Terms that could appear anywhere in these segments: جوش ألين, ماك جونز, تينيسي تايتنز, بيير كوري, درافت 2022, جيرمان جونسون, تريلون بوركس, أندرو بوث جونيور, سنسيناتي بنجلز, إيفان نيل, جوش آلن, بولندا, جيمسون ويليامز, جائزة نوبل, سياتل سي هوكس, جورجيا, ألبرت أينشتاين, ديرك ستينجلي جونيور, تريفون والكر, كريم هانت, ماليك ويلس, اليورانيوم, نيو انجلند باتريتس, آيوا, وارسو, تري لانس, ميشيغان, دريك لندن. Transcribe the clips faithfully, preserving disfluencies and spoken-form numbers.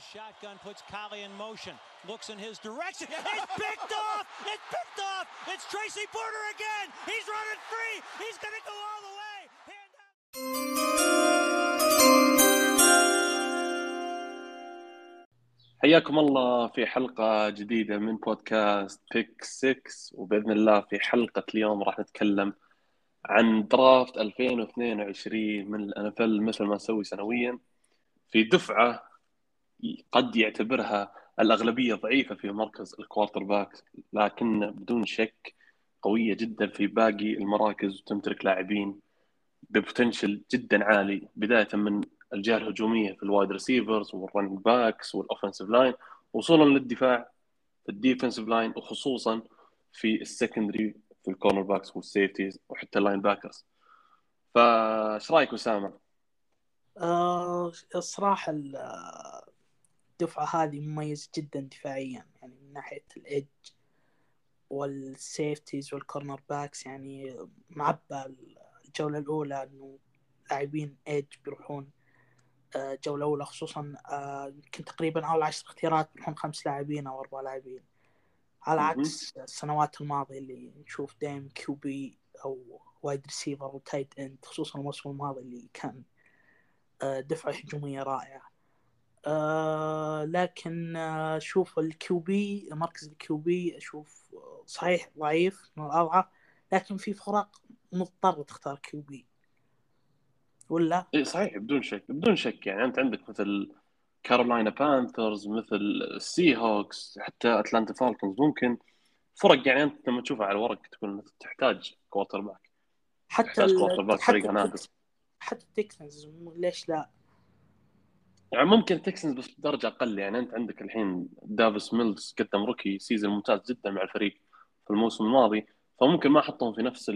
the shotgun, puts Collie in motion, looks in his direction, it's picked off, it's picked off, it's Tracy Porter again, he's running free, he's going to go all the way, hand up. حياكم الله في حلقة جديدة من بودكاست بيك ستة، وبإذن الله في حلقة اليوم راح نتكلم عن درافت ألفين واثنين وعشرين من ال إن إف إل مثل ما نسوي سنوياً، في دفعة قد يعتبرها الأغلبية ضعيفة في مركز الكوارتر باك، لكن بدون شك قوية جداً في باقي المراكز وتمتلك لاعبين ببوتنشل جداً عالي، بداية من الجهة الهجومية في الوايد ريسيفرز والرننج باكس والأوفنسيف لاين، وصولاً للدفاع في الديفنسيف لاين، وخصوصاً في السكندري في الكورنر باكس والسيفتيز وحتى اللاين باكرز. فايش رايك أسامة؟ أه الصراحة الدفعة هذه مميزة جدا دفاعيا، يعني من ناحية الإيدج والسيفتيز والكورنر باكس، يعني معبى الجولة الأولى إنه لاعبين إيدج بيروحون جولة أولى، خصوصا يمكن تقريبا أول عشر اختيارات بيروحون خمس لاعبين أو أربع لاعبين، على عكس السنوات الماضية اللي نشوف دايم كيوبي أو وايد ريسيفر وتايت إند، خصوصا الموسم الماضي اللي كان دفعة هجومية رائعة. أه لكن أشوف الكيوبي، مركز الكيوبي أشوف صحيح ضعيف من الأضعف، لكن في فرق مضطر تختار كيوبي ولا؟ إيه صحيح، بدون شك بدون شك، يعني أنت عندك مثل كارولاينا بانترز، مثل سي هوكس، حتى أتلانتا فالكونز، ممكن فرق يعني أنت لما تشوفها على الورق تكون تحتاج كوارتر باك، حتى تحتاج كوارتر باك فريقها ناقص، حتى التكسنز ليش لا؟ يعني ممكن التكسنز بس بدرجة أقل، يعني أنت عندك الحين دافيس ميلز قدم روكي سيزن ممتاز جدا مع الفريق في الموسم الماضي، فممكن ما حطهم في نفس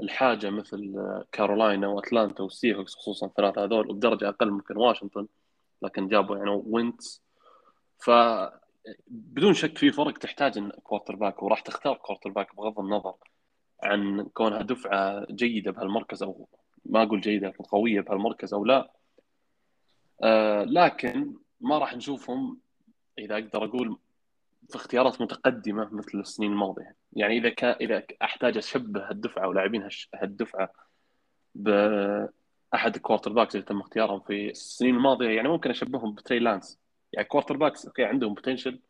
الحاجة مثل كارولاينا وأتلانتا والسي هوكس، خصوصا ثلاثة هذول، وبدرجة أقل ممكن واشنطن، لكن جابوا يعني وينتس، فبدون شك في فرق تحتاج كوارتر باك، وراح تختار كوارتر باك بغض النظر عن كونها دفعة جيدة بهالمركز أو ما أقول جيدة قوية بهالمركز أو لا، آه لكن ما راح نشوفهم إذا أقدر أقول في اختيارات متقدمة مثل السنين الماضية، يعني إذا كان إذا أحتاج أشبه هالدفعة ولاعبين هالدفعة بأحد الكوارتر باكس اللي تم اختيارهم في السنين الماضية، يعني ممكن أشبههم بتري لانس، يعني كوارتر باكس أوكي عندهم بوتنشل،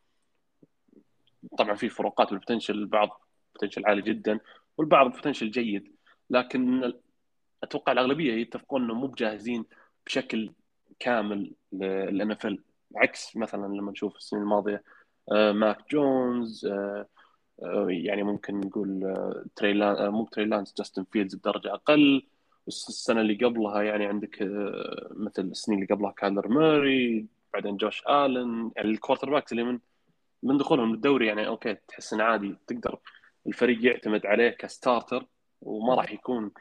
طبعا في فروقات بالبوتنشل، البعض بوتنشل عالي جدا والبعض بوتنشل جيد، لكن أتوقع الأغلبية يتفقون إنه مو بجاهزين بشكل كامل لل إن إف إل، عكس مثلاً لما نشوف السنة الماضية ماك جونز، يعني ممكن نقول تريلان، مو تريلانس، جاستن فيلدز بدرجة أقل، والسنة اللي قبلها يعني عندك مثل السنين اللي قبلها كايلر ميري، بعدين جوش آلن، يعني الكوارتر باكس اللي من من دخولهم للدوري يعني أوكي تحس إن عادي تقدر الفريق يعتمد عليه كستارتر، وما راح يكون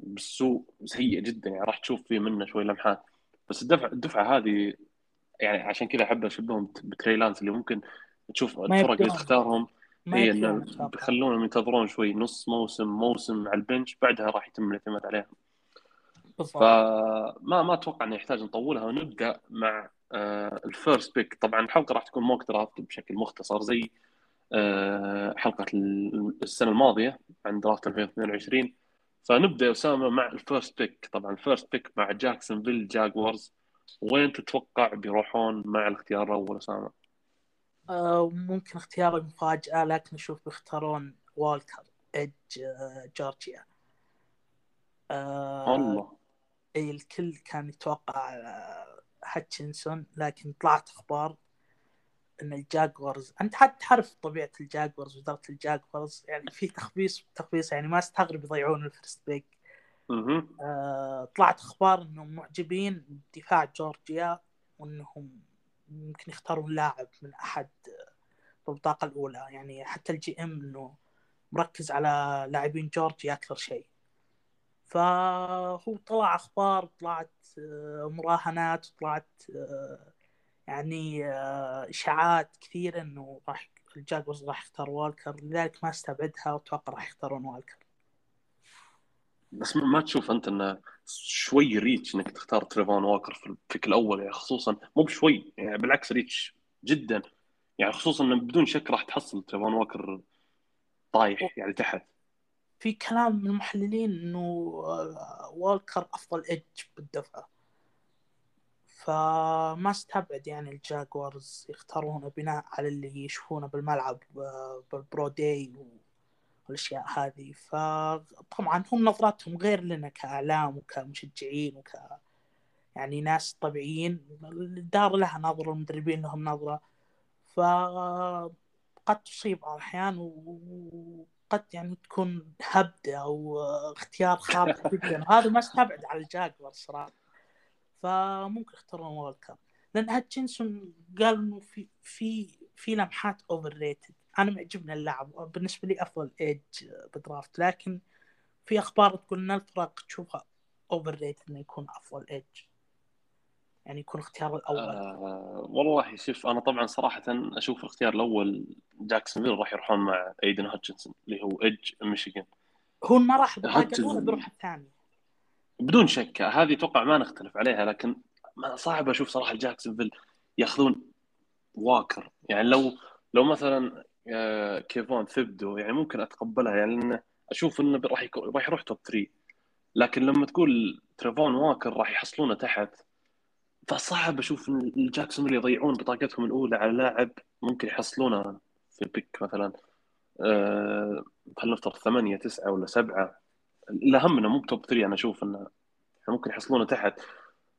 بالسوء سيء جدا، يعني راح تشوف فيه منه شوي لمحات، بس الدفعه الدفعه هذه يعني عشان كذا احب اشبههم بتري لانس اللي ممكن تشوف الفرق اللي تختارهم، هي انه بيخلونهم ينتظرون شوي، نص موسم موسم على البنش، بعدها راح يتم الاعتماد عليهم. فما ما اتوقع انه يحتاج نطولها ونبدا مع الفيرست بيك. طبعا الحلقه راح تكون موك درافت بشكل مختصر زي حلقه السنه الماضيه عن درافت ألفين واثنين وعشرين، فنبدأ أسامة مع الفيرست بيك. طبعاً الفيرست بيك مع جاكسونفيل جاغوارز، وين تتوقع بيروحون مع الاختيار الأول أسامة؟ أه ممكن اختيار مفاجأة، لكن نشوف بيختارون والكر إج جورجيا. أه الله أي الكل كان يتوقع هاتشنسون، لكن طلعت أخبار إن الجاغورز، أنت حتى تعرف طبيعة الجاغورز وإدارة الجاغورز، يعني في تخبيص تخبيص يعني ما استغرب يضيعون الفيرست بيك. آه، طلعت أخبار إنهم معجبين بدفاع جورجيا، وإنهم ممكن يختارون لاعب من أحد البطاقة الأولى، يعني حتى الجي إم إنه مركز على لاعبين جورجيا أكثر شيء، فهو طلع أخبار، طلعت مراهنات، طلعت يعني إشاعات كثيرة إنه راح الجاكوز راح يختار والكر، لذلك ما استبعدها وأتوقع راح يختارون والكر. بس ما تشوف أنت إنه شوي ريتش انك تختار تريفون والكر في البيك الاول يعني، خصوصا مو بشوي يعني، بالعكس ريتش جدا يعني، خصوصا انه بدون شك راح تحصل تريفون والكر طايح يعني تحت. في كلام من المحللين انه والكر افضل ايدج بالدفعه، فما استبعد يعني الجاكوارز يختارونه بناء على اللي يشوفونه بالملعب بالبرو داي والاشياء هذه. فطبعا هم نظراتهم غير لنا كاعلام وكمشجعين وك يعني ناس طبيعيين، الدار لها نظره، المدربين لهم نظره، فقد تصيب على احيان وقد يعني تكون هبده او اختيار خاطئ جدا. هذا ما استبعد على الجاكوارز صراحه، فممكن اختارون والكر، لأن هاتشنسون قال إنه في في في لمحات أوفر ريتد. أنا معجبني اللاعب بالنسبة لي أفضل إيج بالدرافت، لكن في أخبار تقول إن الفرق تشوفها أوفر ريتد إنه يكون أفضل إيج يعني يكون اختيار الأول. آه والله شوف، أنا طبعًا صراحة أشوف اختيار الأول جاكسونفيل راح يروحون مع أيدن هاتشنسون اللي هو إيج ميشيغان. هو ما راح بروح الثاني بدون شك، هذه توقع ما نختلف عليها، لكن صعب أشوف صراحة جاكسونفيل يأخذون واكر يعني. لو لو مثلا كيفون فيبدو يعني ممكن أتقبلها يعني، لأن أشوف إنه راح يكون راح يروح توب ثري، لكن لما تقول تريفون واكر راح يحصلونه تحت، فصعب أشوف الجاكسونفيل يضيعون بطاقتهم الأولى على لاعب ممكن يحصلونه في بيك مثلا هنفترض ثمانية تسعة ولا سبعة، الأهم إنه مو بتوب ثري. أنا أشوف إنه ممكن يحصلونه تحت،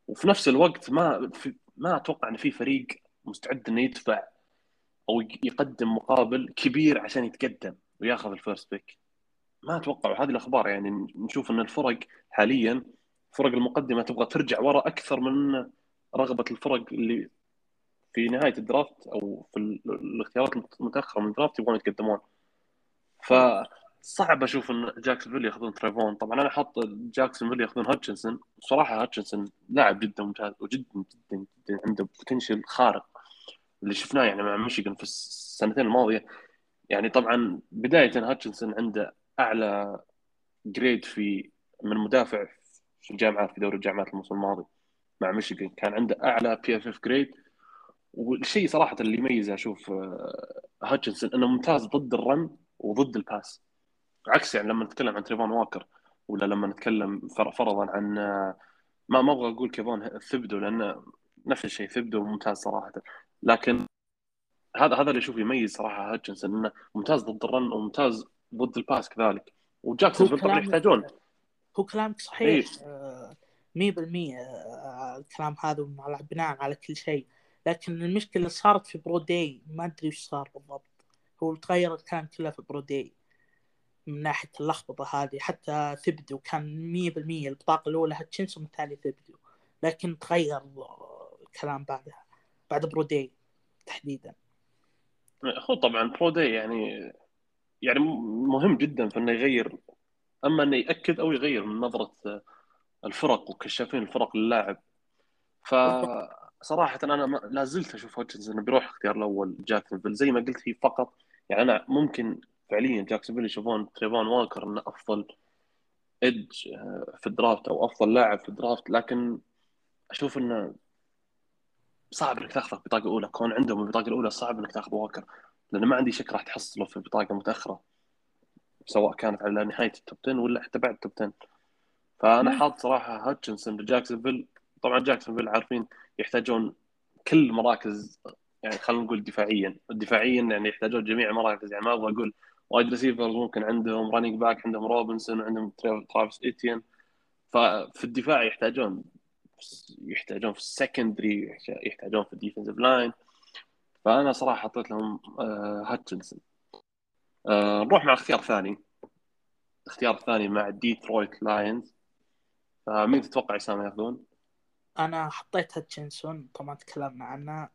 وفي نفس الوقت ما في ما أتوقع إن في فريق مستعد إنه يدفع أو يقدم مقابل كبير عشان يتقدم ويأخذ الفيرست بيك، ما أتوقع. وهذه الأخبار يعني نشوف إن الفرق حاليا الفرق المقدمة تبغى ترجع وراء أكثر من رغبة الفرق اللي في نهاية الدرافت أو في الاختيارات المتأخرة من الدرافت يبغون يتقدمون. ف صعب أشوف إن جاكسونفيل يأخذون تريفون. طبعًا أنا حط جاكسونفيل يأخذون هاتشنسون، صراحة هاتشنسون لاعب جدا ممتاز وجدا جدا جدا عنده بوتنشل خارق اللي شفناه يعني مع ميشيغان في السنتين الماضية يعني. طبعًا بداية هاتشنسون عنده أعلى جريد في من مدافع في الجامعات في دوري الجامعات الموسم الماضي مع ميشيغان، كان عنده أعلى بي اف اف جريد. والشيء صراحة اللي يميزه أشوف هاتشنسون إنه ممتاز ضد الرن وضد الباس، عكس يعني لما نتكلم عن تريفون والكر ولا لما نتكلم فرضا عن ما ما ابغى اقول كيفون فيبدو لان نفس الشيء فيبدو ممتاز صراحه، لكن هذا هذا اللي اشوف يميز صراحه هاتشنسون انه ممتاز ضد الرن وممتاز ضد الباس كذلك. وجاكسونفيل طبعا يحتاجون. هو كلامك صحيح مية بالمية الكلام هذا بناء على كل شيء، لكن المشكله اللي صارت في بروداي ما ادري ايش صار بالضبط، هو تغير الكلام كله في بروداي من ناحية اللخبطة هذه. حتى ثبدو كان مية بالمية البطاقة الأولى هاتشنسون والثاني ثبدو، لكن تغير الكلام بعدها بعد بروداي تحديدا. هو طبعا بروداي يعني يعني مهم جدا في أنه يغير، أما أنه يأكد أو يغير من نظرة الفرق وكشافين الفرق للاعب. فصراحة أنا لازلت أشوف هاتشنسون بيروح اختيار الأول جاكسونفيل زي ما قلت فيه فقط يعني. أنا ممكن فعلياً جاكسونفيل يشوفون تريفون والكر إنه أفضل إدج في الدرافت أو أفضل لاعب في الدرافت، لكن أشوف إنه صعب إنك تأخذه بطاقة أولى. كون عندهم البطاقة الأولى صعب إنك تأخذ والكر، لأن ما عندي شك راح تحصله في بطاقة متأخرة سواء كانت على نهاية التوب عشرة ولا حتى بعد التوب عشرة. فأنا حاط صراحة هاتشنسون لجاكسونفيل. طبعاً جاكسونفيل عارفين يحتاجون كل مراكز يعني، خلينا نقول دفاعياً دفاعياً يعني يحتاجون جميع مراكز يعني. ما أبغى أقول وايد ريسيفرز ممكن عندهم، رانينج باك عندهم روبنسون، عندهم ترافيس إيتين، ففي الدفاع يحتاجون يحتاجون في السكندري، يحتاجون في الديفنسيف لاين. فأنا صراحة حطيت لهم هاتشنسون. نروح مع اختيار ثاني، اختيار ثاني مع ديترويت لاينز. فمين تتوقع يسام ياخذون؟ أنا حطيت هاتشنسون طبعا تكلمنا عنه.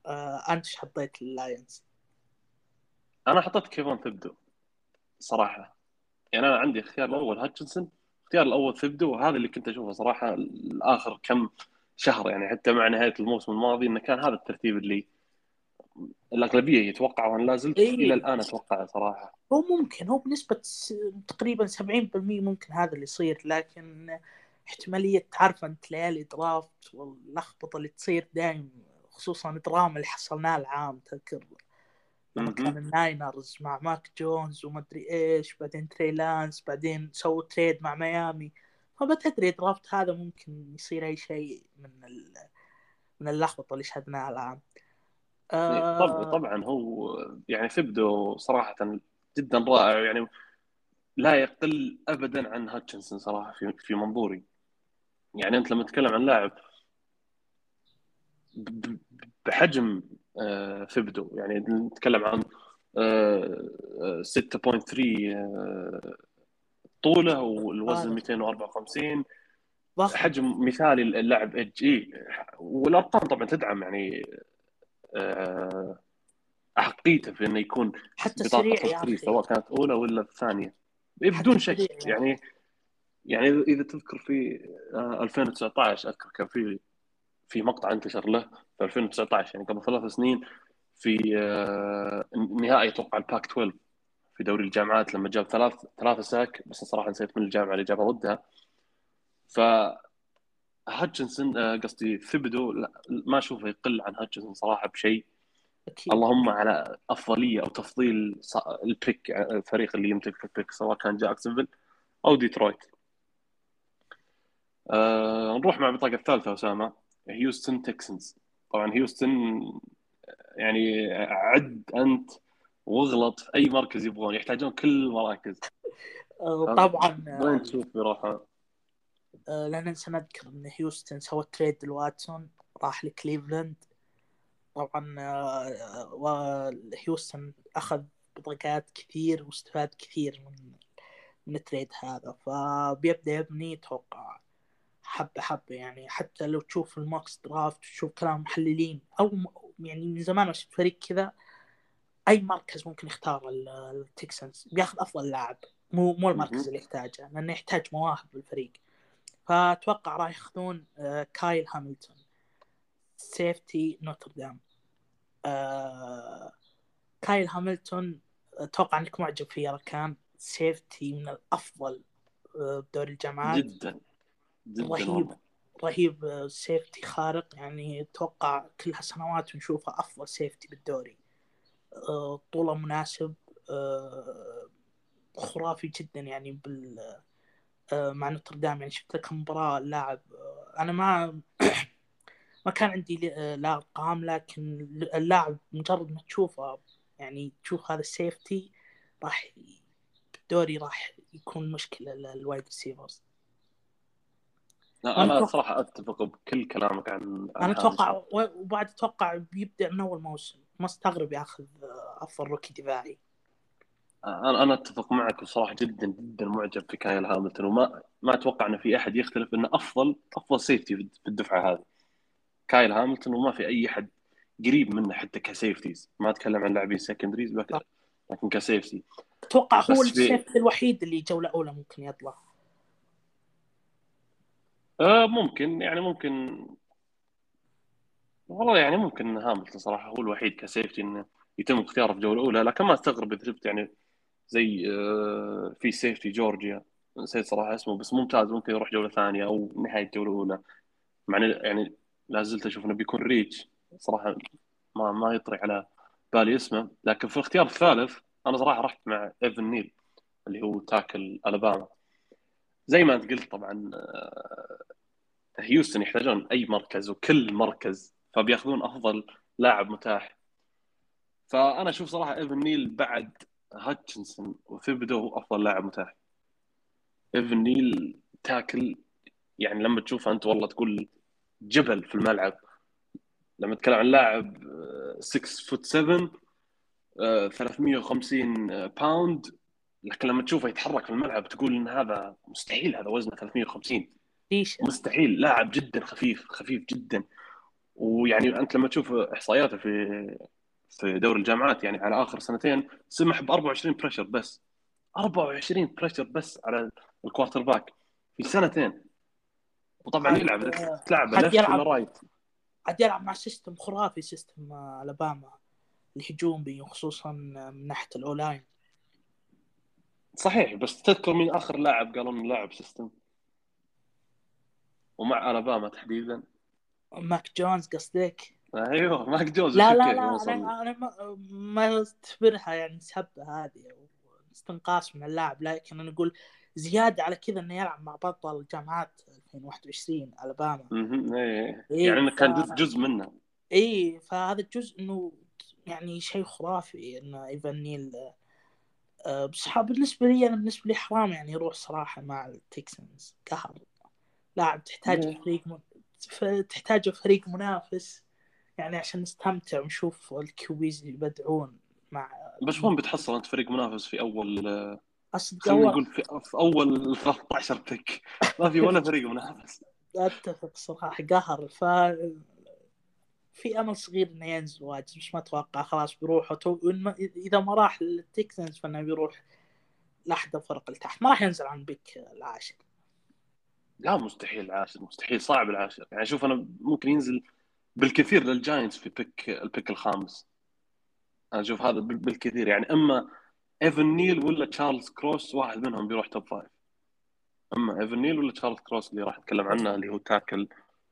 أنت إيش حطيت اللاينز؟ أنا حطيت كيفون فيبدو صراحة يعني. أنا عندي اختيار الأول هاتشنسون، اختيار الأول فيبدو، وهذا اللي كنت أشوفه صراحة الآخر كم شهر يعني، حتى مع نهاية الموسم الماضي إنه كان هذا الترتيب اللي الأغلبية يتوقع، وأنا لازلت إيه. إلى الآن أتوقع صراحة هو ممكن هو بنسبة تقريبا سبعين بالمية ممكن هذا اللي يصير، لكن احتمالية تعرف أنت ليالي درافت واللخبطة اللي تصير دائم، خصوصا الدراما اللي حصلناه العام تذكر لما كان الناينرز مع ماك جونز ومدري إيش، بعدين تري لانس، بعدين سووا تريد مع ميامي، فما تدري درافت هذا ممكن يصير أي شيء من ال من اللخبطة اللي شهدناها العام. آه... طبعا هو يعني فيبدو صراحة جدا رائع، يعني لا يقل أبدا عن هاتشنسون صراحة في في منظوري. يعني أنت لما تتكلم عن لاعب بحجم آه فيبدو، يعني نتكلم عن آه ستة فاصلة ثلاثة آه طوله والوزن آه. مئتين وأربعة وخمسين، حجم مثالي للاعب إج إي، والأرقام طبعا تدعم يعني آه أحقيته في إنه يكون حتى سريع سواء كانت أولى ولا الثانية بدون شك. يعني يعني إذا تذكر في ألفين وتسعة عشر أذكر كان في في مقطع انتشر له في ألفين وتسعة عشر يعني قبل ثلاث سنين في نهائي توقع الباك اثنا عشر في دوري الجامعات، لما جاب ثلاث ثلاثة ساك، بس صراحة نسيت من الجامعة اللي جابها ضدها. ف هاتشنسون قصدي فيبدو ما أشوفه يقل عن هاتشنسون صراحة بشيء، اللهم على أفضلية أو تفضيل البيك، الفريق اللي يمتلك البيك سواء كان جاكسونفيل أو ديترويت. أه نروح مع البطاقة الثالثة أسامة، هيوستن تكسانز. طبعا هيوستن يعني عد أنت واغلط في أي مركز يبغون، يحتاجون كل المراكز. طبعا وين تشوف براحة، لا ننسى نذكر أن هيوستن سوى تريد لواتسون راح لكليفلاند، طبعا وهيوستن أخذ بطاقات كثير واستفاد كثير من من التريد هذا، فبيبدأ يبني توقع حبة حبة. يعني حتى لو تشوف الماكس درافت تشوف كلام محللين أو يعني من زمان ما شفت فريق كذا، أي مركز ممكن يختار التكسانز بياخذ أفضل لاعب، مو مو المركز اللي يحتاجه لأنه يحتاج مواهب بالفريق. فأتوقع راح يأخذون كايل هاملتون سيفتي نوتردام. آه... كايل هاملتون أتوقع أنك معجب فيه، كان سيفتي من الأفضل بدوري الجامعات جدا جدا، رهيب رهيب سيفتي خارق. يعني أتوقع كل هالسنوات نشوفه أفضل سيفتي بالدوري. آه... طوله مناسب، آه... خرافي جدا يعني بال آه... مع نوتردام. يعني شفت لك مباراة اللاعب، آه... أنا ما ما كان عندي لا أرقام، لكن اللاعب مجرد ما تشوفه يعني تشوف هذا السيفتي راح بالدوري راح يكون مشكلة للوايد ريسيفرز. لا أنا صراحة أتفق بكل كلامك عن أنا أتوقع، وبعد أتوقع بيبدأ من أول موسم، ما استغرب يأخذ أفضل روكي دفاعي. أنا أنا أتفق معك وصراحة جدا جدا معجب في كايل هاملتون، وما ما أتوقع أن في أحد يختلف أنه أفضل أفضل سيفتي في الدفعة هذه كايل هاملتون، وما في أي حد قريب منه حتى كسيفتيز. ما أتكلم عن لاعبين سكندريز لكن كسيفتي أتوقع هو السيفتي الوحيد اللي جولة أولى ممكن يطلع. آه ممكن يعني ممكن والله يعني ممكن هاملتون صراحة هو الوحيد كسيفتي إنه يتم اختياره في جولة أولى، لكن ما استغرب إذا شفت يعني زي آه في سيفتي جورجيا نسيت صراحة اسمه بس ممتاز، ممكن يروح جولة ثانية أو نهاية جولة أولى. معنى يعني لا زلت أشوف إنه بيكون ريتش صراحة، ما ما يطري على بالي اسمه. لكن في الاختيار الثالث أنا صراحة رحت مع إيفان نيل اللي هو تاكل ألاباما. زي ما أنت قلت طبعا هيوستن يحتاجون أي مركز وكل مركز، فبيأخذون أفضل لاعب متاح. فأنا أشوف صراحة إيفان نيل بعد هاتشنسون وفيبدو أفضل لاعب متاح. إيفان نيل تاكل يعني لما تشوفه أنت والله تقول جبل في الملعب. لما اتكلم عن لاعب ستة فوت سبعة ثلاثمئة وخمسين باوند، لكن لما تشوفه يتحرك في الملعب تقول ان هذا مستحيل، هذا وزنه ثلاثمئة وخمسين مستحيل. لاعب جدا خفيف خفيف جدا، ويعني انت لما تشوف احصائياته في في دوري الجامعات يعني على اخر سنتين سمح ب أربعة وعشرين بريشر بس، أربعة وعشرين بريشر بس على الكوارتر باك في سنتين. وطبعا يلعب تلعب لفت ولا رايت، عاد يلعب مع سيستم خرافي، سيستم ألاباما الهجومي خصوصا من ناحيه الاونلاين. صحيح، بس تذكر من اخر لاعب قالوا انه لاعب سيستم ومع ألاباما تحديدا. ماك جونز قصدك؟ ايوه ماك جونز. لا لا لا انا انا ما, ما استفرحها يعني سبها هذه استنقاص من اللاعب، لكن انا اقول زياده على كذا انه يلعب مع بطل جامعات ألفين وواحد وعشرين ألاباما. ايه يعني إيه ف... كان جزء منه. ايه فهذا الجزء انه يعني شيء خرافي انه إيفان نيل. بصراحة بالنسبة لي أنا بالنسبة لي حرام يعني يروح صراحة مع التكسنز، قهر لاعب تحتاج فريق م... تحتاج فريق منافس يعني عشان نستمتع ونشوف الكويز اللي يبدعون مع. بس وين بتحصل أنت فريق منافس في أول أصدق أول في... في أول ثلاثة عشر بيك؟ ما في ولا فريق منافس. أتفق صراحة قهر. ف في أمل صغير إنه ينزل واجد، مش ما أتوقع خلاص بيروح وتو... إذا ما راح للتكسنز فإنه بيروح لحد فرق لتحت، ما راح ينزل عن بيك العاشر. لا مستحيل العاشر، مستحيل صعب العاشر يعني. شوف أنا ممكن ينزل بالكثير للجاينتس في بيك البيك الخامس، أنا أشوف هذا بالكثير يعني. أما إيفان نيل ولا تشارلز كروس واحد منهم بيروح توب فايف. أما إيفان نيل ولا تشارلز كروس اللي راح أتكلم عنه اللي هو تاكل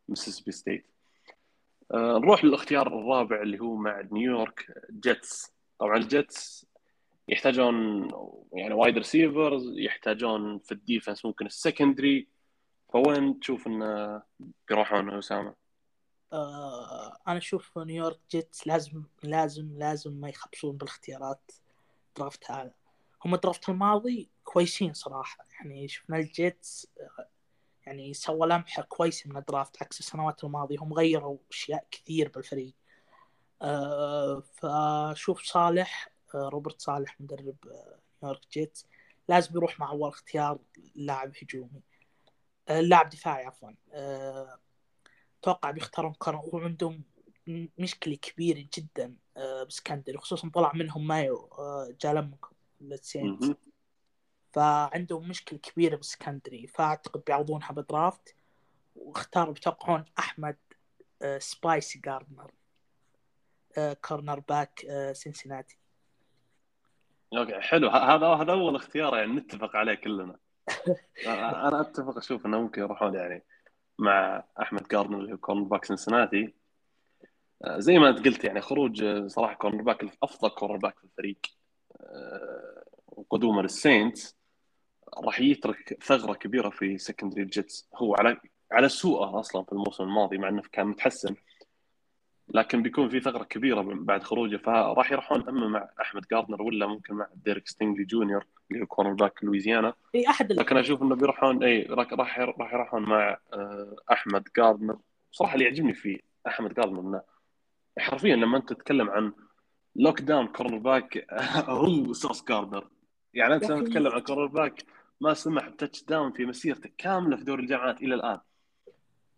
ميسيسيبي ستيت. نروح للاختيار الرابع اللي هو مع نيويورك جيتس. طبعا الجيتس يحتاجون يعني وايد ريسيفرز، يحتاجون في الديفنس ممكن السكندري، فوين تشوف انه بيروحون يا اسامه؟ آه انا اشوف نيويورك جيتس لازم لازم لازم ما يخبصون بالاختيارات درافت هذا. هم درافت الماضي كويسين صراحه يعني، شفنا الجيتس يعني سووا لمحة كويسة من الدرافت عكس السنوات الماضية، هم غيروا أشياء كثير بالفريق. أه فشوف صالح أه روبرت صالح مدرب نيويورك جيتس لازم يروح مع أول اختيار لاعب هجومي أه لاعب دفاعي عفوا. أه توقع بيختارون كارو، وعندهم مشكلة كبيرة جدا أه بسكندري، خصوصا طلع منهم مايو أه جالمكو للسينز، فعندهم مشكلة كبيرة بالسكندري، فأعتقد بيعوضونها بدرافت واختاروا بتوقعون أحمد سبايسي غاردنر كورنر باك سنسيناتي. أوكي حلو، هذا هذا أول اختيار يعني نتفق عليه كلنا. أنا أتفق أشوف إنه ممكن يروحون يعني مع أحمد غاردنر اللي هو كورنر باك سنسيناتي. زي ما أنت قلت يعني خروج صراحة كورنر باك الأفضل كورنر باك في الفريق وقدومه للسينتس راح يترك ثغرة كبيرة في سكندري الجيتس. هو على على سوءه أصلاً في الموسم الماضي مع أنه كان متحسن، لكن بيكون في ثغرة كبيرة بعد خروجه، فراح يروحون أما مع أحمد غاردنر ولا ممكن مع ديرك ستينجلي جونيور اللي هو كورنر باك لويزيانا. لكن أشوف إنه بيروحون أي راح راح يروحون مع أحمد غاردنر. صراحة اللي يعجبني فيه أحمد غاردنر إنه حرفياً لما أنت تتكلم عن لوك داون كورنر باك هو سوس غاردنر يعني. أنت لما تتكلم عن كورنر باك ما سمح بتاتش داون في مسيرته كاملة في دوري الجامعات إلى الآن،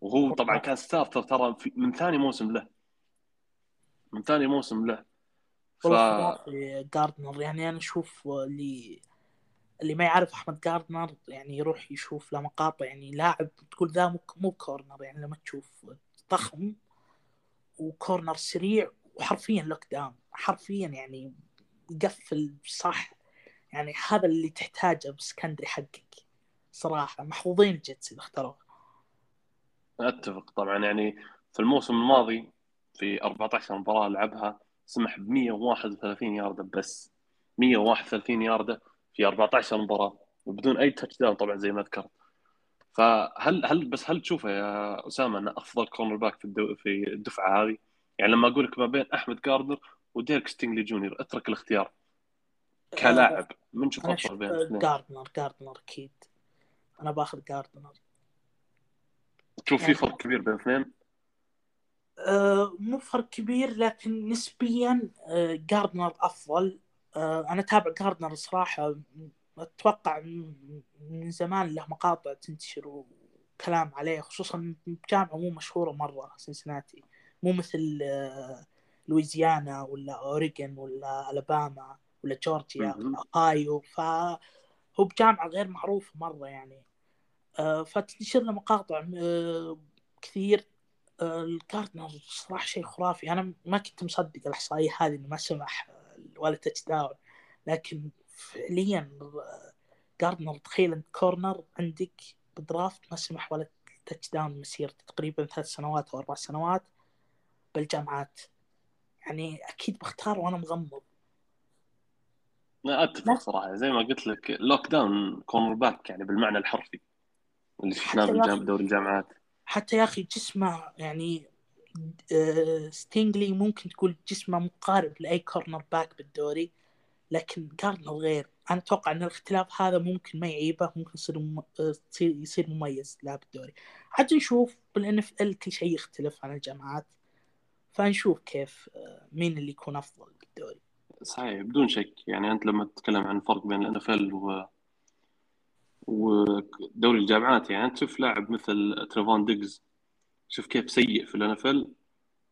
وهو طبعا كان ستارتر ترى من ثاني موسم له من ثاني موسم له ف... غاردنر يعني أنا أشوف اللي اللي ما يعرف أحمد غاردنر يعني يروح يشوف له مقاطع يعني لاعب تقول ذا مو كورنر يعني، لما تشوف ضخم وكورنر سريع وحرفيا لوك داون حرفيا يعني يقفل صح يعني. هذا اللي تحتاجه بسكندري حقك صراحة، محظوظين الجيتس اللي اختاروه. أتفق طبعا يعني في الموسم الماضي في أربعة عشر مباراة لعبها سمح ب مية وواحد وثلاثين ياردة بس، مية وواحد وثلاثين ياردة في أربعة عشر مباراة وبدون أي تاتش داون طبعا زي ما ذكرت. فهل هل بس هل تشوفه يا أسامة أنه أفضل كورنر باك في الدو في الدفعة هذه يعني؟ لما أقولك ما بين أحمد غاردنر وديرك ستينجلي جونيور اترك الاختيار كلاعب من شوف أفضل بين الاثنين. غاردنر غاردنر أكيد أنا باخذ غاردنر. تشوف يعني في فرق كبير بين الاثنين؟ أه مو فرق كبير، لكن نسبيا أه غاردنر أفضل. أه أنا تابع غاردنر صراحة، أتوقع من زمان له مقاطع تنتشر وكلام عليه، خصوصا بجامعة مو مشهورة مرة سنسيناتي، مو مثل أه لويزيانا ولا أوريغون ولا ألاباما ولا جورجيا ولا أوهايو، فهو بجامعة غير معروف مرة يعني. فتنشر له مقاطع كثير. الغاردنر صراحة شيء خرافي، أنا ما كنت مصدق الإحصائية هذه إنه ما سمح ولا تاتش داون، لكن فعليا غاردنر تخيل أنت كورنر عندك بدرافت ما سمح ولا تاتش داون مسيرته تقريبا ثلاث سنوات أو أربع سنوات بالجامعات. يعني أكيد بختار وأنا مغمض. لا أتفق صراحة، زي ما قلت لك لوك داون كورنر باك يعني بالمعنى الحرفي اللي شفناه بالدور الجامعات. حتى يا أخي جسمه يعني ستينجلي ممكن تقول جسمه مقارب لأي كورنر باك بالدوري، لكن غاردنر غير. أنا أتوقع أن الاختلاف هذا ممكن ما يعيبه، ممكن يصير مم... يصير مميز لا بالدوري. حتى نشوف بالإن إف إل كل شيء يختلف عن الجامعات، فنشوف كيف مين اللي يكون أفضل بالدوري. صحيح بدون شك. يعني أنت لما تتكلم عن الفرق بين الإن إف إل و ودوري الجامعات، يعني أنت تشوف لاعب مثل تريفون ديجز شوف كيف سيء في الإن إف إل،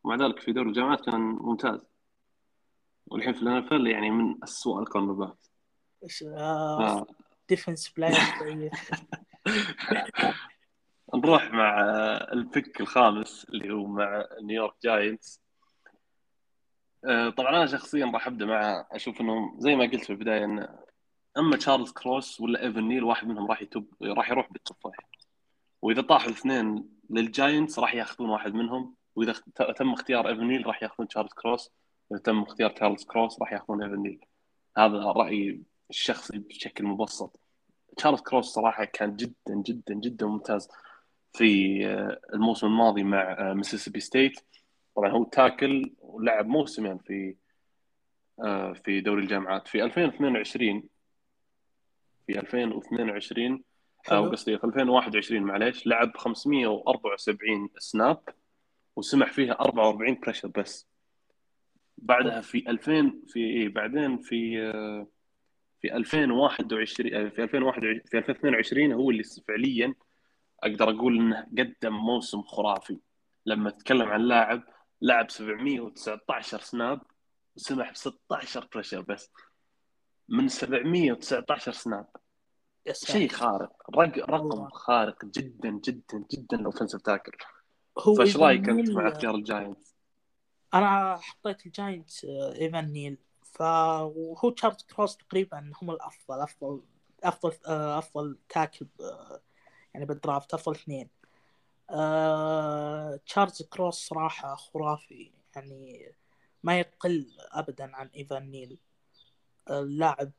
ومع ذلك في دوري الجامعات كان ممتاز، والحين في الإن إف إل يعني من أسوأ الكورنرباك. إيش آه ديفنس بلاير. نروح مع البيك الخامس اللي هو مع نيويورك جاينتس. طبعا أنا شخصيا راح أبدأ مع أشوف إنه زي ما قلت في البداية إن أما تشارلز كروس ولا إيفان نيل واحد منهم راح يتوب راح يروح بالتوب، وإذا طاح الاثنين للجاينتس راح يأخذون واحد منهم، وإذا تم اختيار إيفان نيل راح يأخذون تشارلز كروس، وإذا تم اختيار تشارلز كروس راح يأخذون إيفان نيل. هذا رأيي الشخصي بشكل مبسط. تشارلز كروس صراحة كان جدا جدا جدا ممتاز في الموسم الماضي مع ميسيسيبي ستيت. طبعا هو تاكل ولعب موسمين في في دوري الجامعات في ألفين واثنين وعشرين في ألفين واثنين وعشرين أو قصدي في ألفين وواحد وعشرين معليش، لعب خمسمية وأربعة وسبعين سناب وسمح فيها أربعة وأربعين بريشر بس. بعدها في ألفين في إيه بعدين في في ألفين وواحد وعشرين في ألفين وواحد وعشرين في ألفين واثنين وعشرين هو اللي فعليا أقدر أقول إنه قدم موسم خرافي. لما أتكلم عن لاعب لعب سبعمية وتسعة عشر سناب وسمح بستة عشر بريشر بس من سبعمية وتسعة عشر سناب. شيء خارق، رقم خارق جدا جدا جدا الأوفنسيف تاكل. فايش رايك انت مع اختيار الجاينتس؟ انا حطيت الجاينتس إيفان نيل، فهو تشارلز كروس تقريبا هم الافضل افضل افضل افضل تاكل يعني بالدرافت، افضل اثنين. تشارلز كروس صراحه خرافي، يعني ما يقل ابدا عن إيفان نيل. اللاعب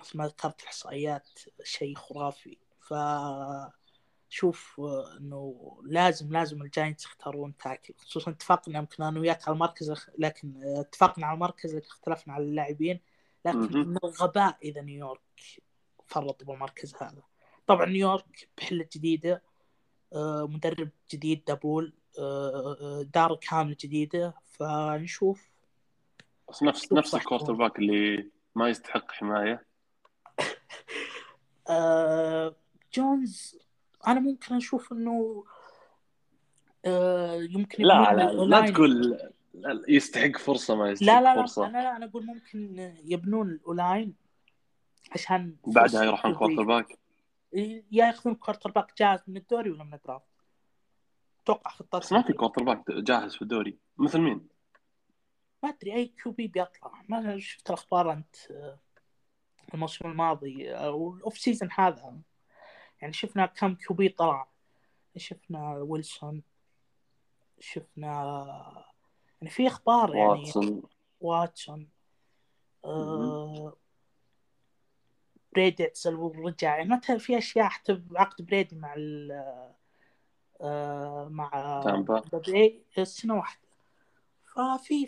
مثل ما ذكرت الإحصائيات شيء خرافي، فشوف إنه لازم لازم الجاينتس يختارون تاكل. خصوصا اتفقنا يمكن أنا وياك على المركز، لكن اتفقنا على المركز لكن اختلفنا على اللاعبين. لكن غباء إذا نيويورك فرط بالمركز هذا. طبعا نيويورك بحلة جديدة، مدرب جديد دابول، دارك هامل جديدة، فنشوف نفس نفس الكوارتر باك اللي ما يستحق حماية. أه جونز أنا ممكن أشوف إنه أه يمكن لا لا, لا تقول يستحق فرصة ما يستحق لا لا فرصة. أنا لا أنا أقول ممكن يبنون الأولاين عشان بعدها يروحون كوارتر باك، يا يأخذون كوارتر باك جاهز من الدوري ولا من الدرافت. توقع خطة ما في كوارتر باك جاهز في الدوري مثل مين؟ ما أدري أي كيو بي بيطلع. ما شفت الأخبار أنت الموسم الماضي أو الأوف سيزن هذا؟ يعني شفنا كم كيو بي طلع، شفنا ويلسون، شفنا يعني في أخبار يعني واتسون واتسون آه... بريدي سلو رجع. يعني مثلا في أشياء حتى عقد بريدي مع ال آه... مع بريدي السنة واحدة، ففي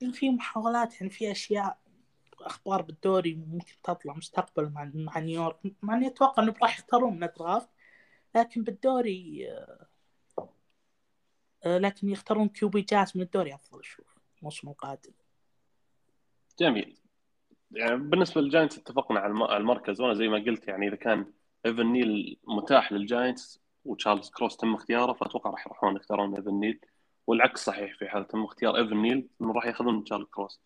في في محاولات يعني في أشياء أخبار بالدوري ممكن تطلع مستقبل مع مع نيويورك. ما نتوقع إنه راح يختارون من الدرافت، لكن بالدوري لكن يختارون كيوبي جاهز من الدوري أفضل. أشوف الموسم القادم جميل. يعني بالنسبة للجاينتس اتفقنا على المركز، وأنا زي ما قلت يعني إذا كان إيفان نيل متاح للجاينتس وتشارلز كروس تم اختياره فأتوقع راح يروحون يختارون إيفان نيل، والعكس صحيح في حالة تم اختيار إيفان نيل إنه راح يأخذون تشارلز كروس.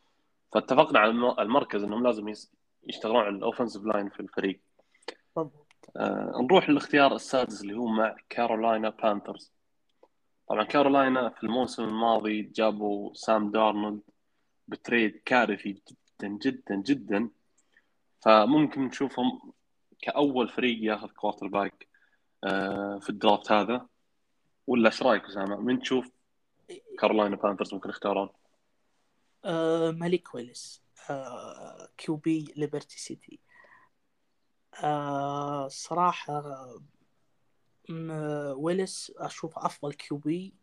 فاتفقنا على المركز انهم لازم يشتغلون على الاوفنسيف لاين في الفريق. آه، نروح للاختيار السادس اللي هو مع كارولاينا بانترز. طبعا كارولاينا في الموسم الماضي جابوا سام دارنولد بتريد كارثي جدا جدا جدا، فممكن نشوفهم كأول فريق ياخذ كوارتر باك في الدرافت هذا، ولا ايش رايك اسامه؟ من تشوف كارولاينا بانترز ممكن يختارون؟ آه مالك ويلس، آه كيو بي ليبرتي سيتي. آه صراحه ويلس اشوف افضل كيو بي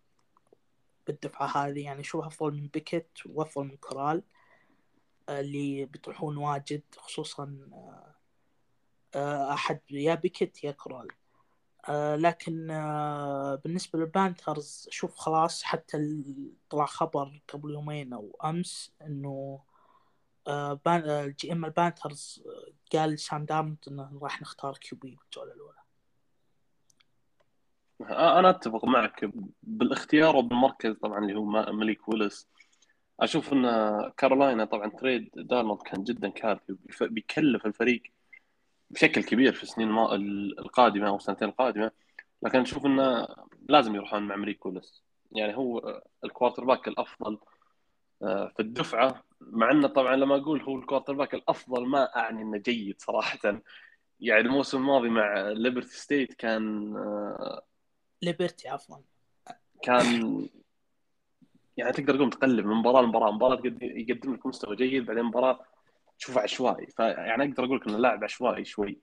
بالدفعه هذه، يعني شوف افضل من بيكيت وافضل من كورال اللي بيطيحون واجد، خصوصا احد يا بيكيت يا كورال. لكن بالنسبه للبانترز شوف خلاص، حتى طلع خبر قبل يومين او امس انه جي ام البانترز قال سام دامت انه راح نختار كيو بي بالجوله الاولى. انا اتفق معك بالاختيار وبالمركز طبعا اللي هو ماليك ويلس. اشوف ان كارولاينا طبعا تريد دارنولد كان جدا كارثي، بيكلف الفريق بشكل كبير في السنين القادمه او السنتين القادمه، لكن نشوف انه لازم يروحون مع ماليك ويلس، يعني هو الكوارتر باك الافضل في الدفعه. مع انه طبعا لما اقول هو الكوارتر باك الافضل ما اعني انه جيد صراحه، يعني الموسم الماضي مع ليبرتي ستيت كان ليبرتي عفوا كان يعني تقدر تقوم تقلب من مباراه لمباراه، مباراه يقدم لك مستوى جيد بعدين مباراه تشوفه عشوائي، فيعني اقدر اقول لك انه لاعب عشوائي شوي.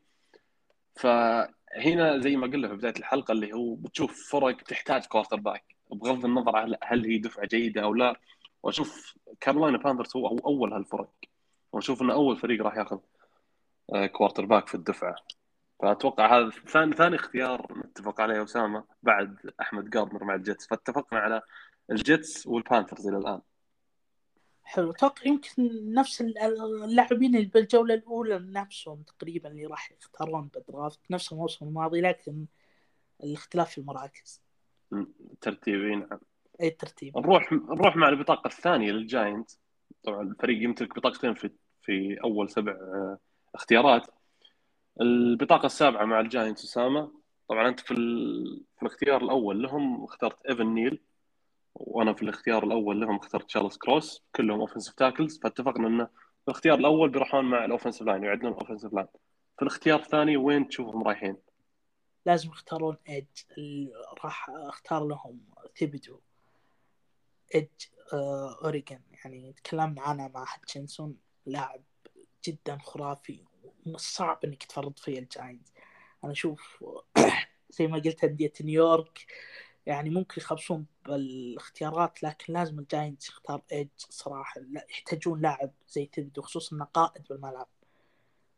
فهنا زي ما قلنا في بدايه الحلقه اللي هو بتشوف فرق تحتاج كوارتر باك بغض النظر عن هل هي دفعه جيده او لا، واشوف كارولاينا بانترز هو اول هالفرق، ونشوف انه اول فريق راح ياخذ كوارتر باك في الدفعه. فاتوقع هذا ثاني ثاني اختيار نتفق عليه اسامه بعد احمد غاردنر مع الجيتس، فاتفقنا على الجيتس والبانثرز الى الان. حلو، توقع يمكن نفس اللاعبين اللي بالجوله الاولى نفسهم تقريبا اللي راح يختارون بالدرافت نفس الموسم الماضي، لكن الاختلاف في المراكز ترتيبين. نعم اي ترتيب. نروح نروح مع البطاقه الثانيه للجاينت. طبعا الفريق يمتلك بطاقتين في في اول سبع اختيارات. البطاقه السابعه مع الجاينت اسامه، طبعا انت في, في الاختيار الاول لهم اخترت إيفان نيل، وانا في الاختيار الاول لهم اخترت تشارلز كروس، كلهم اوفنسيف تاكلز. فاتفقنا انه في الاختيار الاول بيروحون مع الاوفنسيف لاين، يعدلون الاوفنسيف لاين. في الاختيار الثاني وين تشوفهم رايحين؟ لازم يختارون ايدج، راح اختار لهم فيبدو ايدج اوريجن. يعني تكلمنا عنه مع هاتشنسون، لاعب جدا خرافي وصعب انك تفرض فيه الجاينت. انا اشوف زي ما قلت هدية نيويورك يعني ممكن يخبصون بالاختيارات، لكن لازم الجاينتس يختار إيدج صراحة، يحتاجون لاعب زي تبدو، خصوصا أنه قائد بالملعب،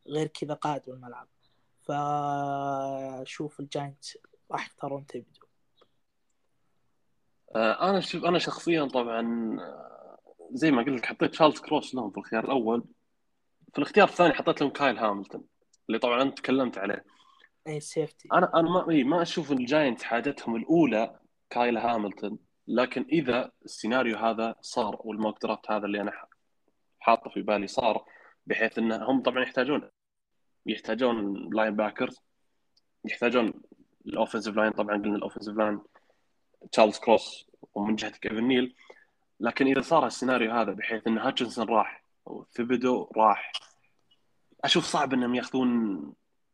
غير كذا قائد بالملعب. فشوف الجاينتس راح يختارون تبدو. أنا شوف أنا شخصيا طبعا زي ما قلت حطيت تشارلز كروس لهم في الخيار الأول. في الاختيار الثاني حطيت لهم كايل هاملتون اللي طبعا أنت تكلمت عليه. اي سيفتي. انا انا ما ما اشوف الجاينت حاجتهم الاولى كايل هاملتون، لكن اذا السيناريو هذا صار والموك درافت هذا اللي انا حاطه في بالي صار، بحيث ان هم طبعا يحتاجون يحتاجون لاين باكرز، يحتاجون الاوفنسيف لاين. طبعا قلنا الاوفنسيف لاين تشارلز كروس ومن جهتك إيفان نيل، لكن اذا صار السيناريو هذا بحيث ان هاتشنسون راح وثبدو راح، اشوف صعب انهم ياخذون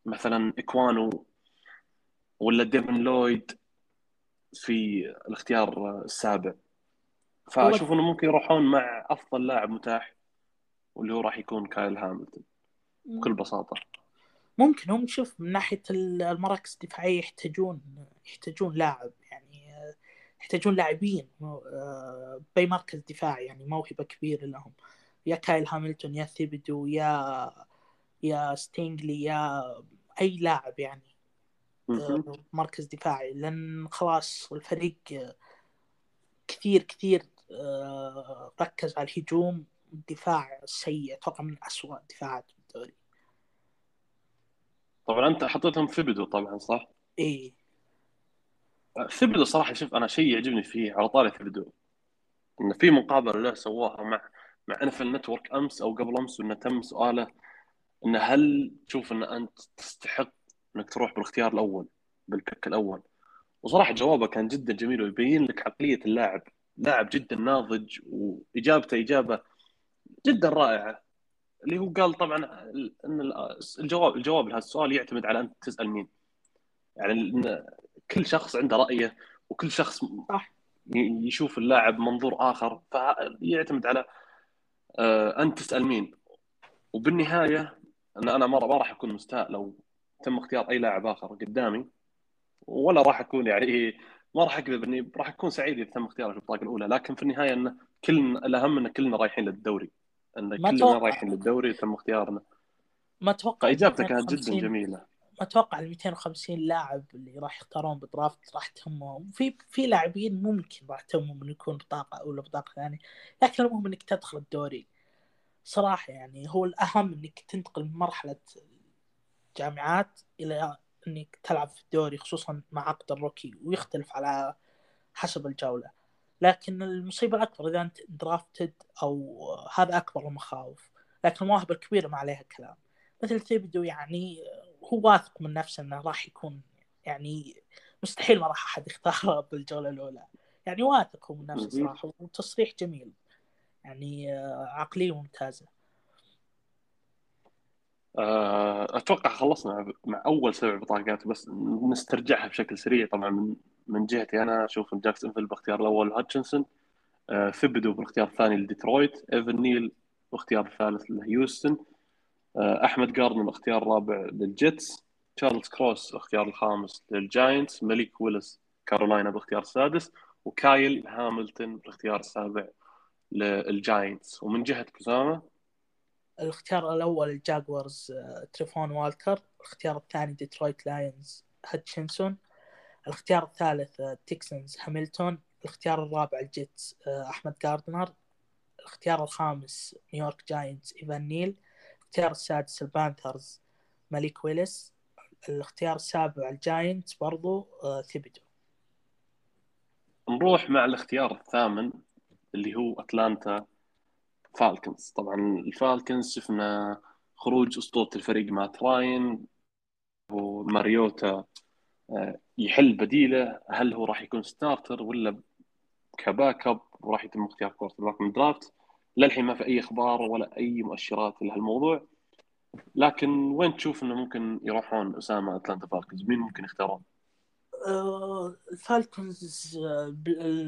مثلا إكوانو ولا ديفن لويد في الاختيار السابع. فأشوف أنه ممكن يروحون مع أفضل لاعب متاح واللي هو راح يكون كايل هاملتون بكل بساطة. ممكن هم نشوف من ناحية المراكز الدفاعية يحتاجون يحتاجون لاعب، يعني يحتاجون لاعبين باي مركز دفاعي، يعني موهبة كبيرة لهم، يا كايل هاملتون يا ثيبدو يا يا ستينجلي يا أي لاعب يعني مركز دفاعي، لأن خلاص الفريق كثير كثير ركز على الهجوم والدفاع السيء، طبعا من أسوأ دفاعات بالدوري. طبعا أنت حطيتهم فيبدو طبعا صح؟ إيه فيبدو صراحة. شوف أنا شيء يعجبني فيه على طاري فيبدو إن في مقابلة له سواها مع مع إن إف إل نتورك أمس أو قبل أمس، وإنه تم سؤاله إن هل تشوف إن أنت تستحق إنك تروح بالاختيار الأول بالبيك الأول، وصراحة جوابه كان جدا جميل ويبين لك عقلية اللاعب، لاعب جدا ناضج، وإجابته إجابة جدا رائعة اللي هو قال طبعا إن الجواب الجواب لهذا السؤال يعتمد على أنت تسأل مين. يعني كل شخص عنده رأيه وكل شخص يشوف اللاعب منظور آخر، فيعتمد على أنت تسأل مين. وبالنهاية أن أنا ما راح أكون مستاء لو تم اختيار أي لاعب آخر قدامي، ولا راح أكون يعني ما راح أكذب إني راح أكون سعيد إذا تم اختياره في البطاقة الأولى. لكن في النهاية أن كلنا الأهم أن كلنا رايحين للدوري، أن كلنا رايحين للدوري تم اختيارنا. ما أتوقع إجابتك كانت جدا جميلة. ما أتوقع المئتين وخمسين لاعب اللي راح يختارون بالدرافت راح تهمهم، في في لاعبين ممكن راح تهمهم إنه يكون بطاقة أولى بطاقة ثانية، لكن المهم إنك تدخل الدوري صراحة. يعني هو الأهم إنك تنتقل من مرحلة جامعات إلى إنك تلعب في الدوري، خصوصا مع عقد الروكي، ويختلف على حسب الجولة. لكن المصيبة الأكبر إذا أنت درافتد، أو هذا أكبر المخاوف. لكن المواهب الكبيرة ما عليها كلام، مثل تبدو يعني هو واثق من نفسه إنه راح يكون، يعني مستحيل ما راح أحد يختاره بالجولة الأولى، يعني واثق هو من نفسه صراحة. وتصريح جميل يعني، عقلية ممتازة. أتوقع خلصنا مع أول سبع بطاقات، بس نسترجعها بشكل سريع. طبعا من من جهتي أنا أشوف جاكسونفيل باختيار الأول هاتشنسون، فيبدو بالاختيار الثاني لديترويت، إيفان نيل باختيار الثالث لهيوستن، أحمد غاردنر الاختيار الرابع للجيتس، تشارلز كروس الاختيار الخامس للجاينتس، مليك ويلس كارولاينا باختيار السادس، وكايل هاملتون بالاختيار السابع للجاينتس. ومن جهة كوزاما الاختيار الأول الجاغوارز تريفون والكر، الاختيار الثاني ديترويت لاينز هاتشنسون، الاختيار الثالث تكسانز هاملتون، الاختيار الرابع الجيتس أحمد غاردنر، الاختيار الخامس نيويورك جاينتس إيفان نيل، الاختيار السادس البانثرز ماليك ويلس، الاختيار السابع الجاينتس برضو ثيبدو. نروح مع الاختيار الثامن اللي هو أتلانتا فالكونز. طبعا الفالكونز شفنا خروج أسطورة الفريق مات راين، وماريوتا يحل بديله، هل هو راح يكون ستارتر ولا كباك اب، وراح يتم اختيار كوارترباك من الدرافت. للحين ما في أي أخبار ولا أي مؤشرات لهالموضوع، لكن وين تشوف إنه ممكن يروحون أسامة أتلانتا فالكونز؟ مين ممكن يختارون؟ أه الفالكونز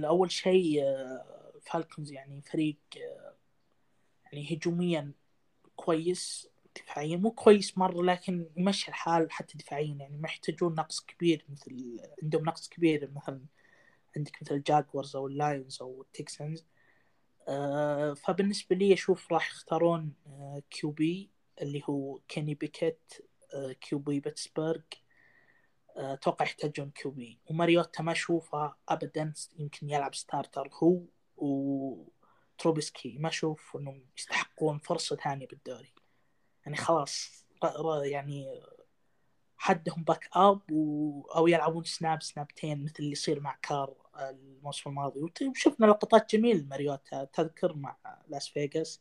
أول شيء فالكونز يعني فريق يعني هجوميا كويس، دفاعيا مو كويس مرة، لكن يمشي الحال حتى دفاعيا. يعني ما يحتاجون نقص كبير، مثل عندهم نقص كبير مثلا عندك مثل الجاكورز أو اللاينز أو التكسانز. آه فبالنسبة لي أشوف راح يختارون آه كيوبي اللي هو كيني بيكيت، آه كيوبي بيتسبرغ. آه توقع يحتاجون كيوبي، وماريوتا ما أشوفه أبدا يمكن يلعب ستارتر هو وتروبسكي، ما أشوف أنهم يستحقون فرصة ثانية بالدوري. يعني خلاص يعني حدهم باك أب و... أو يلعبون سناب سنابتين مثل اللي يصير مع كار الموسم الماضي. وشفنا لقطات جميل ماريوتا تذكر مع لاس فيغاس.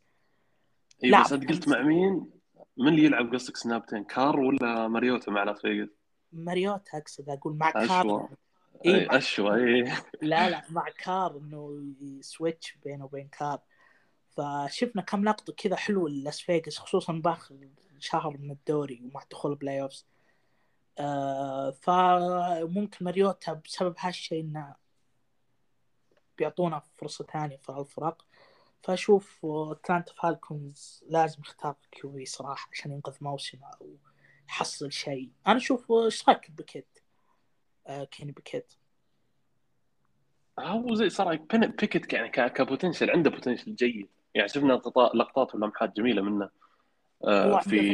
إيه بس أنت قلت مع مين؟ من اللي يلعب قصدك سنابتين، كار ولا ماريوتا مع لاس فيغاس؟ ماريوتا أقصد، أقول مع كار. إيه مع... أشوى إيه. لا لا مع كار، إنه سويتش بينه وبين كار. فشفنا كم لقطة كذا حلوة لاس فيغاس، خصوصا باخر شهر من الدوري ومع دخول بلاي أوفز. آه فممكن ماريوتا بسبب هالشيء إنه بيعطونا فرصة ثانية في الفرق. فأشوف أتلانتا فالكونز لازم يختار كيوبي صراحة عشان ينقذ موسمه أو يحصل شيء. أنا أشوف اشتراك بكيت، آه كيني بيكيت هو زي صراحة بيكيت يعني كبوتنشل، عنده بوتنشل جيد. يعني شفنا لقطات ولمحات جميلة منه آه في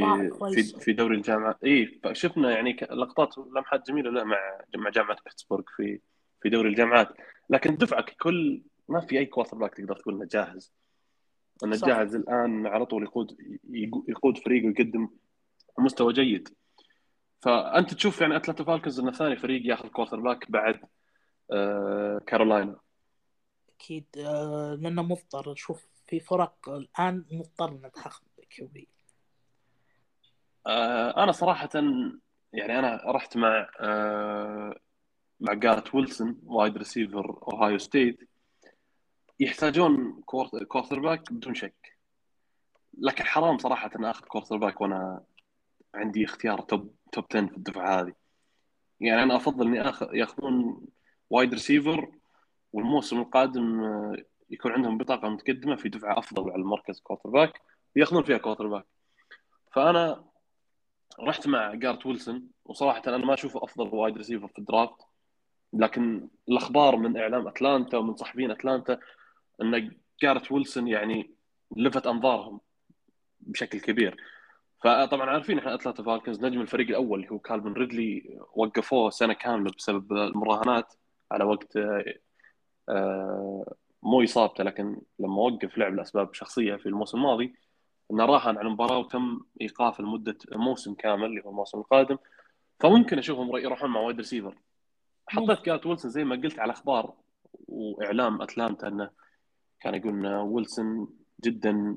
في في دوري الجامعة. إيه شفنا يعني لقطات ولمحات جميلة له مع مع جامعة بيتسبرغ في في دوري الجامعات. لكن دفعة ككل ما في أي كوارترباك تقدر تقول إنه جاهز، إنه جاهز الآن على طول يقود يقود فريق ويقدم مستوى جيد. فأنت تشوف يعني أتلانتا فالكونز إنه ثاني فريق يأخذ كوارترباك بعد آه كارولاينا. أكيد آه لأنه مضطر. شوف في فرق الآن مضطر إنه تأخذ كيوبي. آه أنا صراحة يعني أنا رحت مع آه مع جارت ويلسون وايد ريسيفر أوهايو ستيت. يحتاجون كوارترباك بدون شك، لكن حرام صراحة أنا أخذ كوارترباك وأنا عندي اختيار توب توب عشرة في الدفعة هذه. يعني انا افضل اني اخذ ياخذون وايد ريسيفر والموسم القادم يكون عندهم بطاقه متقدمه في دفعه افضل على المركز كوارتر باك وياخذون فيها كوارتر باك. فانا رحت مع جارت ويلسون، وصراحه انا ما اشوفه افضل وايد ريسيفر في الدرافت، لكن الاخبار من اعلام اتلانتا ومن صحفيين اتلانتا ان جارت ويلسون يعني لفت انظارهم بشكل كبير. فطبعا عارفين احنا اتلانتا فالكونز نجم الفريق الاول اللي هو كالفن ريدلي وقفوه سنه كامله بسبب المراهنات على وقت مو اصابته، لكن لما وقف لعب لاسباب شخصيه في الموسم الماضي انه راهن على المباراه وتم ايقافه لمده موسم كامل اللي هو الموسم القادم. فممكن اشوفهم يروحون مع وايد ريسيفر. حطيت جارت ويلسون زي ما قلت على اخبار واعلام اتلانتا انه كان يقول ويلسون جدا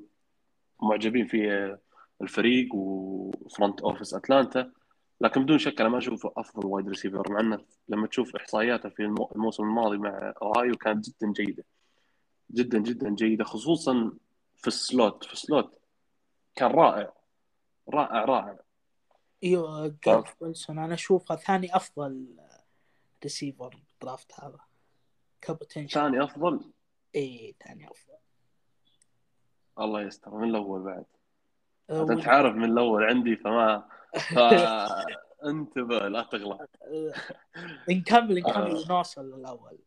معجبين في الفريق وفرونت اوفيس اتلانتا، لكن بدون شك انا ما اشوفه افضل وايد ريسيفر، مع انه لما تشوف احصائياته في الموسم الماضي مع اوهايو كانت جدا جيده جدا جدا جيده، خصوصا في السلوت في السلوت كان رائع رائع رائع. ايوه جارث ويلسون انا اشوفه ثاني افضل ريسيفر بالدرافت هذا كبوتنشل. ثاني افضل؟ اي ثاني افضل. الله يستر من الاول بعد أول... انت عارف من الاول عندي فما انتبه لا تغلط. نكمل نكمل نوصل للاول.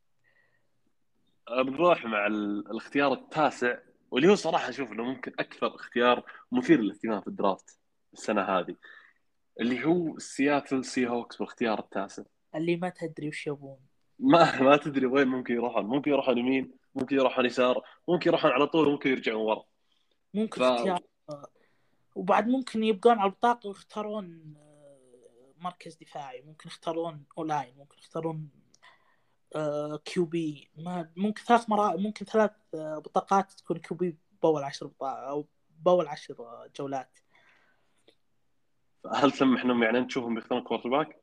بنروح مع الاختيار التاسع واللي هو صراحه اشوف انه ممكن اكثر اختيار مثير للاهتمام في الدرافت السنه هذه، اللي هو سياتل سي هوكس بالاختيار التاسع، اللي ما تدري وش يبون، ما ما تدري وين ممكن يروحون، ممكن يروحون يمين، ممكن يروحون يسار، ممكن يروحون على طول، ممكن يرجعون ورا، ممكن ف... اختيار، وبعد ممكن يبقون على البطاقه ويختارون مركز دفاعي، ممكن يختارون اولاين، ممكن يختارون كيو بي، ما ممكن ثلاث مرات ممكن ثلاث بطاقات تكون كيو بي باول عشر بطاقه او باول عشر جولات. هل سمحنهم يعني انت تشوفهم يختارون كوارتر باك؟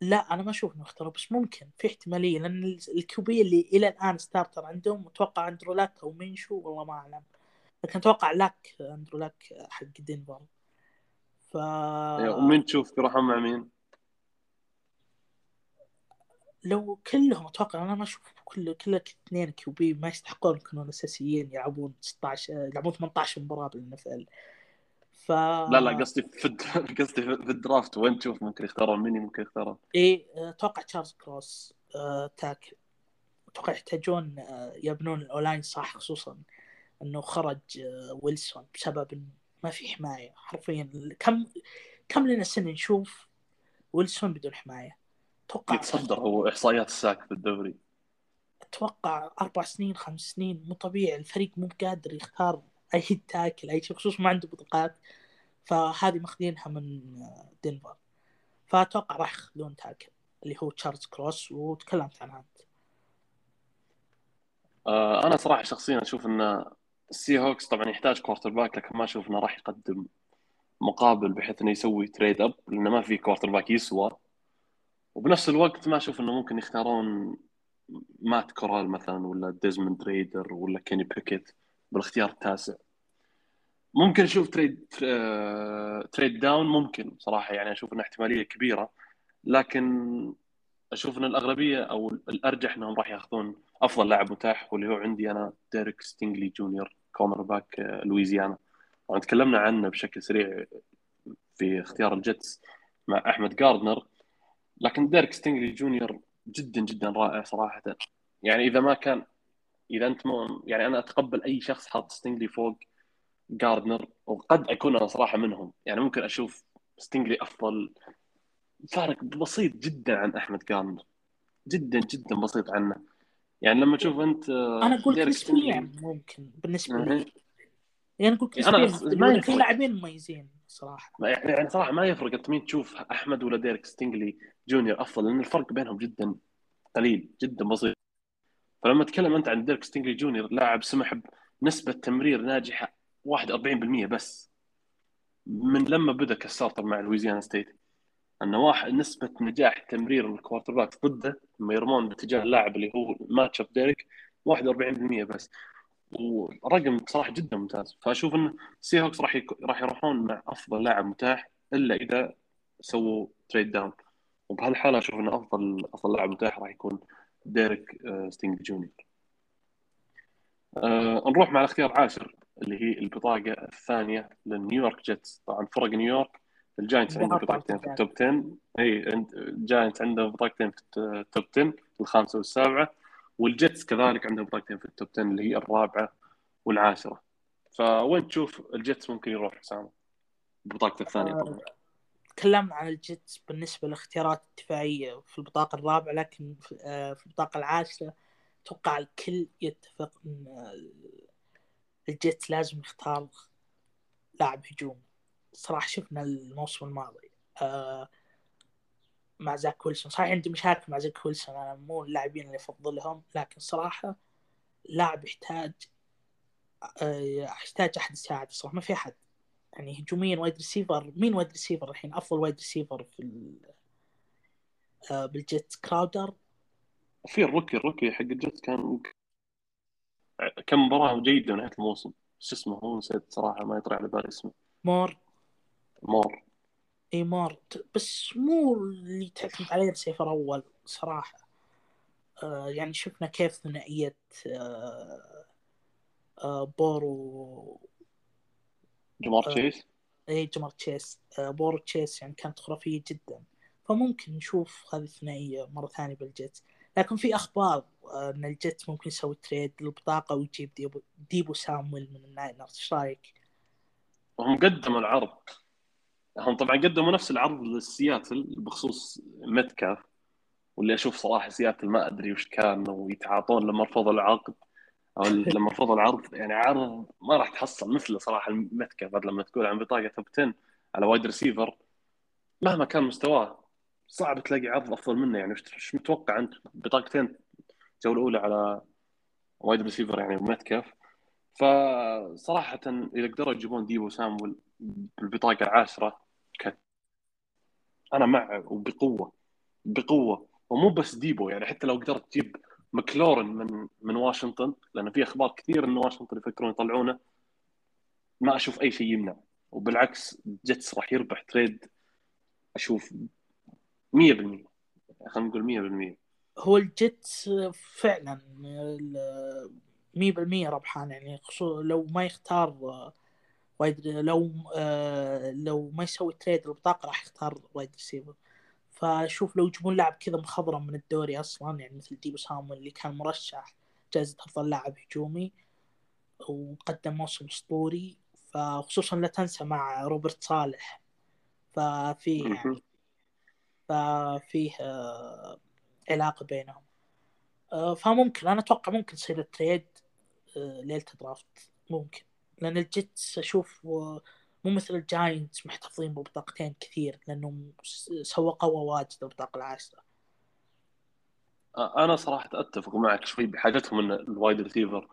لا انا ما اشوف انه اختاروا، بس ممكن في احتماليه لان الكوبي اللي الى الان ستارتر عندهم متوقع اندرو لاك او مينشو والله ما اعلم، لكن اتوقع لاك اندرو لاك حق دنفر. ف ومين تشوف يروحون مع مين؟ لو كلهم اتوقع انا ما اشوف كل كل اثنين كوبي ما يستحقون يكونون اساسيين يلعبون ستة عشر يلعبون ثمانية عشر مباراه بالنفل. ف... لا لا قصدي في قصدي في الدرافت وين تشوف ممكن يختارون مني ممكن يختارون؟ ايه اتوقع تشارلز كروس أه، تاك اتوقع يحتاجون أه، يبنون الاولاين صح، خصوصا انه خرج أه، ويلسون بسبب ما في حمايه حرفيا. كم كم لنا سنه نشوف ويلسون بدون حمايه؟ اتوقع يتصدر هو احصائيات الساك في الدوري، اتوقع اربع سنين خمس سنين مو طبيعي. الفريق مو قادر يختار اي تاكل اي شيء، خصوصا ما عنده بطاقات، فهذه ماخذينها من دنفر، فاتوقع راح يخلون تاكل اللي هو تشارلز كروس وتكلمت عنه. آه انا صراحه شخصيا اشوف ان السي هوكس طبعا يحتاج كوارتر باك، لكن ما اشوف انه راح يقدم مقابل بحيث انه يسوي تريد اب، لانه ما في كوارتر باك يسوى، وبنفس الوقت ما اشوف انه ممكن يختارون مات كورال مثلا ولا ديزموند ريدر ولا كيني بيكيت بالاختيار التاسع. ممكن نشوف تريد تريد داون ممكن صراحة، يعني أشوف أنها احتمالية كبيرة، لكن أشوف أن الأغلبية أو الأرجح أنهم راح يأخذون أفضل لاعب متاح، واللي هو عندي أنا ديرك ستينجلي جونيور كورنر باك لويزيانا. تكلمنا عنه بشكل سريع في اختيار الجيتس مع أحمد غاردنر، لكن ديرك ستينجلي جونيور جدا جدا رائع صراحة. يعني إذا ما كان إذا أنت مو يعني أنا أتقبل أي شخص حاط ستينجلي فوق غاردنر، وقد أكون أنا صراحة منهم، يعني ممكن أشوف ستينجلي أفضل، فارق بسيط جدا عن أحمد غاردنر، جدا جدا بسيط عنه. يعني لما تشوف أنت أنا أقول نسبيا ممكن بالنسبة لي م- يعني أقول نسبيا في لاعبين مميزين صراحة، يعني يعني صراحة ما يفرق أنت مين تشوف أحمد ولا ديرك ستينجلي جونيور أفضل، لأن الفرق بينهم جدا قليل جدا بسيط. فلما تكلم أنت عن ديرك ستينجلي جونيور لاعب سمح بنسبة تمرير ناجحة واحد أربعين بالمية بس من لما بدأ كستارتر مع لويزيانا ستيت، أن واحد نسبة نجاح تمرير الكوارتر باك ضده لما يرمون باتجاه اللاعب اللي هو ماتش أب ديرك واحد أربعين بالمية بس، ورقم صراحة جدا ممتاز. فأشوف أن سي هوكس راح راح يروحون مع أفضل لاعب متاح إلا إذا سووا تريد داون، وبهالحاله اشوف ان افضل افضل لاعب متاح راح يكون ديرك ستينجلي جونيور. أه نروح مع الاختيار العاشر اللي هي البطاقه الثانيه للنيويورك جيتس. طبعا فرق نيويورك الجاينتس عنده بطاقتين في التوب عشرة، اي الجاينتس عنده بطاقتين في التوب عشرة الخامسه والسابعه، والجيتس كذلك عنده بطاقتين في التوب عشرة اللي هي الرابعه والعاشره. فوين تشوف الجيتس ممكن يروح حسام بطاقته الثانيه؟ طبعا تكلمنا عن الجيتس بالنسبه للاختيارات الدفاعيه في البطاقه الرابعه، لكن في البطاقه العاشره توقع الكل يتفق ان الجيتس لازم يختار لاعب هجوم. صراحه شفنا الموسم الماضي مع زاك ويلسون، صحيح عندي مشاكل مع زاك ويلسون، انا مو اللاعبين اللي افضلهم، لكن صراحه لاعب يحتاج يحتاج احد يساعد. صراحه ما في احد يعني هجوميا. وايد ريسيفر، مين وايد ريسيفر الحين افضل وايد ريسيفر في بالجيتس؟ كراودر. في الروكي الروكي حق الجيتس كان كم مباراه جيده نهايه الموسم، شو اسمه هو نسيت صراحه، ما يطلع على بالي اسمه. مور مور اي مور، بس مو اللي تعتمد عليه ريسيفر اول صراحه. آه يعني شفنا كيف ثنائيه آه آه بورو جمار تشيس، اي جمار تشيس بورو تشيس، يعني كانت خرافيه جدا. فممكن نشوف هذه الثنائيه مره ثانيه بالجيتس. لكن في اخبار ان الجيتس ممكن يسوي تريد للبطاقه ويجيب ديبو, ديبو سامويل من الناينرز. ايش رايك؟ هم قدموا العرض، هم طبعا قدموا نفس العرض للسياتل بخصوص متكاف، واللي اشوف صراحه سياتل ما ادري وش كانوا يتعاطون لما رفضوا العقد او لما رفضوا العرض. يعني عرض ما راح تحصل مثله صراحه. المتكاف لما تقول عن بطاقه توب عشرة على وايد ريسيفر مهما كان مستواه صعب تلاقي عرض افضل منه. يعني وش متوقع انت بطاقتين الجوله الاولى على وايد ريسيفر يعني متكاف؟ فصراحه اذا قدروا يجيبون ديبو سامويل بالبطاقه العاشره كت... انا مع وبقوه بقوه. ومو بس ديبو، يعني حتى لو قدرت تجيب مكلورن من من واشنطن، لان في اخبار كثير ان واشنطن يفكرون يطلعونه، ما اشوف اي شيء يمنع، وبالعكس جيتس راح يربح تريد اشوف مية بالمية. خلينا نقول مية بالمية هو الجيتس فعلا مية بالمية ربحان. يعني خصوصا لو ما يختار وايد، لو لو ما يسوي تريد البطاقه راح يختار وايد ريسيفر. فشوف لو يجيبون لاعب كذا مخضرم من الدوري اصلا، يعني مثل ديبو سامويل اللي كان مرشح جائزه افضل لاعب هجومي وقدم موسم اسطوري، فخصوصا لا تنسى مع روبرت صالح، ففي يعني ففيه علاقه بينهم. فممكن انا اتوقع ممكن يصير التريد ليله درافت ممكن، لأن الجيتس أشوف مو مثل الجاينتس محتفظين ببطاقتين كثير، لأنهم سوقوا واجد البطاقة العاشرة. أنا صراحة أتفق معك شوي بحاجتهم من الوايد ريسيفر،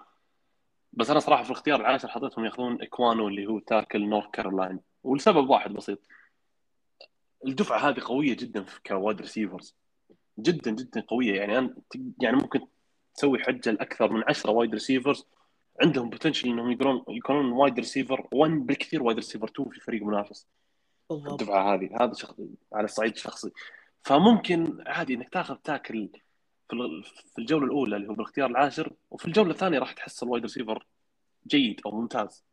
بس أنا صراحة في الاختيار العاشر حطيتهم يأخذون إكوانو اللي هو تاكل نورث كارولاين، ولسبب واحد بسيط: الدفعة هذه قوية جدا كوايد ريسيفرز، جدا جدا قوية. يعني أنا يعني ممكن تسوي حجة لأكثر من عشرة وايد ريسيفرز عندهم بوتنشل انهم يقدرون يكونون وايد ريسيفر واحد بالكثير وايد ريسيفر اثنين في فريق منافس. الدفعه هذه هذا شخ... على الصعيد الشخصي، فممكن عادي انك تاخذ تاكل في الجوله الاولى اللي هو بالاختيار العاشر، وفي الجوله الثانيه راح تحصل وايد ريسيفر جيد او ممتاز.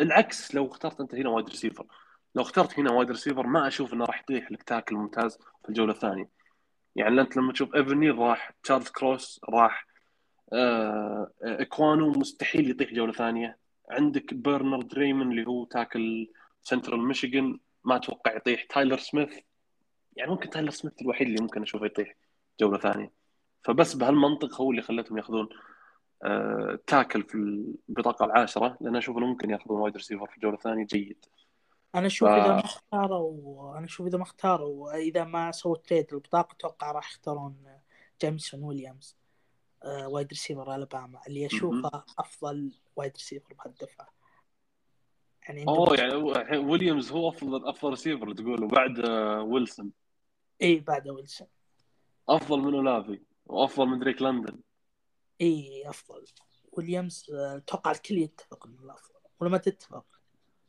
العكس لو اخترت انت هنا وايد ريسيفر، لو اخترت هنا وايد ريسيفر ما اشوف انه راح يطيح لك تاكل ممتاز في الجوله الثانيه. يعني انت لما تشوف إيفان نيل راح، تشارلز كروس راح، إكوانو مستحيل يطيح جولة ثانية. عندك برنارد ريمن اللي هو تاكل سنترال ميشيغان ما توقع يطيح. تايلر سميث، يعني ممكن تايلر سميث الوحيد اللي ممكن أشوفه يطيح جولة ثانية. فبس بهالمنطق هو اللي خلتهم يأخذون آه تاكل في البطاقة العاشرة، لأن أشوف إنه ممكن يأخذون وايد ريسيفر في جولة ثانية جيد. أنا أشوف ف... إذا ما اختاروا أنا أشوف إذا ما اختاروا إذا ما سووا تريد البطاقة توقع راح يختارون جيمسون ويليامز وايد ريسيفر ألاباما اللي أشوفه م-م. أفضل وايد ريسيفر بهالدفعة. يعني أوه يعني ويليامز هو أفضل أفضل ريسيفر تقوله بعد ويلسون. إيه بعد ويلسون أفضل من أولافي وأفضل من دريك لندن. إيه أفضل ويليامز توقع الكل يتفق إنه الأفضل، ولا ما تتفق؟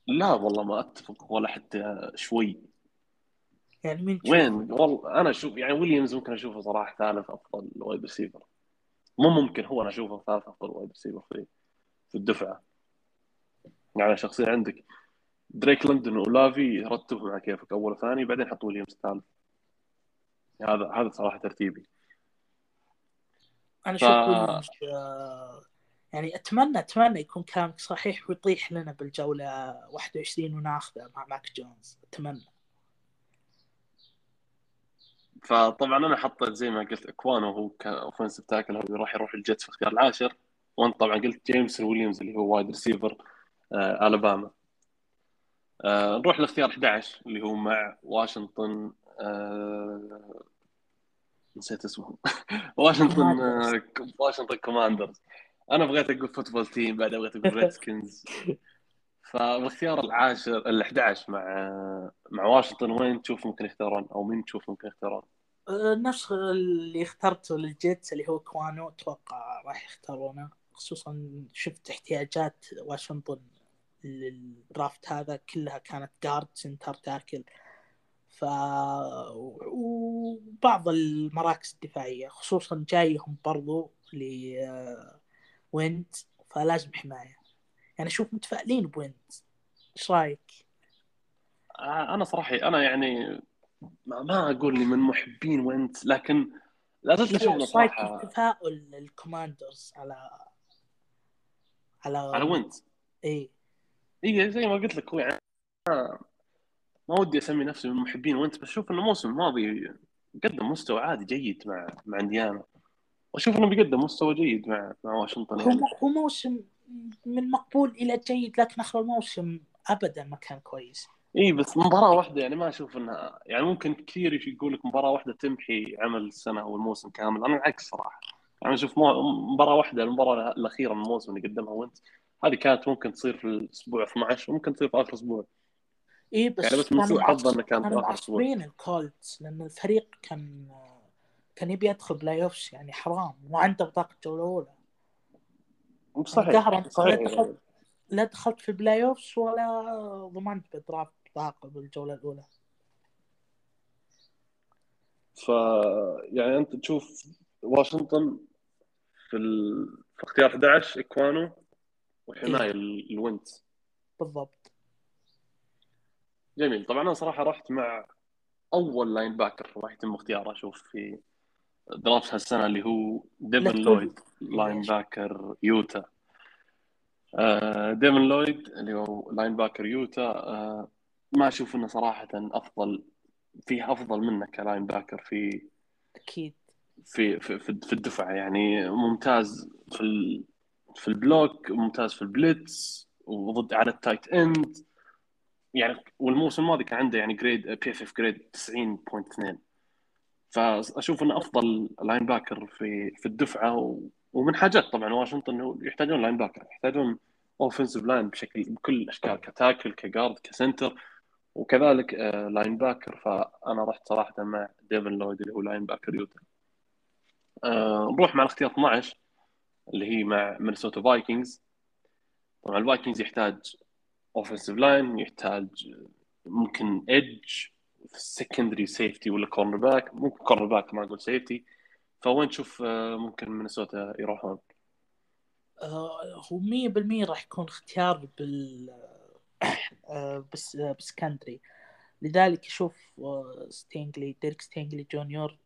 لا والله ما أتفق ولا حتى شوي. يعني مين وين؟ والله انا اشوف يعني ويليامز ممكن اشوفه صراحه ثالث افضل وايد ريسيفر، مو ممكن هو انا اشوفه ثالث افضل وايد ريسيفر في في الدفعه. يعني شخصيا عندك دريك لندن ولافي رتبهم على كيفك اول وثاني بعدين حط ويليامز ثالث. هذا هذا صراحه ترتيبي. انا ف... شوف يعني اتمنى اتمنى يكون كلامك صحيح ويطيح لنا بالجوله واحد وعشرين وناخذه مع ماك جونز، اتمنى. فطبعا انا حطيت زي ما قلت اكوانو هو كاوفنسيف تاكل، هو راح يروح الجيتس في اختيار العاشر، وان طبعا قلت جيمسون ويليامز اللي هو وايد ريسيفر آه ألاباما. آه نروح لاختيار أحد عشر اللي هو مع واشنطن آه... نسيت اسمه واشنطن آه... واشنطن كوماندرز. انا بغيت اقول فوتبول تيم بعد بغيت اقول ريدسكنز. فالاختيار العاشر الأحد عشر مع مع واشنطن وين تشوف ممكن يختارون او مين تشوف ممكن يختارون؟ نفس اللي اخترته للجيتس اللي هو كوانو، اتوقع راح يختارونه، خصوصا شفت احتياجات واشنطن للدرافت هذا كلها كانت جارد سنتر تاكل ف وبعض المراكز الدفاعيه، خصوصا جايهم برضو ل وينت فلازم حمايه. يعني شوف متفائلين بوينت، ايش رايك؟ انا صراحه انا يعني ما, ما اقول لي من محبين وينت، لكن لا تشوف صراحه تفاؤل الكوماندرز على على على وينت. اي اي زي ما قلت لك هو يعني ما ودي اسمي نفسي من محبين وينت، بس شوف انه الموسم الماضي قدم مستوى عادي جيد مع مع انديانا، واشوف انه بيقدم مستوى جيد مع مع واشنطن. هو موسم من مقبول الى جيد، لكن اخر الموسم ابدا ما كان كويس. اي بس مباراه واحده يعني ما اشوف انها يعني ممكن كثير يقول لك مباراه واحده تمحي عمل السنه او الموسم كامل. انا العكس صراحه، انا اشوف مباراه واحده المباراه الاخيره من الموسم اللي قدمها وينت هذه كانت ممكن تصير في الاسبوع اثنا عشر وممكن تصير في اخر اسبوع. اي بس يعني بس من سوء حظ انه كان في اخر اسبوع بين الكولتس، لان الفريق كان كان يبي يدخل بلاي اوفس، يعني حرام وعنده بطاقه جوله اولى. صحيح. صحيح. لا دخلت لا دخلت في البلاي اوفس ولا ضمنت بطاقة بطاقة بالجولة الأولى. ف يعني أنت تشوف واشنطن في, ال... في اختيار أحد عشر إكوانو وحماية إيه؟ الوينت بالضبط. جميل. طبعا أنا صراحة رحت مع أول لاين باكر راح يتم اختياره أشوف في درافت هالسنة اللي هو ديفن لويد لاين باكر يوتا. ديفن لويد اللي هو لاين باكر يوتا ما أشوف إنه صراحة أفضل فيه أفضل منه كلاين باكر في أكيد في في في الدفعة. يعني ممتاز في في البلوك، ممتاز في البليتس وضد على التايت إند يعني. والموسم الماضي كان عنده يعني جريد بي إف إف جريد تسعين فاصلة اثنين، فأشوف أنه أفضل لاين باكر في في الدفعة. و... ومن حاجات طبعاً واشنطن إنه يحتاجون لاين باكر، يحتاجون أوفنسيف لاين بشكل بكل الأشكال كتاكل كجارد كسنتر وكذلك آه لاين باكر. فأنا رحت صراحة مع ديفن لويد اللي هو لاين باكر يوتا. آه نروح مع الاختيار اثنا عشر اللي هي مع مينيسوتا فايكنجز. طبعاً الفايكنجز يحتاج أوفنسيف لاين، يحتاج ممكن إدج في السكندري سيفتي ولا كورنر باك، ممكن كورنر باك ما أقول سيفتي. فوين تشوف ممكن مينيسوتا يروحون؟ هو مية بالمية راح يكون اختيار بال بس بسكندري، لذلك يشوف ستينجلي ديرك ستينجلي جونيور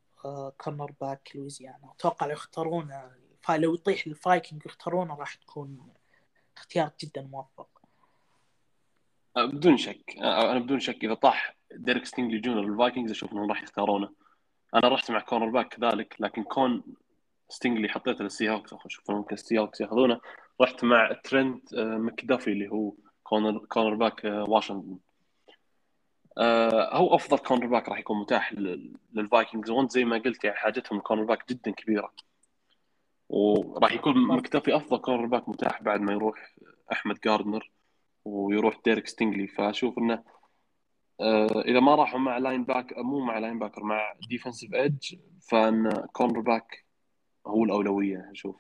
كورنر باك لويزيانا، أتوقع لو يختارونه فلو يطيح الفايكنج يختارونه راح تكون اختيار جدا موفق بدون شك. أنا بدون شك إذا طاح ديرك ستينجلي جونيور الفايكنجز أشوف إنهم راح يختارونه. أنا رحت مع كورنر باك كذلك، لكن كون ستينجلي حطيته للسي هوكس أشوف ممكن السي هوكس يأخذونه. رحت مع ترينت مكدافي اللي هو كورنر كورنر باك واشنطن. هو أفضل كورنر باك راح يكون متاح للفايكنجز، وانت زي ما قلت يعني حاجتهم الكورنر باك جدا كبيرة، وراح يكون مكدافي أفضل كورنر باك متاح بعد ما يروح أحمد غاردنر ويروح ديرك ستينجلي. فأشوف إنه إذا ما راحوا مع لاين باك مو مع لاين باكر مع ديفنسيف إدج فإن كورنر باك هو الأولوية. أشوف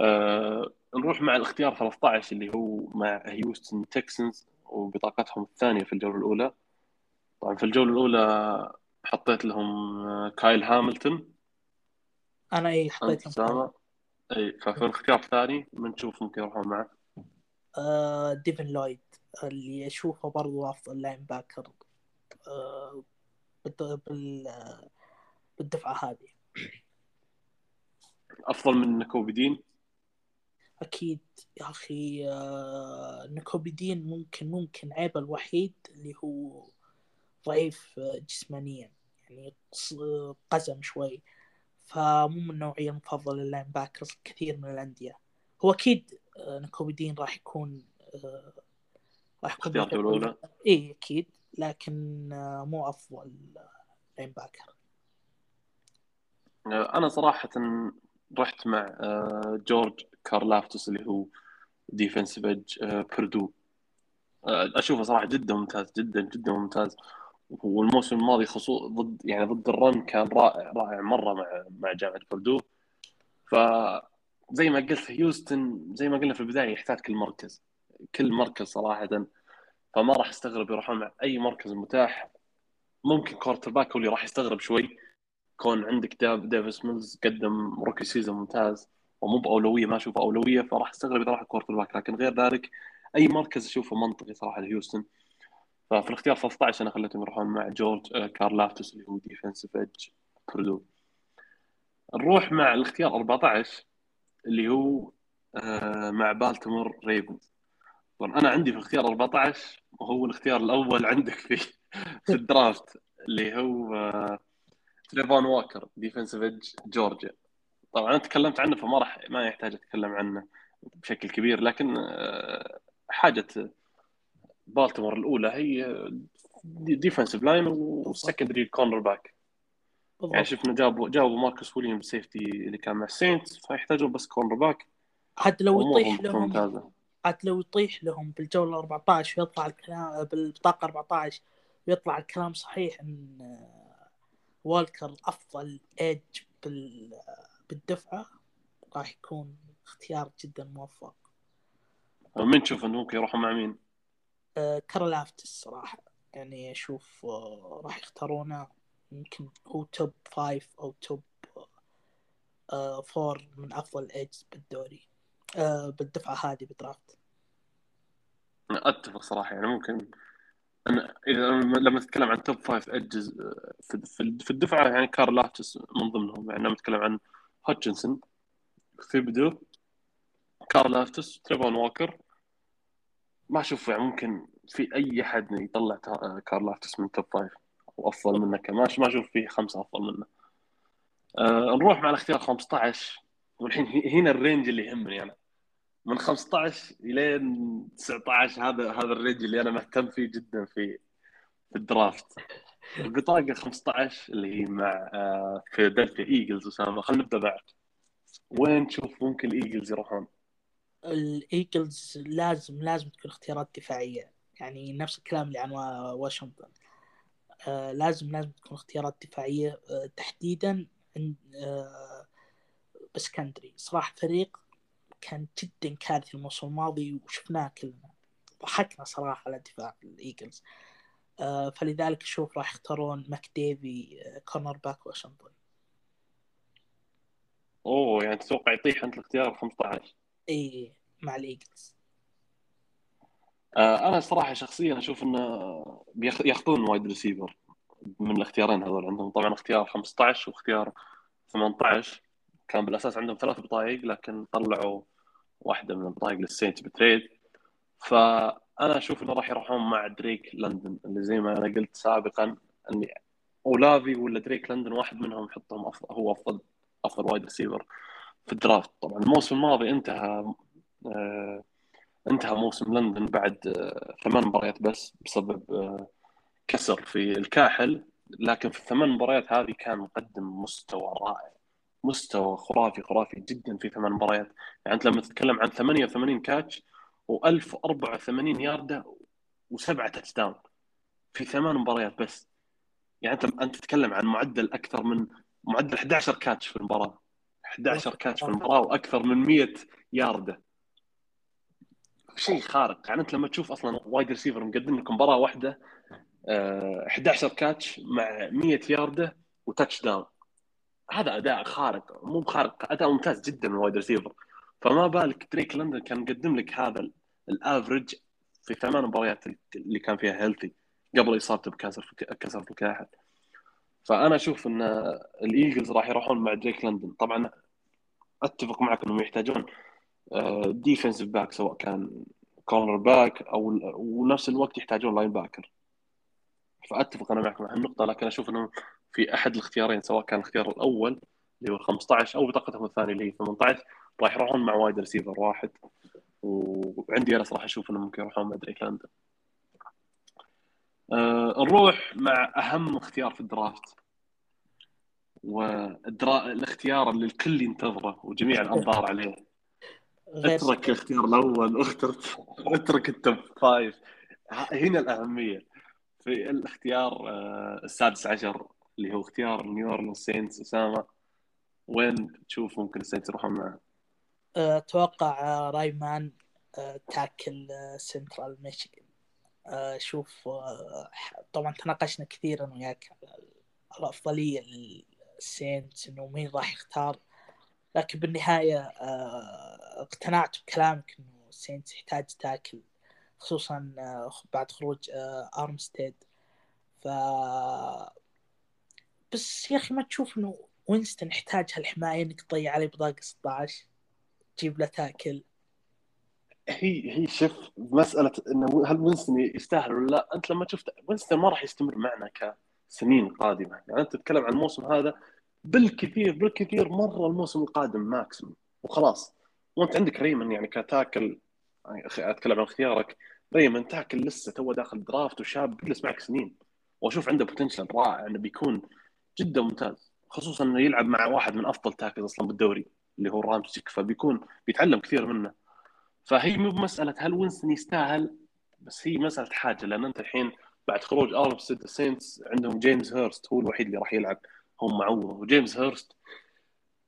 أه نروح مع الاختيار ثلاثة عشر اللي هو مع هيوستن تكسانز وبطاقتهم الثانية في الجولة الأولى. طبعا في الجولة الأولى حطيت لهم كايل هاملتون انا ايه حطيت لهم اي. ففي الاختيار الثاني بنشوف ممكن يروحوا معه آه ديفن لويد اللي اشوفه برضو افضل لاين باكر آه بال بالدفعه هذه، افضل من نيكوبي دين اكيد يا اخي. آه نيكوبي دين ممكن ممكن عيبه الوحيد اللي هو ضعيف جسمانيا، يعني قزم شوي، فمو من النوعية المفضلة للاين باكرز كثير من الأندية. هو أكيد نيكوبي دين راح يكون راح يكون اختيار الأولى إيه أكيد، لكن مو أفضل لاين باكر. أنا صراحة رحت مع جورج كارلافتوس اللي هو ديفنسيف إيدج بيردو، أشوفه صراحة جدا ممتاز جدا جدا ممتاز. والموسم الماضي خصوصا ضد يعني ضد الرن كان رائع رائع مره مع مع جامعه بردو. فزي ما قلت هيوستن زي ما قلنا في البدايه يحتاج كل مركز كل مركز صراحه، فما راح استغرب يروحون مع اي مركز متاح. ممكن كورتر باك هو اللي راح يستغرب شوي، كون عندك داف ديفيس ميلز قدم روكي سيزون ممتاز ومو باولويه، ما اشوفه اولويه، فراح استغرب يروح كورتر باك. لكن غير ذلك اي مركز اشوفه منطقي صراحه هيوستن. ففي الاختيار ثلاثة عشر أنا خليتهم يروحون مع جورج كارلافتوس اللي هو ديفنسيف إيدج بردو. نروح مع الاختيار أربعة عشر اللي هو مع بالتمور ريفنز. طبعا أنا عندي في الاختيار أربعة عشر وهو الاختيار الأول عندك في في الدرافت اللي هو تريفون والكر ديفنسيف إيدج جورجيا. طبعا أنا تكلمت عنه فما راح ما يحتاج أتكلم عنه بشكل كبير، لكن حاجة بالتمور الأولى هي ديفنسيف لاين وسكندري كورنر باك. يعني شفنا جابوا جابوا ماركوس ويليامز سيفتي اللي كان مع سينتس، فيحتاجون بس كورنر باك. حتى لو يطيح لهم حتى لو يطيح لهم بالجولة أربعة عشر ويطلع الكلام بالبطاقة أربعة عشر ويطلع الكلام صحيح إن والكر أفضل إيدج بال بالدفعة، راح يكون اختيار جدا موفق. من نشوف إنه ممكن يروحوا مع مين؟ كارلافتس الصراحة يعني أشوف راح يختارونه، يمكن هو توب فايف أو توب فور من أفضل إيدجز بالدوري بالدفعة هذه بالدرافت. أتفق صراحة، يعني ممكن أنا إذا لما نتكلم عن توب فايف إيدجز في في الدفعة يعني كارلافتس من ضمنهم. يعني لما نتكلم عن هاتشنسون فيبدو كارلافتس تريفون والكر، ما أشوف يعني ممكن في أي حد يطلع كارلافتس من توب فايف وأفضل منه كمان، ما أشوف فيه خمسة أفضل منه. أه نروح مع الاختيار خمسة عشر، والحين هنا الرينج اللي يهمني أنا من خمسة عشر إلى تسعة عشر. هذا هذا الرينج اللي أنا مهتم فيه جدا في في الدرافت. البطاقة خمسة عشر اللي هي مع فيلادلفيا إيجلز. وسام خلينا نبدأ بعد وين نشوف ممكن الإيجلز يروحون؟ الإيجلز لازم لازم تكون اختيارات دفاعية، يعني نفس الكلام اللي عن واشنطن. آه لازم لازم تكون اختيارات دفاعية، آه تحديدا عند آه بسكندري. صراحة فريق كان جدا كارثي الموسم الماضي وشفناه كلنا، ضحكنا صراحة على دفاع الإيجلز. آه فلذلك شوف راح يختارون ماك ديفي آه كورنر باك واشنطن. أوه يعني تتوقع يطيح عند الاختيار خمسة عشر؟ اي مع الايجلز. انا صراحه شخصيا اشوف انه بياخذون وايد ريسيفر من الاختيارين هذول. عندهم طبعا اختيار خمسة عشر واختيار ثمانية عشر، كان بالاساس عندهم ثلاث بطايق لكن طلعوا واحده من البطايق للسينت بتريد. فانا اشوف انه راح يروحون مع دريك لندن اللي زي ما انا قلت سابقا ان اولافي ولا دريك لندن واحد منهم يحطهم افضل، هو افضل افضل وايد ريسيفر في الدرافت. طبعا الموسم الماضي انتهى آه انتهى موسم لندن بعد آه ثمان مباريات بس بسبب آه كسر في الكاحل، لكن في الثمان مباريات هذه كان مقدم مستوى رائع، مستوى خرافي خرافي جدا في ثمان مباريات. يعني انت لما تتكلم عن ثمانية وثمانين كاتش وألف وأربعة وثمانين ياردة وسبعة تاتش داون في ثمان مباريات بس. يعني انت تتكلم عن معدل اكثر من معدل أحد عشر كاتش في المباراه، أحد عشر كاتش في المباراة وأكثر من مئة ياردة، شيء خارق. يعني أنت لما تشوف أصلاً وايد ريسيفر مقدم لك مباراة واحدة أحد عشر كاتش مع مية ياردة وتاتش داون. هذا أداء خارق، مو بخارق، أداء ممتاز جدا من وايد ريسيفر. فما بالك دريك لندن كان يقدم لك هذا الافرج في ثمان مباريات اللي كان فيها هيلثي قبل إصابته بكسر كسر الكاحل. فأنا أشوف أن الإيجلز راح يروحون مع دريك لندن. طبعا أتفق معك أنهم يحتاجون ديفنسيف باك سواء كان كورنر باك أو ونفس الوقت يحتاجون لاين باكر. فأتفق أنا معك مع النقطة، لكن أشوف أنهم في أحد الاختيارين سواء كان الاختيار الأول اللي هو خمسة عشر أو بطاقتهم الثانية اللي هي ثمانية عشر راح يروحون مع وايد ريسيفر واحد، وعندي أنا صراحة أشوف أنهم ممكن يروحون مع دريك لندن. أه نروح مع أهم اختيار في الدرافت، والدرا الاختيار اللي الكل ينتظره وجميع الأنظار عليه. اترك الاختيار الأول واخترت اترك التوب فايف. هنا الأهمية في الاختيار السادس عشر اللي هو اختيار نيويورك سينتس. أسامة، وين تشوف ممكن السينتس يروحون معه؟ أتوقع رايمان تاكل سنترال ميشيغان. شوف طبعا تناقشنا كثيرا وياك على الأفضلية للسينتس إنه مين راح يختار، لكن بالنهاية اقتنعت بكلامك إنه السينتس يحتاج تاكل، خصوصا بعد خروج أرمستيد. ف بس يا أخي ما تشوف إنه وينستون يحتاج هالحماية إنك تضيع عليه بضاقة ستة عشر تجيب له تاكل؟ هي هي شف مسألة إنه هل وينستون يستاهل ولا لا. أنت لما شفت وينستون ما راح يستمر معنا كسنين قادمة، يعني أنت تتكلم عن الموسم هذا بالكثير بالكثير مرة الموسم القادم ماكسيم وخلاص. وأنت عندك ريمان يعني كتاكل، يعني أتكلم عن اختيارك ريمان تاكل لسه تو داخل درافت وشاب بيجلس معك سنين، وأشوف عنده بوتنشل رائع إنه بيكون جدا ممتاز، خصوصا إنه يلعب مع واحد من أفضل تاكل أصلا بالدوري اللي هو رامسيك، فبيكون بيتعلم كثير منه. فهي مو بمسألة هل وينستون يستاهل، بس هي مسألة حاجة، لأن أنت الحين بعد خروج أرب ست سينتس عندهم جيمس هيرست هو الوحيد اللي راح يلعب، هم معوض. وجيمس هيرست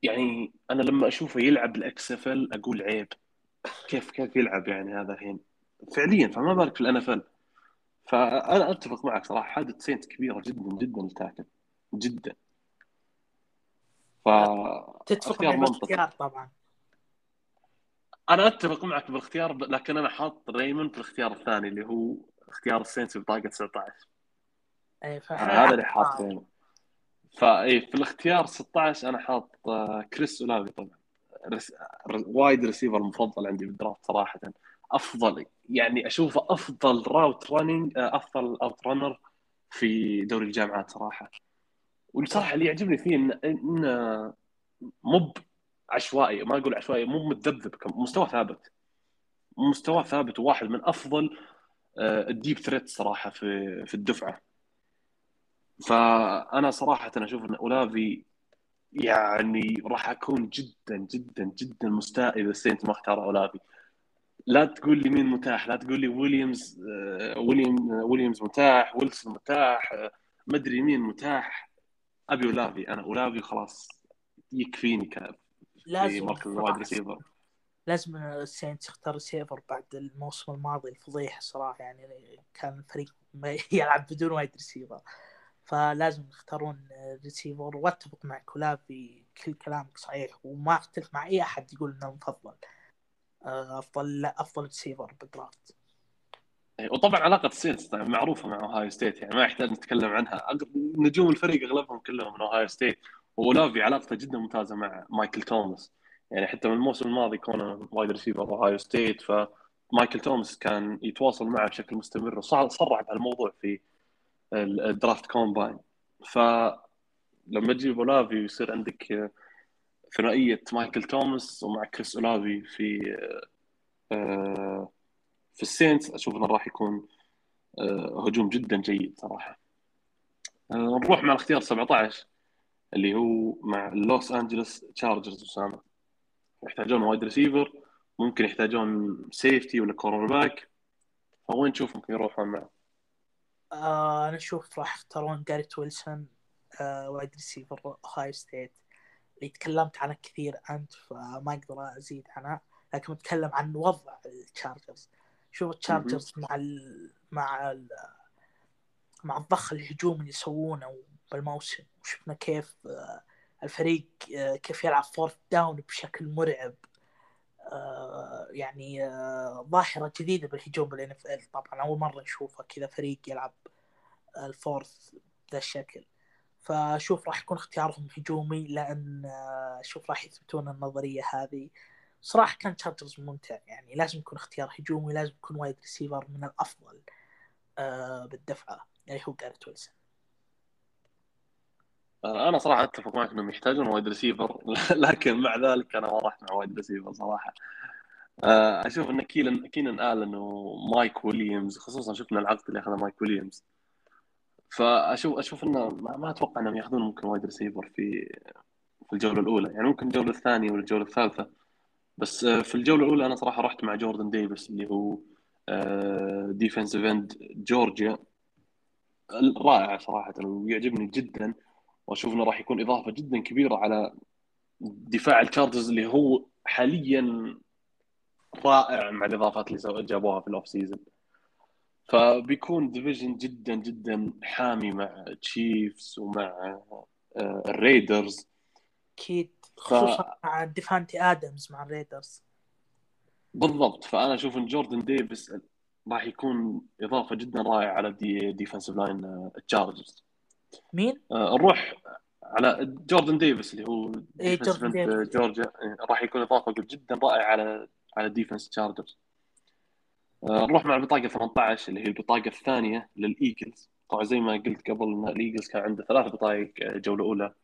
يعني أنا لما أشوفه يلعب الأكس إف إل أقول عيب، كيف كيف يلعب يعني هذا الحين فعليا، فما بالك في الأن إف إل. فأنا أتفق معك صراحة حاجة سينتس كبيرة جدا جدا لتاكل جدا. ف تتفق مع الاختيار؟ طبعا انا اتفق معك بالاختيار، لكن انا حاط ريمون في الاختيار الثاني اللي هو اختيار السينتس بطاقه تسعة عشر. اي هذا اللي حاط ريمون. فاي في الاختيار ستة عشر انا حاط كريس أولافي، طبعا رس... وايد ريسيفر المفضل عندي بالدرافت صراحه، افضل يعني اشوفه افضل راوت رانينج افضل اوت رانر في دوري الجامعات صراحه. والصراحه اللي يعجبني فيه ان, إن مو عشوائي، ما اقول عشوائي، مو متذبذب، مستوى ثابت مستوى ثابت وواحد من افضل الديب ثريت صراحه في في الدفعه. فانا صراحه اشوف ان أولافي يعني راح اكون جدا جدا جدا مستاء اذا السينت ما اختار أولافي. لا تقول لي مين متاح، لا تقول لي ويليامز ويليام ويليامز متاح، ويلسون متاح، مدري مين متاح، ابي أولافي. انا أولافي خلاص يكفيني كاب. لازم لازم السينتس يختار سيفر بعد الموسم الماضي الفضيحه صراحه، يعني كان الفريق يلعب بدون وايد ريسيفر، فلازم يختارون ريسيفر. واتفق مع كولافي، كل كلامك صحيح وما اختلف مع اي احد يقول انه مفضل افضل افضل ريسيفر بالدرافت. وطبعا علاقه السينتس معروفه مع أوهايو ستيت، يعني ما يحتاج نتكلم عنها، نجوم الفريق اغلبهم كلهم من أوهايو ستيت. وأولافي علاقته جدا ممتازة مع مايكل توماس، يعني حتى من الموسم الماضي كونه وايد ريسيفر أوهايو ستيت، فمايكل توماس كان يتواصل معه بشكل مستمر وصرح بهالموضوع في الدرافت كومباين. فلما تجيب أولافي ويصير عندك ثنائية مايكل توماس ومع كريس أولافي في في السينتس، أشوف أنه راح يكون هجوم جدا جيد صراحة. نروح مع الاختيار سبعة عشر اللي هو مع لوس أنجلوس تشارجرز. وسام يحتاجون وايد ريسيفر، ممكن يحتاجون سيفتي ولا كورنر باك، فوين تشوف ممكن يروحون معه؟ آه أنا أشوف راح يختارون جاريت ويلسون آه وايد ريسيفر أوهايو ستيت اللي تكلمت عنه كثير أنت، فما أقدر أزيد عنه، لكن أتكلم عن وضع التشارجرز. شوف التشارجرز مع ال... مع ال... مع الضخ الهجوم اللي يسوونه بالموسم، وشفنا كيف الفريق كيف يلعب فورث داون بشكل مرعب. يعني ظاهرة جديدة بالهجوم بالان اف ال، طبعا أول مرة نشوفها كذا فريق يلعب الفورث بهذا الشكل. فشوف راح يكون اختيارهم هجومي، لأن شوف راح يثبتون النظرية هذه. صراحة كان تشارلز ممتع، يعني لازم يكون اختيار هجومي، لازم يكون وايد ريسيفر من الأفضل بالدفعة اللي هو جاريت ويلسون. أنا صراحة أتفق معك إنهم يحتاجون وايد ريسيفر، لكن مع ذلك أنا ما راحت مع وايد ريسيفر صراحة. أشوف إن كيلن كينن آلن ومايك ويليامز، خصوصا شفنا العقد اللي أخذه مايك ويليامز، فأشوف أشوف إنه ما أتوقع إنهم يأخذون ممكن وايد ريسيفر في في الجولة الأولى، يعني ممكن الجولة الثانية ولا الجولة الثالثة. بس في الجولة الأولى أنا صراحة رحت مع جوردن ديفيس اللي هو ديفنسيف اند جورجيا، رائع صراحة ويعجبني جدا، وأشوف إنه راح يكون إضافة جدا كبيرة على دفاع التشارلز اللي هو حاليا رائع مع الإضافات اللي جابوها في الأوف سيزن. فبيكون ديفيجن جدا جدا حامي مع تشيفز ومع الريدرز أكيد، خصوصا ف... مع ديفانتي آدمز مع الريدرز بالضبط. فأنا أشوف إن جوردن ديفيس راح يكون إضافة جدا رائعة على دي ديفنسيف لاين تشارلز. مين؟ نروح على جوردن ديفيس اللي هو إيه جوردن جورجيا، راح يكون إضافة جدا رائعة على على ديفنس تشارلز. نروح مع البطاقة ثمانية عشر اللي هي البطاقة الثانية للإيجلز. طبعا زي ما قلت قبل إن الإيجلز كان عنده ثلاث بطاقة جولة أولى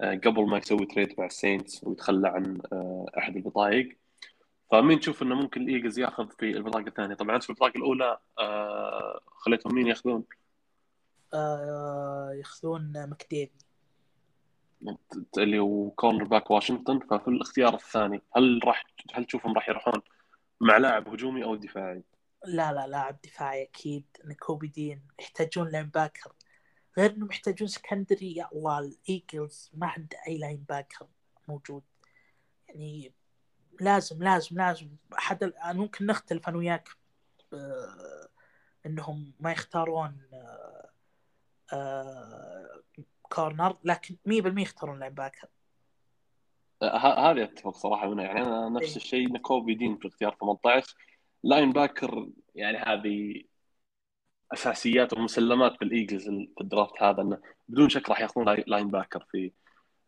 قبل ما يسوي تريد مع السينتس ويتخلى عن أحد البطاقة، فمين نشوف إنه ممكن الإيجلز يأخذ في البطاقة الثانية. طبعا في البطاقة الأولى خليتهم مين يأخذون؟ يأخذون مكديفي اللي هو كورنر باك واشنطن. ففي الاختيار الثاني هل راح هل تشوفهم راح يروحون مع لاعب هجومي أو دفاعي؟ لا لا لاعب دفاعي أكيد. نكوبي دين يحتاجون لاين باكر، غير إنه محتاجون سكندري. يا الله الإيجلز ما عنده أي لاين باكر موجود، يعني لازم لازم لازم أحد. الآن ممكن نختلف أنا وياك إنهم ما يختارون كورنر، لكن مية بالمية يختارون لاين باكر. هذا اتفق صراحة منها، يعني أنا نفس الشيء نكوبي دين في اختيار ثمانية عشر. لاين باكر يعني هذه أساسيات ومسلمات بالإيجلز في الدرافت هذا، أنه بدون شك راح يأخذون لاين باكر في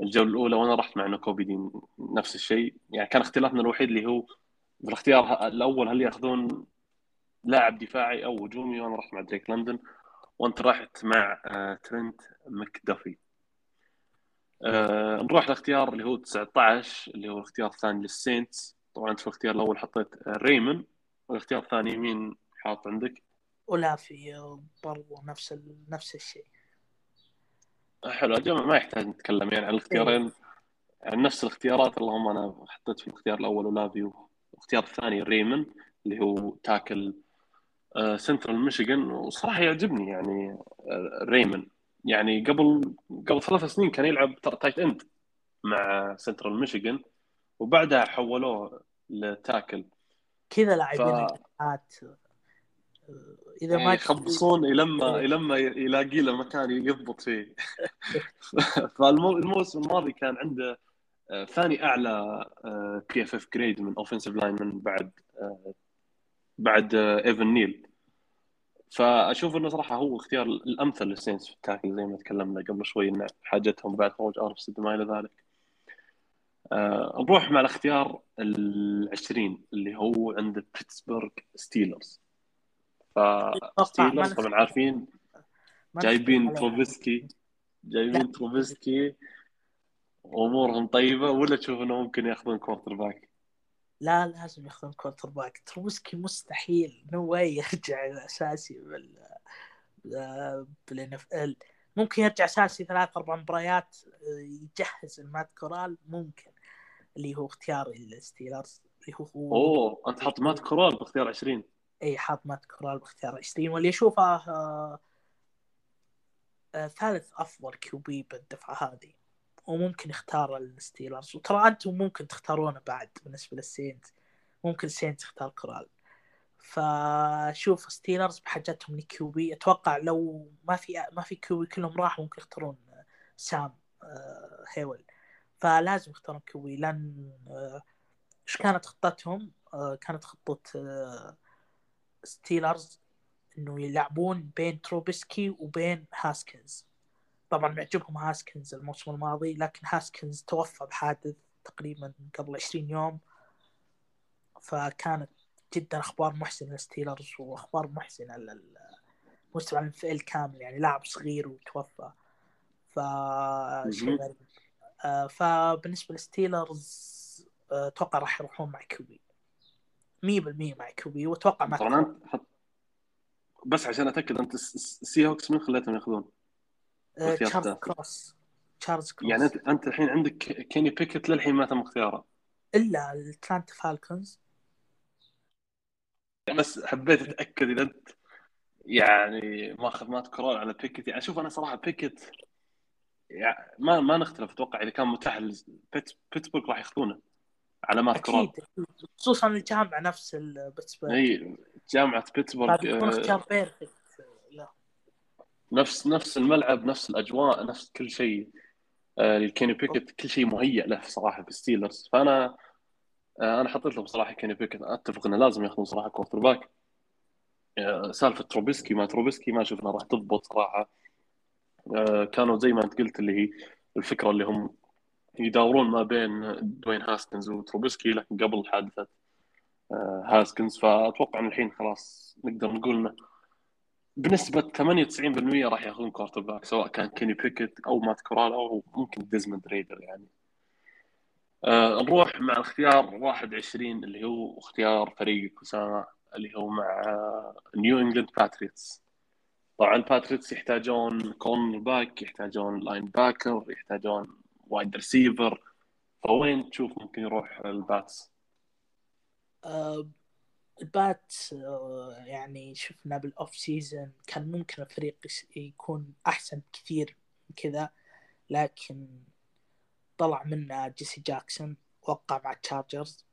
الجولة الأولى، وأنا رحت مع نكوبي دين نفس الشيء. يعني كان اختلافنا الوحيد اللي هو في الاختيار الأول هل يأخذون لاعب دفاعي أو هجومي، وأنا رحت مع دريك لندن وأنت رحت مع ترينت مكدافي. أه نروح لاختيار اللي هو تسعة عشر اللي هو الاختيار الثاني للسينتس. طبعا في الاختيار الأول حطيت ريمن، والاختيار الثاني مين حاط عندك؟ أولافي برضو نفس ال... نفس الشيء. حلو، الجمع ما يحتاج نتكلم يعني عن الاختيارين، عن نفس الاختيارات. اللهم أنا حطيت في الاختيار الأول أولافي، والاختيار الثاني ريمن اللي هو تاكل أه سنترال ميشيغان. وصراحة يعجبني يعني أه ريمن، يعني قبل قبل ثلاث سنين كان يلعب تايت اند مع سنترال ميشيغان وبعدها حولوه لتاكل كذا لاعبين الكات. ف... اذا ما يخبصون لما لما يلاقي له مكان يضبط فيه. فالموسم الماضي كان عنده ثاني اعلى بي اف اف جريد من اوفنسيف لاين من بعد بعد إيفان نيل. فأشوف إنه صراحة هو اختيار الأمثل للسينس في التاكل، زي ما تكلمنا قبل شوي إن حاجتهم بعد خروج أرفسد ما إلى ذلك. أه نروح مع الاختيار العشرين اللي هو عند بيتسبرغ ستيلرز. فستيلرز طبعا عارفين جايبين تروفيسكي، جايبين تروفيسكي أمورهم طيبة، ولا تشوف إنه ممكن يأخذون كورتر باك؟ لا لازم ياخذون كورتر باك. تروسكي مستحيل نوى يرجع أساسي بال بالإن إف إل. ممكن يرجع أساسي ثلاث أربع مباريات يجهز المات كورال، ممكن اللي هو اختيار الستيلرز اللي هو, هو أوه أنت حط مات كورال باختيار عشرين؟ أي حط مات كورال باختيار عشرين، واللي أشوفه ثالث أفضل كيوبي بالدفعة هذه، وممكن اختار الستيلرز. وترى أنتم ممكن تختارونه بعد بالنسبة للسينت، ممكن السينت تختار كورال. فشوف ستيلرز بحاجتهم لكيوبي، اتوقع لو ما في ما في كيوبي كلهم راح ممكن يختارون سام هيول، فلازم يختارون كيوبي. لان ايش كانت خطتهم؟ كانت خطة ستيلرز انه يلعبون بين تروبسكي وبين هاسكنز. طبعا معجبهم هاسكنز الموسم الماضي، لكن هاسكنز توفى بحادث تقريبا قبل عشرين يوم، فكانت جدا أخبار محزنة للستيلرز وأخبار محزنة للمستوى الفئل كامل، يعني لاعب صغير وتوفى فشيء غريب. فبالنسبة للستيلرز أتوقع راح يروحون مع كوبي مية بالمية مع كوبي، وأتوقع مع طبعا حط... بس عشان أتأكد أنت سي هوكس من خلاتهم يأخذون تشارلز كروس. تشارلز كروس يعني أنت أنت الحين عندك كيني بيكيت للحين ما تم اختياره إلا الاتلانتا فالكونز. بس حبيت أتأكد إذا أنت يعني ماخذ مات كورال على بيكيت. يعني شوف أنا صراحة بيكيت يعني ما ما نختلف، أتوقع إذا كان متاح بيتسبرغ راح يأخذونه على مات كورال، خصوصا الجامعة نفس بيتسبرغ. أي جامعة بيتسبرغ اختيار بيرفكت، نفس نفس الملعب نفس الأجواء نفس كل شيء. الكيني بيكيت كل شيء مهيئ له صراحة بالستيلرز، فأنا انا حطيت له بصراحه كيني بيكيت. اتفق انه لازم ياخذون صراحه كوارتر باك. سالفه تروبسكي ما تروبسكي ما شفنا راح تضبط صراحه. كانوا زي ما انت قلت اللي هي الفكره اللي هم يدورون ما بين دوين هاسكنز وتروبسكي، لكن قبل حادثه هاسكنز. فاتوقع ان الحين خلاص نقدر نقول انه بنسبه ثمانية وتسعين بالمية راح ياخذون كوارتر باك، سواء كان كيني بيكيت او مات كورال او ممكن ديزموند ريدر. يعني أه نروح مع الاختيار واحد وعشرين اللي هو اختيار فريق كوسانا اللي هو مع نيو انجلند باتريتس. طبعا الباتريتس يحتاجون كورنر باك، يحتاجون لاين باكر، يحتاجون وايد ريسيفر، فوين تشوف ممكن يروح الباتس؟ أه الباتس يعني شفنا بالاوف سيزن كان ممكن الفريق يكون احسن كثير من كذا، لكن طلع منه جيسي جاكسون وقع مع تشارجرز،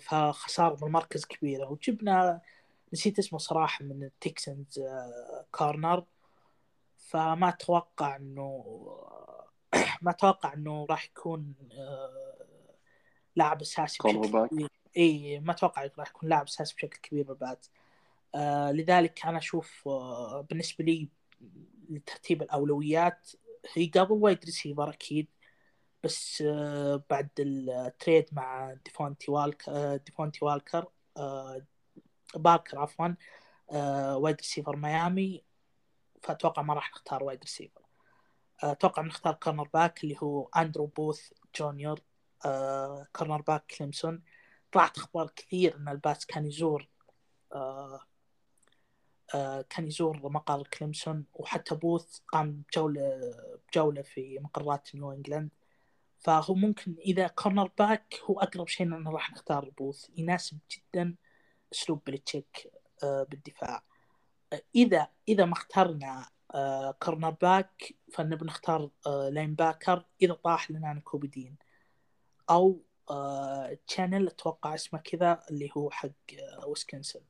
فخسارة بالمركز كبيرة. وجبنا نسيت اسمه صراحة من التكسنز كارنر، فما أتوقع إنه ما أتوقع إنه راح يكون لاعب أساسي بشكل كبير. إيه ما أتوقع راح يكون لاعب أساسي بشكل كبير بالبات. لذلك أنا أشوف بالنسبة لي لترتيب الأولويات هي قبل وايد ريسيفر أكيد، بس بعد التريد مع ديفونتي والكر ديفونتي والكر باكر عفوا وايد ريسيفر ميامي، فأتوقع ما راح نختار وايد ريسيفر. أتوقع نختار كورنر باك اللي هو أندرو بوث جونيور، كورنر باك كليمسون. طلعت أخبار كثير أن الباتس كان يزور كان يزور مقر كليمسون، وحتى بوث قام بجولة بجولة في مقرات نيو انجلند، فهو ممكن إذا كورنر باك هو أقرب شيء أنه راح نختار بوث. يناسب جدا أسلوب بلتشيك بالدفاع. إذا إذا ما اخترنا كورنر باك فنبي نختار لاين باكر إذا طاح لنا نكوبي دين أو تشانل أتوقع اسمه كذا اللي هو حق ويسكنسن،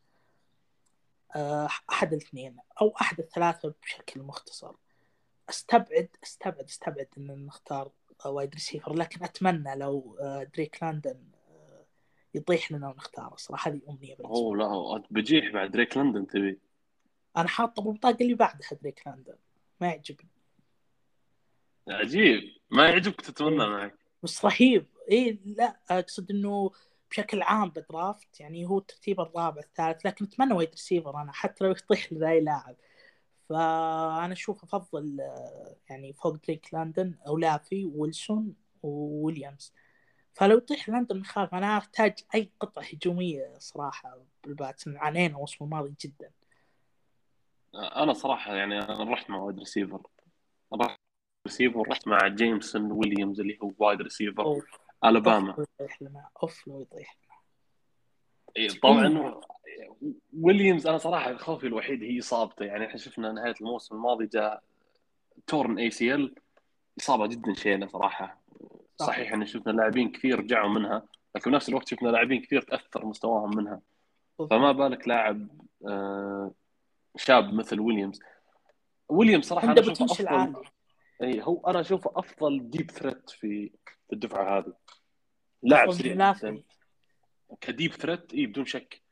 أحد الاثنين أو أحد الثلاثة بشكل مختصر. استبعد استبعد استبعد إن نختار وايد ريسيفر، لكن أتمنى لو دريك لندن يطيح لنا ونختاره صراحة، هذه أمنية بالنسبة لي. أوه لا بجيح بعد دريك لندن تبي؟ أنا حاطه بالبطاقة اللي بعدها دريك لندن، ما يعجبني. عجيب ما يعجبك تتمنى معك؟ بس رهيب. إيه لا أقصد إنه بشكل عام بدرافت يعني هو ترتيب الرابع الثالث، لكن أتمنى وايد ريسيفر أنا حتى لو يطيح لذاي لاعب. فأنا أشوف أفضل يعني فوق دريك لندن أو لافي ويلسون وويليامز، فلو يطيح لندن خاف. أنا أحتاج أي قطعة هجومية صراحة بالبات، عانينا وصف الماضي جدا. أنا صراحة يعني أنا رحت مع وايد ريسيفر، رحت ريسيفر رحت مع جيمسون ويليامز اللي هو وايد ريسيفر أوه. ألاباما يطيح لنا أوف لو يطيح لنا طبعا. ويليامز أنا صراحة خوفي الوحيد هي إصابته. يعني إحنا شفنا نهاية الموسم الماضي جاء تورن أي سي إل، إصابة جدا شينة صراحة. صحيح إن شفنا لاعبين كثير رجعوا منها، لكن بنفس الوقت شفنا لاعبين كثير تأثر مستواهم منها. فما بالك لاعب آه شاب مثل ويليامز. ويليامز صراحه انا اشوفه افضل اي هو انا اشوفه افضل ديب ثريت في الدفعه هذه. لاعب سريع كديب ثريت اي بدون شك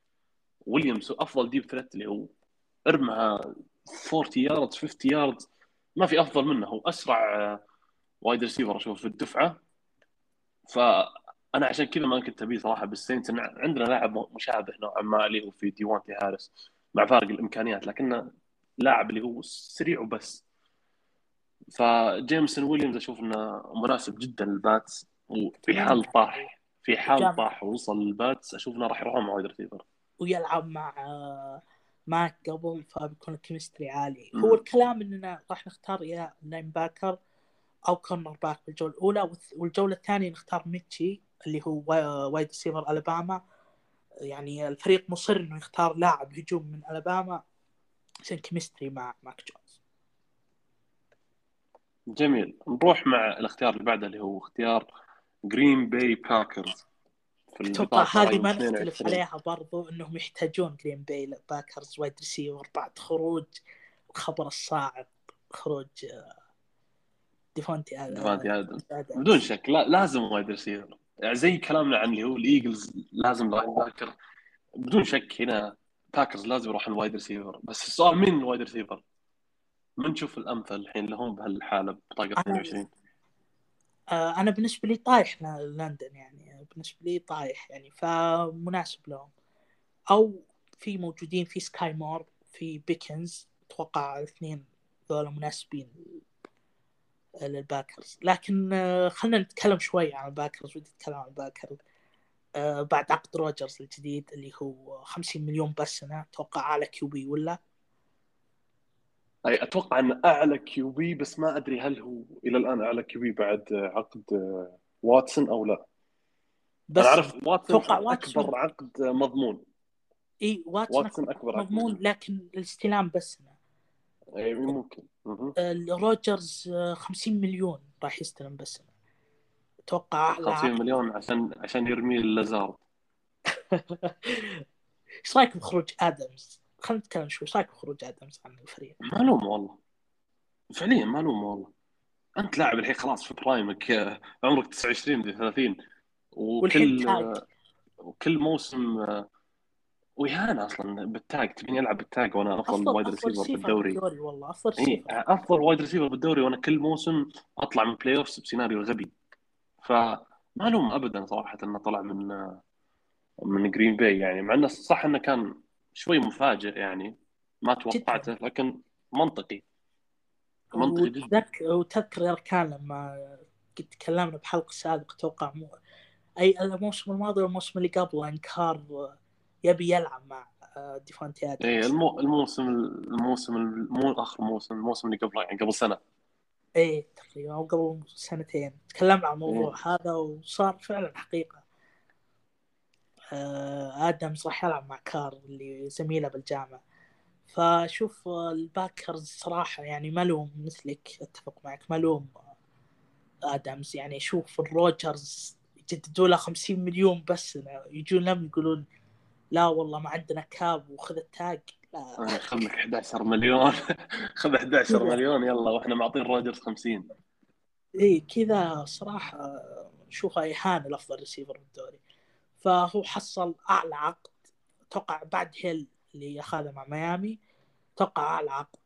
ويليامز افضل ديب ثريت اللي هو ارمها أربعين يارد خمسين يارد ما في افضل منه. هو اسرع وايد ريسيفر اشوف في الدفعه. فانا عشان كذا ما كنت ابي صراحه بالسينت. عندنا لاعب مشابه نوعا ما اللي هو في ديوانتي هاريس مع فارق الامكانيات لكنه لاعب اللي هو سريع وبس. فجيمسون ويليامز اشوف انه مناسب جدا للباتس وفي حال طاح في حال طاح ووصل للباتس اشوف انه راح يروح مع وايد ريسيفر ويلعب مع ماك قبل فبيكون الكيمستري عالي. هو الكلام اننا راح نختار يا لاين باكر او كورنر باك بالجوله الاولى والجوله الثانيه نختار ميتشي اللي هو وايد ريسيفر ألاباما. يعني الفريق مصر انه يختار لاعب هجوم من ألاباما عشان كيمستري مع ماك جونز. جميل. نروح مع الاختيار اللي بعده اللي هو اختيار جرين باي باكرز. اتوقع هذه ما نختلف عليها برضو انهم يحتاجون جرين باي باكرز وايد ريسيفر بعد خروج الخبر الصاعد خروج ديفونتي آدمز بدون شك. لا لازم وايد ريسيفر زي كلامنا عن اللي هو الايجلز لازم لاين باكر بدون شك. هنا باكرز لازم يروحون وايد ريسيفر. بس السؤال مين وايد ريسيفر؟ ما نشوف الامثل الحين لهم بهالحاله بطاقه اثنين وعشرين. انا بالنسبه لي طايح لندن يعني بالنسبه لي طايح يعني فمناسب لهم. او في موجودين في سكاي مور في بيكنز اتوقع الاثنين ذول مناسبين للباكرز. لكن خلنا نتكلم شوي عن الباكرز. ودي اتكلم عن الباكرز بعد عقد روجرز الجديد اللي هو خمسين مليون بس سنه. اتوقع على كيوبي ولا أي أتوقع أن أعلى كيوبي بس ما أدري هل هو إلى الآن أعلى كيوبي بعد عقد واتسون أو لا. بس أنا أعرف واتسون أكبر عقد مضمون. إيه واتسون, واتسون أكبر عقد مضمون لكن الاستلام بس أي ممكن. روجرز خمسين مليون راح يستلم بس أتوقع أعلى خمسين مليون عشان عشان يرمي لازارد. إيش رأيك بخروج آدمز؟ خلنا نتكلم شوي. صاير خروج آدمز عن الفريق ما لوم والله فعليا ما لوم والله. أنت لاعب الحين خلاص في برايمك عمرك تسعة وعشرين من ثلاثين وكل وكل موسم ويهانا أصلا بالتاج تبيني ألعب بالتاج وأنا أفضل وايد ريسيفر بالدوري والله أفضل إيه أفضل وايد ريسيفر بالدوري وأنا كل موسم أطلع من بلاي أوفس بسيناريو غبي. فما لوم أبدا صراحة إنه طلع من من جرين باي. يعني مع إنه صح إنه كان شوي مفاجئ يعني ما توقعته لكن منطقي منطقي جدا. وتذكر كان لما قد تكلمنا بحلقة سابقة توقع مو أي الموسم الماضي والموسم اللي قبله انكار يبي يلعب مع ديفونتي آدمز. إيه المو الموسم الموسم مو آخر موسم الموسم اللي قبله يعني قبل سنة إيه تقريبا أو قبل سنتين تكلمنا عن الموضوع إيه. هذا وصار فعلا حقيقة. آدمز راح يلعب مع كار اللي زميله بالجامعة. فشوف الباكرز صراحة يعني ملوم مثلك أتفق معك ملوم آدمز. يعني شوف الروجرز يجددوا له خمسين مليون بس يجون لهم يقولون لا والله ما عندنا كاب وخذ التاج لا خلك إحدى عشر مليون خذ إحدى عشر مليون يلا وإحنا معطين روجرز خمسين. إيه كذا صراحة شوفها إهانة لأفضل ريسيفر بالدوري. فهو حصل أعلى عقد توقع بعد هيل اللي أخذه مع ميامي توقع أعلى عقد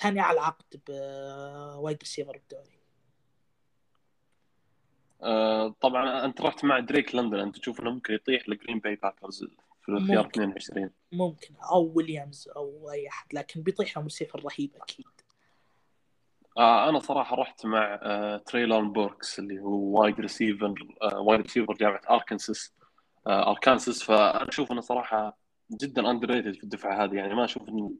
ثاني أعلى عقد بوايد ريسيفر بالدوري. أه طبعا أنت رحت مع دريك لندن. أنت تشوف إنه ممكن يطيح لجرين باي باكرز في الاختيار اثنين وعشرين ممكن أو ويليامز أو أي أحد لكن بيطيح له مسيفر رهيب أكيد. آه أنا صراحة رحت مع آه تريلون بوركس اللي هو وايد ريسيفر آه وايد ريسيفر جامعة أركنساس أركانساس. فأنا أشوف أنه صراحة جداً underrated في الدفعة هذه. يعني ما أشوف إن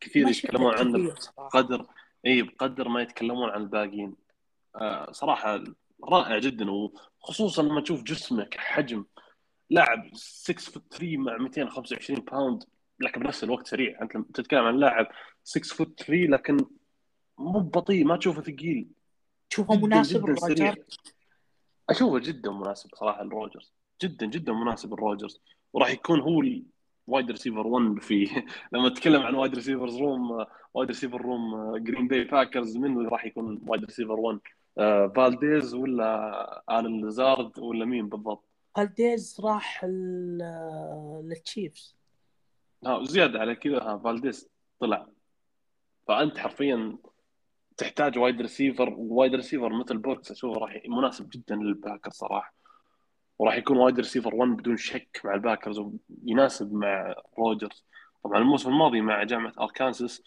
كثير يتكلمون عنه بقدر إيه بقدر ما يتكلمون عن الباقين. آه صراحة رائع جداً وخصوصاً لما تشوف جسمه كحجم لاعب ستة فوت ثري مع مئتين وخمسة وعشرين باوند لكن بنفس الوقت سريع. أنت تتكلم عن لاعب ستة فوت ثري لكن مو بطيء ما تشوفه ثقيل تشوفه مناسب للروجرز. أشوفه جداً مناسب صراحة للروجرز جدا جدا مناسب الروجرز وراح يكون هو وايد ريسيفر واحد في لما نتكلم عن وايد ريسيفرز روم وايد ريسيفر روم جرين باي باكرز من راح يكون وايد ريسيفر واحد؟ فالديز ولا آلان ليزارد ولا مين بالضبط؟ فالديز راح للتشيفز. ها زيادة على كذا فالديز طلع، فأنت حرفيا تحتاج وايد ريسيفر، وايد ريسيفر مثل بوكس أشوف راح مناسب جدا للباكر صراحة، وراح يكون وايد ريسيفر واحد بدون شك مع الباكرز ويناسب مع روجرز. طبعا الموسم الماضي مع جامعة أركانساس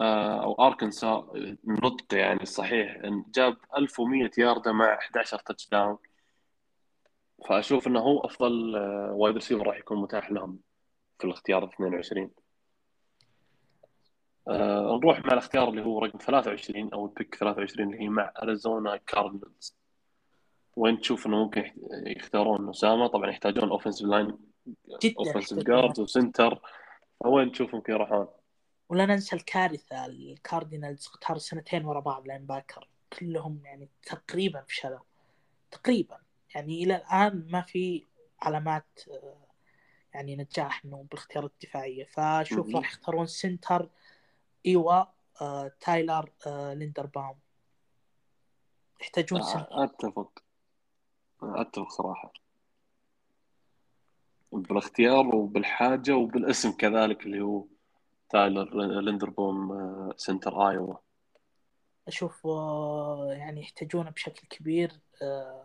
أو أركنسا نطق يعني الصحيح إن جاب ألف ومئة ياردة مع أحد عشر تاتش داون، فأشوف إنه هو أفضل وايد ريسيفر راح يكون متاح لهم في الاختيار اثنين وعشرين. أه نروح مع الاختيار اللي هو رقم ثلاثة وعشرين أو البيك ثلاثة وعشرين اللي هي مع أريزونا كاردينالز. وين تشوف إنه ممكن يختارون أسامة؟ طبعا يحتاجون أوفنسيف لاين، أوفنسيف جارد وسنتر، وين تشوف ممكن يروحون؟ ولا ننسى الكارثة الكاردينالز اختاروا سنتين ورا بعض لاين باكر كلهم يعني تقريبا فشلوا تقريبا، يعني إلى الآن ما في علامات يعني نجاح إنه بالاختيار الدفاعية. فشوف راح يختارون سنتر إيوا آه، تايلر آه، ليندرباوم يحتاجون سنتر. أتفق أتفق صراحة بالاختيار وبالحاجة وبالاسم كذلك اللي هو تايلر لندربوم سنتر آيوة. أشوف يعني يحتاجونه بشكل كبير،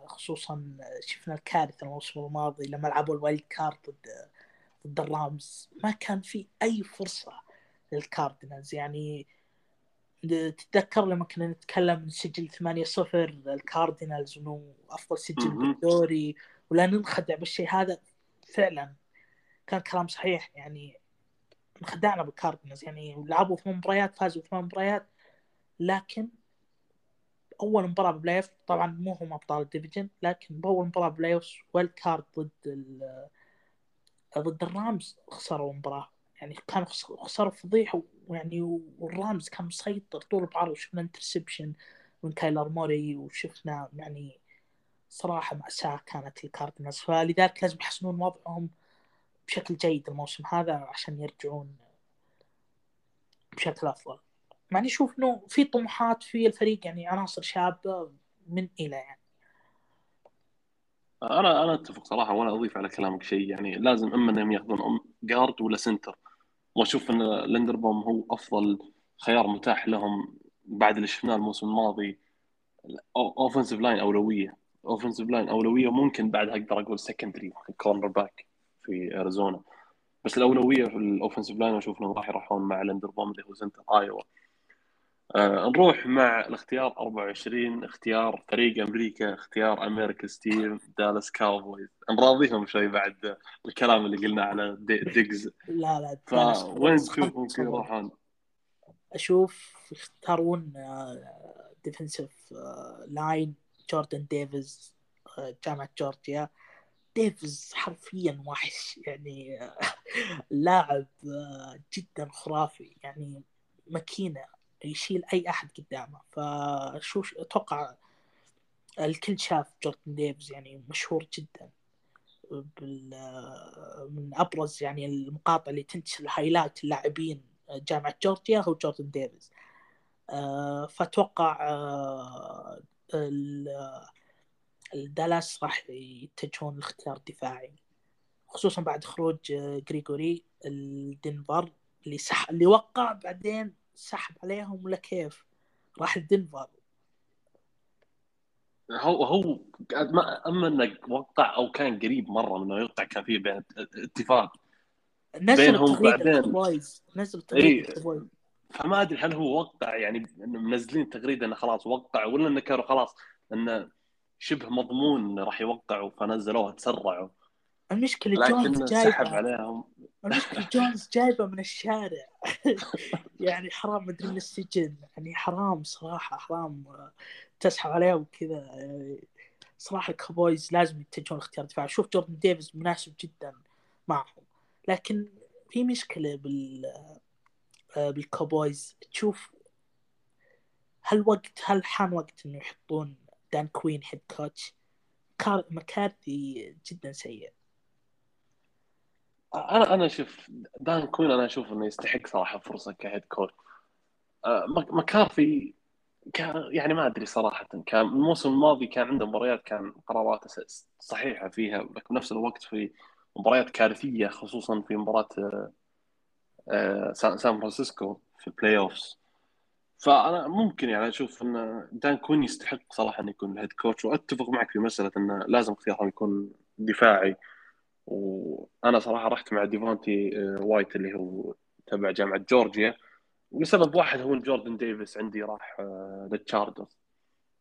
خصوصا شفنا الكارثة الموسم الماضي لما لعبوا الوايلد كارد ضد ضد الرامز، ما كان في أي فرصة للكاردينالز. يعني تتذكر لما كنا نتكلم نسجل ثمانية صفر الكاردينالز إنه أفضل سجل بالدوري ولا ننخدع بالشيء هذا، فعلا كان كلام صحيح يعني خدعنا بالكاردينالز. يعني لعبوا ثمان مباريات فازوا ثمان مباريات، لكن أول مباراة بلاي أوف طبعا مو هم أبطال الديفيجن، لكن بأول مباراة بلاي أوف والكارد ضد ضد الرامز خسروا مباراة، يعني كانوا خسروا فضيح، ويعني والرامز كان مسيطر طول العرض وشفنا انترسبشن من كايلر موري وشفنا يعني صراحة مأساة كانت الكاردينالز. فلذلك لازم يحسنون وضعهم بشكل جيد الموسم هذا عشان يرجعون بشكل أفضل. يعني شوف إنه في طموحات في الفريق، يعني عناصر شابة من إلى يعني. أنا أنا أتفق صراحة، وأنا أضيف على كلامك شيء، يعني لازم إما إنهم يأخذون جارد ولا سنتر، وأشوف إن لندربوم هو أفضل خيار متاح لهم بعد اللي شفناه الموسم الماضي. أوفنسيف لاين أولوية، أوفنسيف لاين أولوية، ممكن بعدها أقدر أقول سكندري كورنر باك في أريزونا، بس الأولوية في الأوفنسيف لاين وشوفنا راح يروحون مع لندربوم اللي هو سنتر آيوا. آه، نروح مع الاختيار أربعة وعشرين، اختيار فريق أمريكا، اختيار أمريكا ستيم دالاس كاوبويز. نراضيهم شوي بعد الكلام اللي قلنا على ديجز. لا لا دالاس وين تشوفهم يروحون؟ أشوف يختارون ديفنسيف لاين جوردن ديفيس جامعة جورجيا. ديفيس حرفيا وحش، يعني لاعب جدا خرافي، يعني ماكينة يشيل أي أحد قدامه. فشو أتوقع الكل شاف جوردن ديفيس، يعني مشهور جدا بال من أبرز يعني المقاطع اللي تنتشر هايلايت اللاعبين جامعة جورجيا هو جوردن ديفيس. فأتوقع الدالاس راح يتجهون لاختيار دفاعي، خصوصا بعد خروج غريغوري الدنفر اللي سح... اللي وقع بعدين سحب عليهم ولا كيف راح الدنفر. هو هو ما اما انه وقع او كان قريب مره منه يقطع، كان فيه بين اتفاق بينهم بعدين نزل تغريده، فما ادري هل هو وقع يعني منزلين تغريده انه خلاص وقع، ولا انه كانوا خلاص انه شبه مضمون راح يوقعوا فنزلوها تسرعوا. المشكلة جونز جايبة عليهم، المشكلة جونز جايبة من الشارع يعني حرام مدري من السجن، يعني حرام صراحة، حرام تسحب عليه وكذا. صراحة الكابويز لازم يتجهون اختيار دفاع. شوف جوردن ديفيس مناسب جدا معهم، لكن في مشكلة بال بالكابويز. تشوف هل وقت هل حان وقت إنه يحطون دان كوين هيد كوتش؟ كار مكارثي جدا سيء. انا انا اشوف دان كوين، انا اشوف انه يستحق صراحه فرصه كهيد كوتش. آه، مك- مكارثي كان يعني ما ادري صراحه، كان الموسم الماضي كان عنده مباريات كان قراراته س- صحيحه فيها، لكن بنفس الوقت في مباريات كارثيه، خصوصا في مباراه آه، آه، سان سان فرانسيسكو في البلاي اوفس. فانا ممكن يعني اشوف ان دان كوين يستحق صراحه انه يكون الهيد كوتش، واتفق معك في مساله انه لازم اختيارهم يكون دفاعي. وانا صراحه رحت مع ديفونتي آه، وايت اللي هو تبع جامعه جورجيا، لسبب واحد هو إن جوردن ديفيس عندي راح آه، للتشارلز،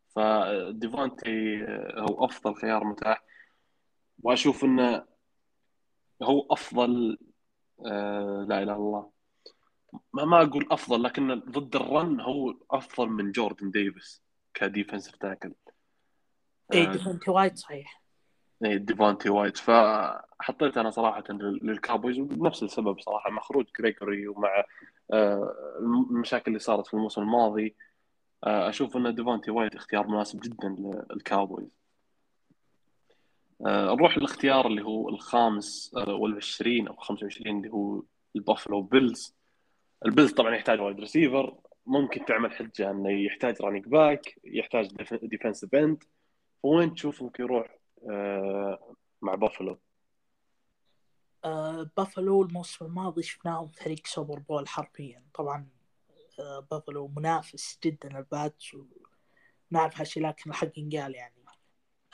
فديفونتي آه، هو افضل خيار متاح، واشوف انه هو افضل. آه، لا اله الا الله، ما ما اقول افضل، لكن ضد الرن هو افضل من جوردن ديفيس كديفنسيف تاكل. اي آه، ديفونتي وايت صحيح. إيه، ديفونتي وايت، فحطيت انا صراحه لل- للكابويز بنفس السبب صراحه، مع خروج جريجوري ومع آه، المشاكل اللي صارت في الموسم الماضي، آه، اشوف ان ديفونتي وايت اختيار مناسب جدا للكابويز. آه، نروح للاختيار اللي هو الخامس آه، والعشرين او خمسة وعشرين اللي هو البافلو بيلز. البيلز طبعا يحتاج وايد ريسيفر، ممكن تعمل حجه انه يحتاج رانينج باك، يحتاج ديفنسيف اند، وين تشوف ممكن يروح آه، مع بافلو؟ آه بافلو الموسم الماضي شفناهم فريق سوبر بول حرفيا. طبعا آه بافلو منافس جدا للباتس ونعرف هالشي، لكن الحق ينقال يعني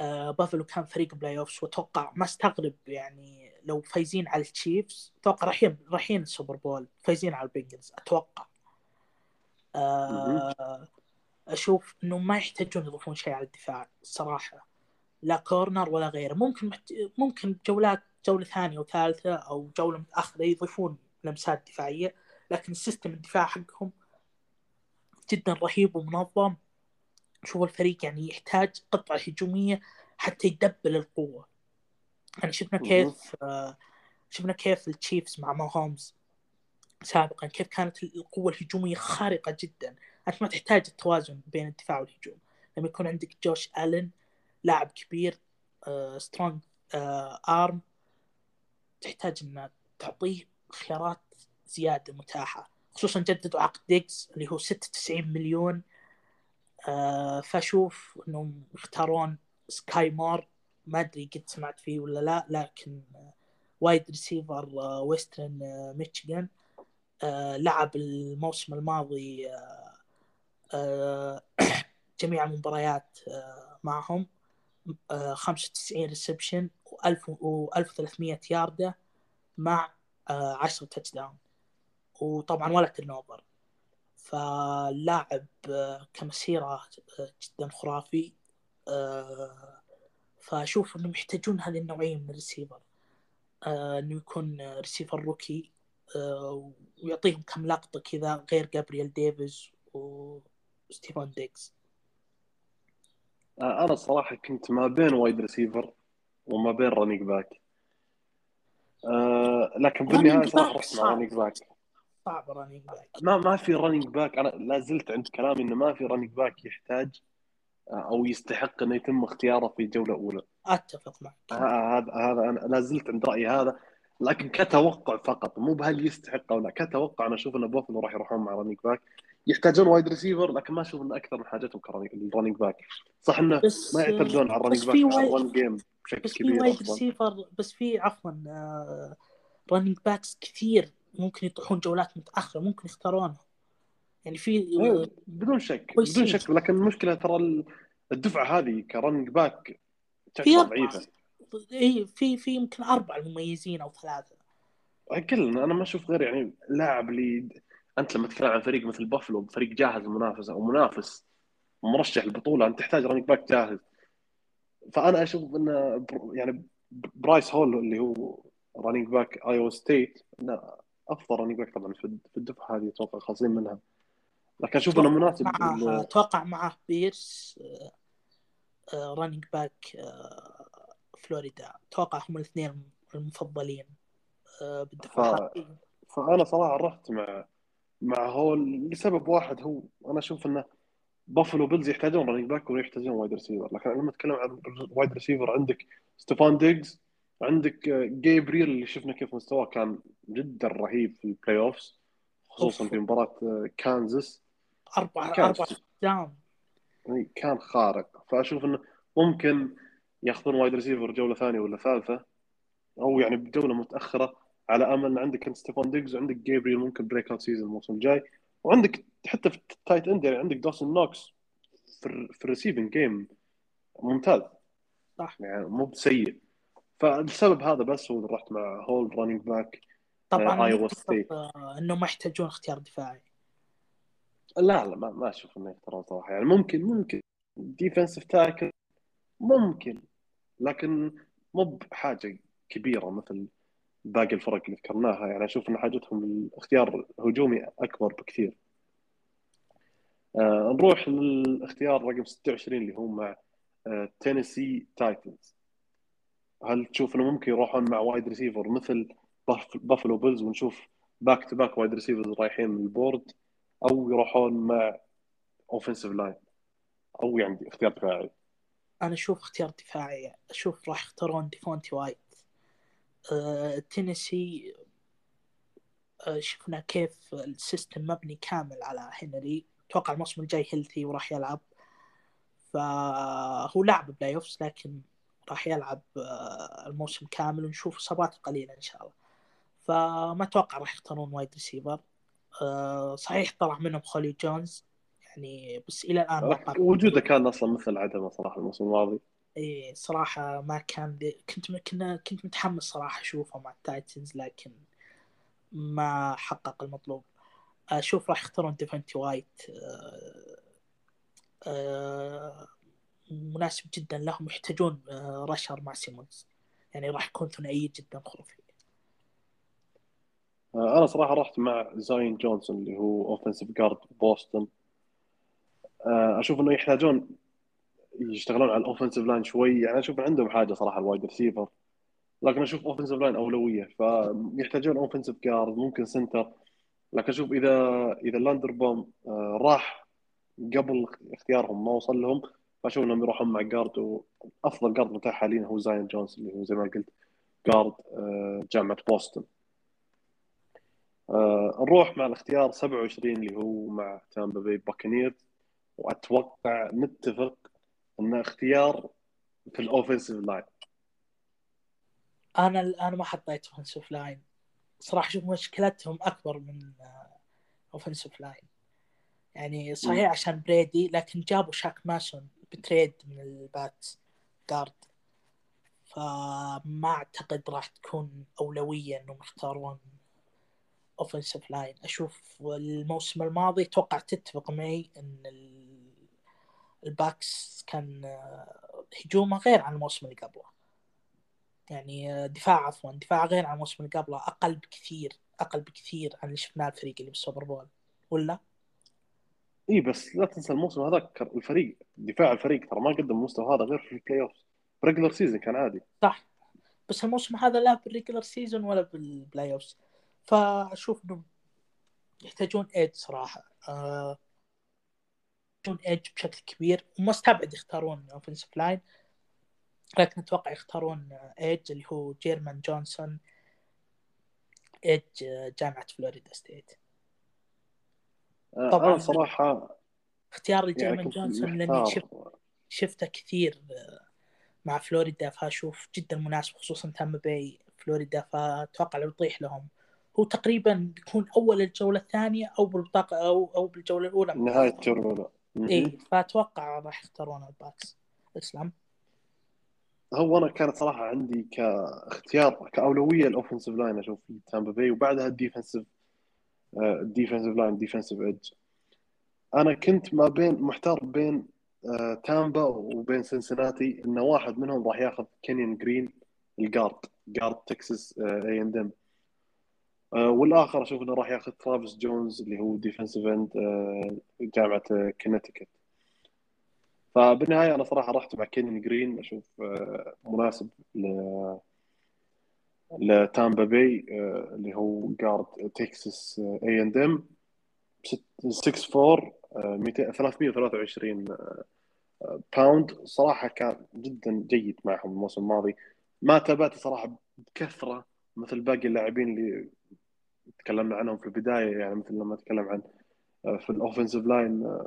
آه بافلو كان فريق بلاي اوفس، وتوقع ما استغرب يعني لو فايزين على التشيفز اتوقع راح ين- راح ين السوبر بول، فايزين على البنجلز اتوقع. مهم. آه اشوف انه ما يحتاجون يضيفون شيء على الدفاع صراحة، لا كورنر ولا غيره. ممكن ممكن جولات جولة ثانية وثالثة أو جولة متأخرة يضيفون لمسات دفاعية، لكن السيستم الدفاع حقهم جدا رهيب ومنظم. شوف الفريق يعني يحتاج قطعة هجومية حتى يدبل القوة. يعني شفنا مهم. كيف آه، شفنا كيف التشيفز مع ماهومز سابقا كيف كانت القوة الهجومية خارقة جدا. أنت ما تحتاج التوازن بين الدفاع والهجوم لما يكون عندك جوش ألين لاعب كبير سترونج آرم، تحتاج أن تعطيه خيارات زيادة متاحة، خصوصا جددوا عقد ديكس اللي هو ستة وتسعين مليون. آه، فأشوف أنهم يختارون سكاي مور، ما أدري قد سمعت فيه ولا لا، لكن وايد ريسيفر ويسترن ميشيغان لعب الموسم الماضي آه، آه، جميع المباريات آه، معهم، آه، خمسة وتسعين ريسبشن و1000 و1300 ياردة مع آه، عشرة تاتش داون، وطبعا ولا تنوبر. فاللاعب آه، كمسيرة آه، جدا خرافي. آه، فأشوف إنهم يحتاجون هذه النوعية من الريسيفر، آه، إنه يكون آه، ريسيفر روكي آه، ويعطيهم كم لقطة كذا غير جابرييل ديفيز وستيفون ديكس. آه، انا الصراحه كنت ما بين وايد ريسيفر وما بين رانينج باك، آه، لكن بالنهايه رانينج صراحه باك رحت مع صعب رانينج باك. صعب رانينج باك. ما ما في رانينج باك، انا لا زلت عند كلامي انه ما في رانينج باك يحتاج آه، او يستحق انه يتم اختياره في جوله اولى. أتفق معك. آه، هذا هذا انا لا زلت عند رايي هذا، لكن كتوقع فقط، مو بهل يستحق او لا. كتوقع انا اشوف ان بوفلو راح يروحون مع رانينج باك، يحتاجون وايد ريسيفر، لكن ما اشوف ان اكثر من حاجتهم الرانينج باك. صح انه ما بس يعتمدون على الرانينج بس باك في في وايد الران جيم بشكل بس في كبير وايد اصلا. ريسيفر بس في عفوا رننج باكس كثير ممكن يطيحون جولات متأخرة، ممكن يختارونه يعني في ايوه، آه، بدون شك بدون كويسين. شك، لكن المشكله ترى ال- الدفعه هذه كرننج باك في تعتبر أربعة ضعيفه. إيه، في في يمكن أربعة مميزين أو ثلاثة. اقل انا ما اشوف غير يعني لاعب لي. انت لما تتكلم عن فريق مثل بافلو، فريق جاهز المنافسه او منافس ومرشح للبطوله، انت تحتاج رانينج باك جاهز. فانا اشوف ان بر- يعني برايس هول اللي هو رانينج باك ايو ستيت انه افضل رانينج باك طبعا في في الدفعه هذه، اتوقع خالصين منها، لكن اشوف انه أتوقع مناسب معه ال- أتوقع معه بيرس رننج باك آه، فلوريدا، أتوقع هم الاثنين المفضلين آه، ف... بالدفاع حقيقي. فانا صراحه رحت مع مع هول لسبب واحد، هو انا اشوف انه بافلو بيلز يحتاجون رانينج باك ويحتاجون وايد ريسيفر، لكن لما اتكلم عن وايد ريسيفر عندك ستيفان ديجز عندك جابرييل اللي شفنا كيف مستواه كان جدا رهيب في البلاي اوفز خصوصا أوف. في مباراة كانزاس أربعة أربعة جام يعني كان خارق. فأشوف إنه ممكن ياخذون وايد ريسيفر جولة ثانية ولا ثالثة أو يعني بجولة متأخرة على أمل إن عندك ستيفان ديجز وعندك جابرييل ممكن بريك أوت سيزون الموسم الجاي، وعندك حتى في التايت إند يعني عندك دوسن نوكس في في الريسيفنج جيم ممتاز صح يعني مو بسيء. فالسبب هذا بس هو رحت مع هول رانينج باك طبعا ايوه ستيت انه ما يحتاجون اختيار دفاعي. لا لا ما ما اشوف انه يختارون صراحه يعني ممكن ممكن ديفنسيف تاكل ممكن لكن مو بحاجه كبيره مثل باقي الفرق اللي ذكرناها. يعني اشوف ان حاجتهم الاختيار هجومي اكبر بكثير. آه نروح للاختيار رقم ستة وعشرين اللي هو مع آه تينيسي تايتنز. هل تشوف انه ممكن يروحون مع وايد ريسيفر مثل بافلو بيلز ونشوف باك تو باك وايد ريسيفرز رايحين من البورد، او يروحون مع اوفنسيف لاين او يعني اختيار دفاعي؟ انا اشوف اختيار دفاعي، اشوف راح يختارون ديفونتي وايت. أه، تينيسي أه، شفنا كيف السيستم مبني كامل على هنري، توقع الموسم الجاي هيلثي وراح يلعب، فهو لعب بلاي اوفز لكن راح يلعب الموسم كامل ونشوف إصابات قليلة إن شاء الله. فما أتوقع راح يختارون وايد ريسيفر. صحيح طلع منهم خولي جونز يعني بس إلى الآن وجوده كان أصلا مثل عدمه صراحة الموسم الماضي. إيه صراحة ما كان دي... كنت كنا كنت متحمس صراحة أشوفه مع التايتنز لكن ما حقق المطلوب. أشوف راح يختارون ديفنتي وايت، أه... أه... مناسب جدا لهم، يحتاجون رشر مع سيمونز يعني راح يكون ثنائية جدا خرافية. أنا صراحة رحت مع زاين جونسون اللي هو أوفنسيف جارد بوسطن. أشوف إنه يحتاجون يشتغلون على الأوفنسيف لاين شوي، يعني أشوف عندهم حاجة صراحة الوايد ريسيفر لكن أشوف أوفنسيف لاين أولوية، فيحتاجون أوفنسيف جارد ممكن سنتر. لكن أشوف إذا إذا لاندر بوم راح قبل اختيارهم ما وصل لهم فأشوف إنهم يروحون مع جارد، وأفضل جارد متاح حاليا هو زاين جونز اللي هو زي ما قلت جارد جامعة بوسطن. نروح مع الاختيار سبعة وعشرين اللي هو مع تامبا باي باكنيرز، وأتوقع نتفق إن اختيار في الأوفنسيف لاين. أنا أنا ما حطيت أوفنسيف لاين صراحة، أشوف مشكلتهم أكبر من أوفنسيف لاين يعني صحيح م. عشان بريدي لكن جابوا شاك ماسون بتريد من البات جارد، فما أعتقد راح تكون أولوية إنهم يختارون أوفنسيف لاين. أشوف الموسم الماضي توقع تتفق معي إن الباكس كان هجومه غير عن الموسم اللي قبله، يعني دفاع عفوا دفاع غير عن الموسم اللي قبله، أقل بكثير أقل بكثير عن اللي شفناه الفريق اللي بالسوبر بول ولا إيه. بس لا تنسى الموسم هذاك الفريق دفاع الفريق ترى ما قدم مستوى هذا غير في البلاي اوف، ريجولر سيزون كان عادي صح، بس الموسم هذا لا بالريجولر سيزون ولا بالبلاي اوف. فاشوف انهم يحتاجون ايد صراحه، آه... يحتاجون ايد بشكل كبير، وما استبعد يختارون اوفنسيف لاين لكن اتوقع يختارون ايد اللي هو جيرمان جونسون ايد جامعه فلوريدا ستيت. طبعا صراحة اختيار الجيرمان يعني جونسون لأني شفت شفته كثير مع فلوريدا فاشوف جدا مناسب خصوصا تامبا باي فلوريدا، فأتوقع لو يطيح لهم هو تقريبا بيكون أول الجولة الثانية أو بالبطاقة أو أو بالجولة الأولى نهاية الجولة إيه، فأتوقع راح يختارون الباكس. إسلام هو أنا كانت صراحة عندي كاختيار كأولوية الأوفنسيف لاين أشوف تامبا باي وبعدها الديفنسيف ديفنسيف لاين ديفنسيف إيدج. أنا كنت ما بين محتار بين تامبا وبين سنسيناتي إنه واحد منهم راح ياخذ كينيان جرين الجارد جارد تكساس اي اند ام، والآخر أشوف إنه راح ياخذ ترافيس جونز اللي هو ديفنسيف إند جامعة كنتيكت. فبالنهاية أنا صراحة رحت مع كينيان جرين، أشوف مناسب ل لتامبا باي اللي هو جارد تكساس اي اند ام ستة أربعة ثلاثمائة وثلاثة وعشرين باوند، صراحه كان جدا جيد معهم الموسم الماضي ما تابعته صراحه بكثره مثل باقي اللاعبين اللي تكلمنا عنهم في البدايه، يعني مثل لما نتكلم عن في الاوفنسيف لاين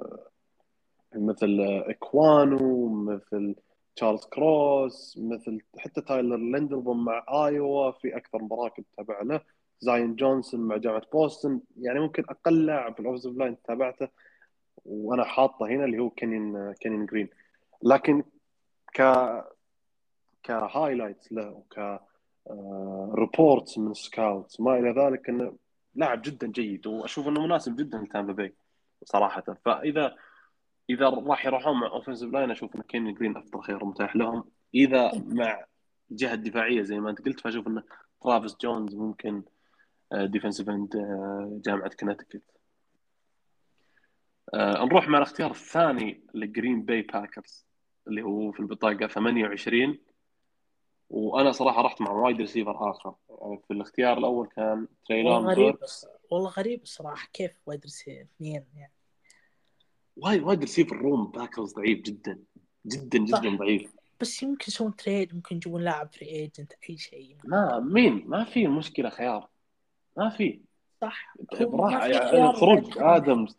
مثل اكوانو، مثل تشارلز كروس، مثل حتى تايلر لندربوم مع ايوا في اكثر مباراه كنت تابع له، زاين جونسون مع جامعه بوسطن. يعني ممكن اقل لاعب في الاوفنسيف لاين تابعته وانا حاطه هنا اللي هو كينين كينين جرين، لكن ك ك هايلايتس له وك ريبورتس من سكاوتس ما الى ذلك انه لاعب جدا جيد، واشوف انه مناسب جدا لتامبا باي صراحه. فاذا اذا راح يروحون مع اوفنسيف لاين اشوف ان كيني جرين افضل خيار متاح لهم. اذا مع جهه دفاعيه زي ما انت قلت فاشوف ان ترافيس جونز ممكن ديفنسيف اند جامعه كنتيكت. أه نروح مع الاختيار الثاني لجرين باي باكرز اللي هو في البطاقه ثمانية وعشرين، وانا صراحه رحت مع وايد ريسيفر اخر. يعني في الاختيار الاول كان تريلان بيركس، والله غريب الصراحه كيف وايد ريسيفر اثنين، يعني وايد وايد ريسيفر روم باكرز ضعيف جدا جدا جدا ضعيف، بس يمكن يسوون تريد، ممكن يجيبون لاعب فري ايجنت اي شيء، ما مين ما في مشكله خيار ما في صح براحه. يعني خروج ادمز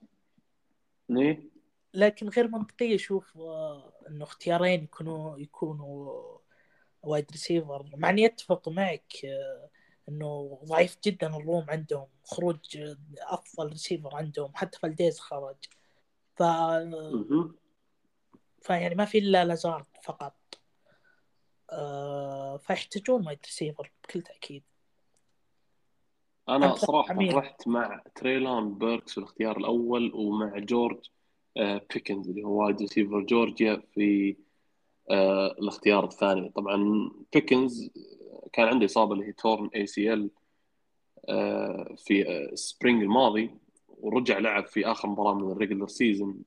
ليه؟ لكن غير منطقيه اشوف انه اختيارين يكونوا يكونوا وايد ريسيفر، مع اني اتفق معك انه ضعيف جدا الروم عندهم، خروج افضل ريسيفر عندهم حتى فالديز خرج، ف فيعني ما في الا لازارد فقط، فيحتاجون وايد ريسيفر بكل تاكيد. انا صراحه عميل. رحت مع تريلان بيركس في الاختيار الاول ومع جورج بيكنز اللي هو وايد ريسيفر جورجيا في الاختيار الثاني. طبعا بيكنز كان عنده اصابه اللي هي تورن اي سي ال في السبرينج الماضي، ورجع لعب في اخر مباراه من الريجولر سيزون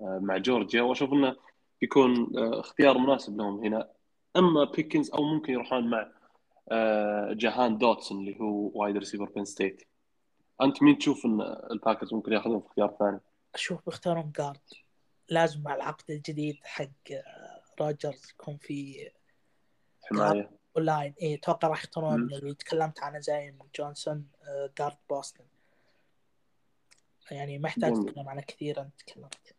مع جورجيا، واشوف انه بيكون اختيار مناسب لهم هنا اما بيكنز او ممكن يروحون مع جهان دوتسون اللي هو وايد ريسيفر بين ستيت. انت مين تشوف ان الباكرز ممكن ياخذون في اختيار ثاني؟ اشوف بيختارون جارد، لازم مع العقد الجديد حق راجرز يكون في حمايه اونلاين. اي اتوقع راح يختارون اللي تكلمت عنه زين جونسون جارد بوستن، يعني ما احتاج تتكلم عنه كثير انت تكلمت.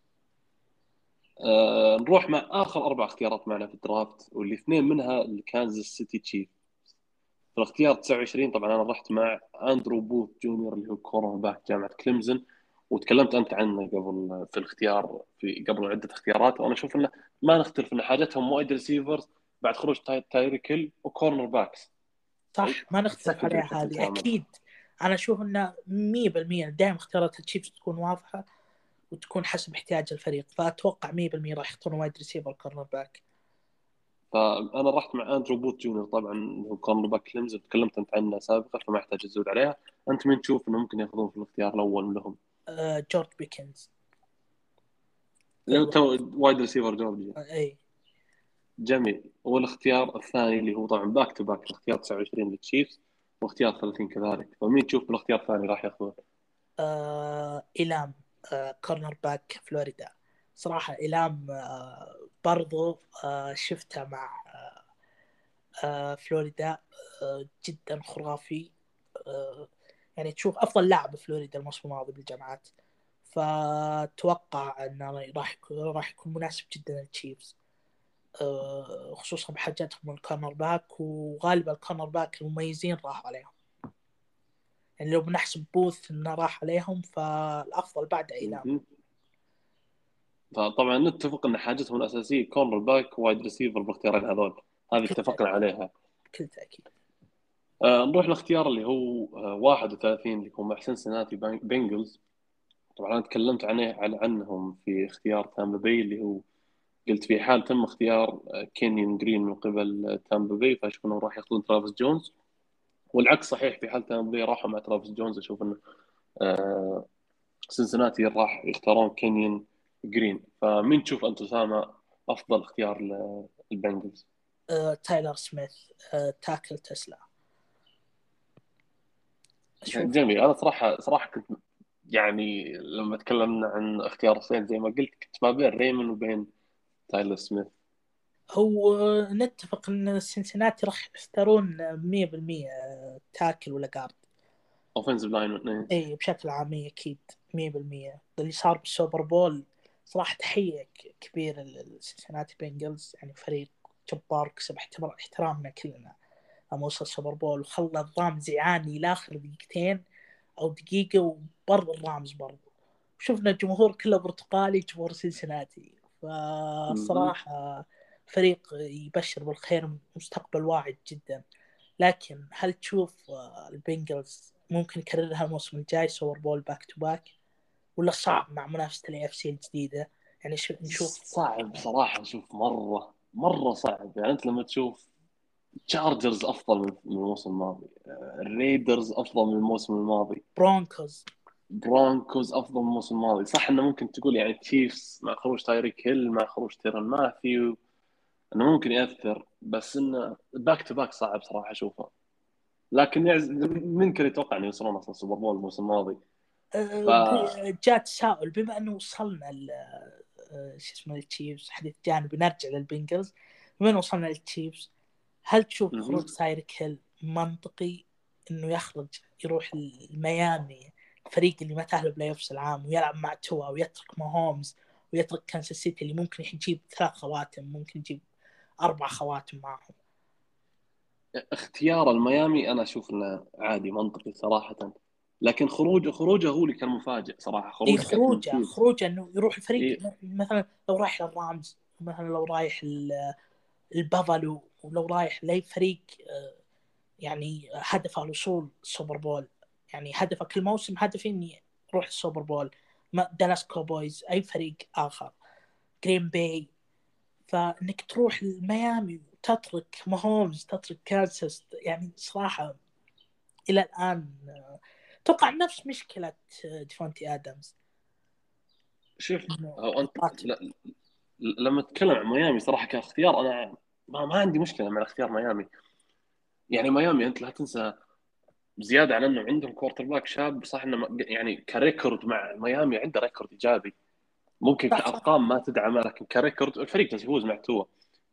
أه نروح مع اخر اربع اختيارات معنا في الدرافت، والاثنين منها الكانزاس سيتي تشيف في الاختيار تسعة وعشرين. طبعا انا رحت مع اندرو بوث جونيور اللي هو كورنر باك جامعه كليمزن، وتكلمت انت عنه قبل في الاختيار في قبل عده اختيارات، وانا اشوف انه ما نختلف ان حاجتهم وايد ريسيفرز بعد خروج تايريك هيل وكورنر باكس. صح ما نختلف عليها هذه اكيد. انا اشوف انه مية بالمية دائما اختيارات التشيفز تكون واضحه وتكون حسب احتياج الفريق، فاتوقع مية بالمية راح يختارون وايد ريسيفر كورنر باك. فأنا رحت مع أندرو بوت جونيور طبعاً وكورنر باك كليمزن، تكلمت أنت عنه سابقاً فما يحتاج تزود عليها. أنت مين تشوف إنه ممكن يأخذون في الاختيار الأول لهم؟ أه جورج بيكنز تو وايد ريسيفر جورجيا. أي جميل. والاختيار الثاني اللي هو طبعاً باك تو باك، الاختيار تسعة وعشرين للتشيفز واختيار ثلاثين كذلك، فمين تشوف بالاختيار الثاني راح يأخذون؟ أه إيلام كورنر باك فلوريدا. صراحة إيلام برضو شفتها مع فلوريدا جدا خرافي، يعني تشوف أفضل لاعب فلوريدا الموسم الماضي بالجامعات، فتوقع أنه راح راح يكون مناسب جدا للتشيفز، خصوصا بحاجتهم الكورنر باك، وغالبا الكورنر باك المميزين راحوا عليهم، يعني لو بنحسب بوث إنه راح عليهم فالأفضل بعد إيلام. طبعا نتفق ان حاجتهم الاساسيه كورنر باك وايد ريسيفر باختيارين هذول، هذه اتفقنا عليها بكل تاكيد. آه نروح للاختيار اللي هو آه واحد وثلاثين اللي هو مع سنسيناتي بنجلز. طبعا انا تكلمت عنه عن عنهم في اختيار تامبا باي اللي هو قلت في حال تم اختيار كينيون جرين من قبل تامبا باي فاشوف انهم راح ياخذون ترافيس جونز، والعكس صحيح في حال تامبا باي راحوا مع ترافيس جونز اشوف انه آه سنسيناتي راح يختارون كينيون جرين. فمين تشوف أنت سامة أفضل اختيار للبنجلز؟ أه، تايلر سميث أه، تاكل تسلا. جميل. أنا صراحة صراحة كنت يعني لما تكلمنا عن اختيار اثنين زي ما قلت كنت ما بين ريمن وبين تايلر سميث، هو نتفق ان سنسيناتي راح يختارون مية بالمية تاكل ولا جارد اوفنسيف لاين واثنين اي بشكل عام اكيد مية بالمية. اللي صار بالسوبر بول صراحه تحيه كبيره للسنسيناتي بنجلز، يعني فريق جبار كسب احترامنا كلنا لما وصل السوبر بول وخلى الرامز زعاني لاخر دقيقتين او دقيقه وبر الرامز برضه، وشفنا الجمهور كله برتقالي جمهور سنسيناتي، فصراحه فريق يبشر بالخير مستقبل واعد جدا. لكن هل تشوف البنجلز ممكن يكررها الموسم الجاي سوبر بول باك تو باك ولا صعب مع منافسة الاي اف سي الجديدة؟ يعني نشوف صعب صراحة، نشوف مرة مرة صعب. يعني أنت لما تشوف تشارجرز أفضل من الموسم الماضي، الريدرز أفضل من الموسم الماضي، برونكوز برونكوز أفضل من الموسم الماضي، صح إنه ممكن تقول يعني تشيفز مع خروج تايريك هيل مع خروج تيرن ماثيو أنه ممكن يأثر، بس إنه باك تو باك صعب صراحة أشوفه. لكن يعز من كل يتوقع أن يوصلون أصلا سوبر بول الموسم الماضي. ف... جاء تساؤل بما أنه وصلنا ال شو اسمه التشيفز، حديث جانب نرجع للبنجلز، بما أنه وصلنا للتشيفز هل تشوف خروج تايريك هيل منطقي إنه يخرج يروح الميامي الفريق اللي ما تأهل بلاي أوفس العام ويلعب مع توا ويترك ماهومز ويترك كانساس سيتي اللي ممكن يجيب ثلاث خواتم ممكن يجيب أربع خواتم معهم؟ اختيار الميامي أنا أشوف إنه عادي منطقي صراحةً، لكن خروجه خروجه هو اللي كان مفاجئ صراحة. خروجه خروجه خروجه إنه يروح الفريق إيه؟ مثلاً لو رايح للرامز، مثلاً لو رايح البافالو، ولو رايح لأي فريق يعني هدفه الوصول سوبر بول، يعني هدفه كل موسم هدفي إني أروح السوبر بول، ما دالاس كوبويز أي فريق آخر جرين باي، فإنك تروح الميامي تترك ماهومز تترك كانساس، يعني صراحة إلى الآن توقع نفس مشكلة ديفونتي آدمز. شوف أو أنت ل... لما أتكلم عن ميامي صراحة كاختيار أنا ما ما عندي مشكلة مع اختيار ميامي. يعني ميامي أنت لا تنسى زيادة عن أنه عندهم كورتر باك شاب، صح إنه يعني كريكورد مع ميامي عنده ريكورد إيجابي، ممكن كأرقام ما تدعمه لكن كريكورد الفريق تجوز مع توا.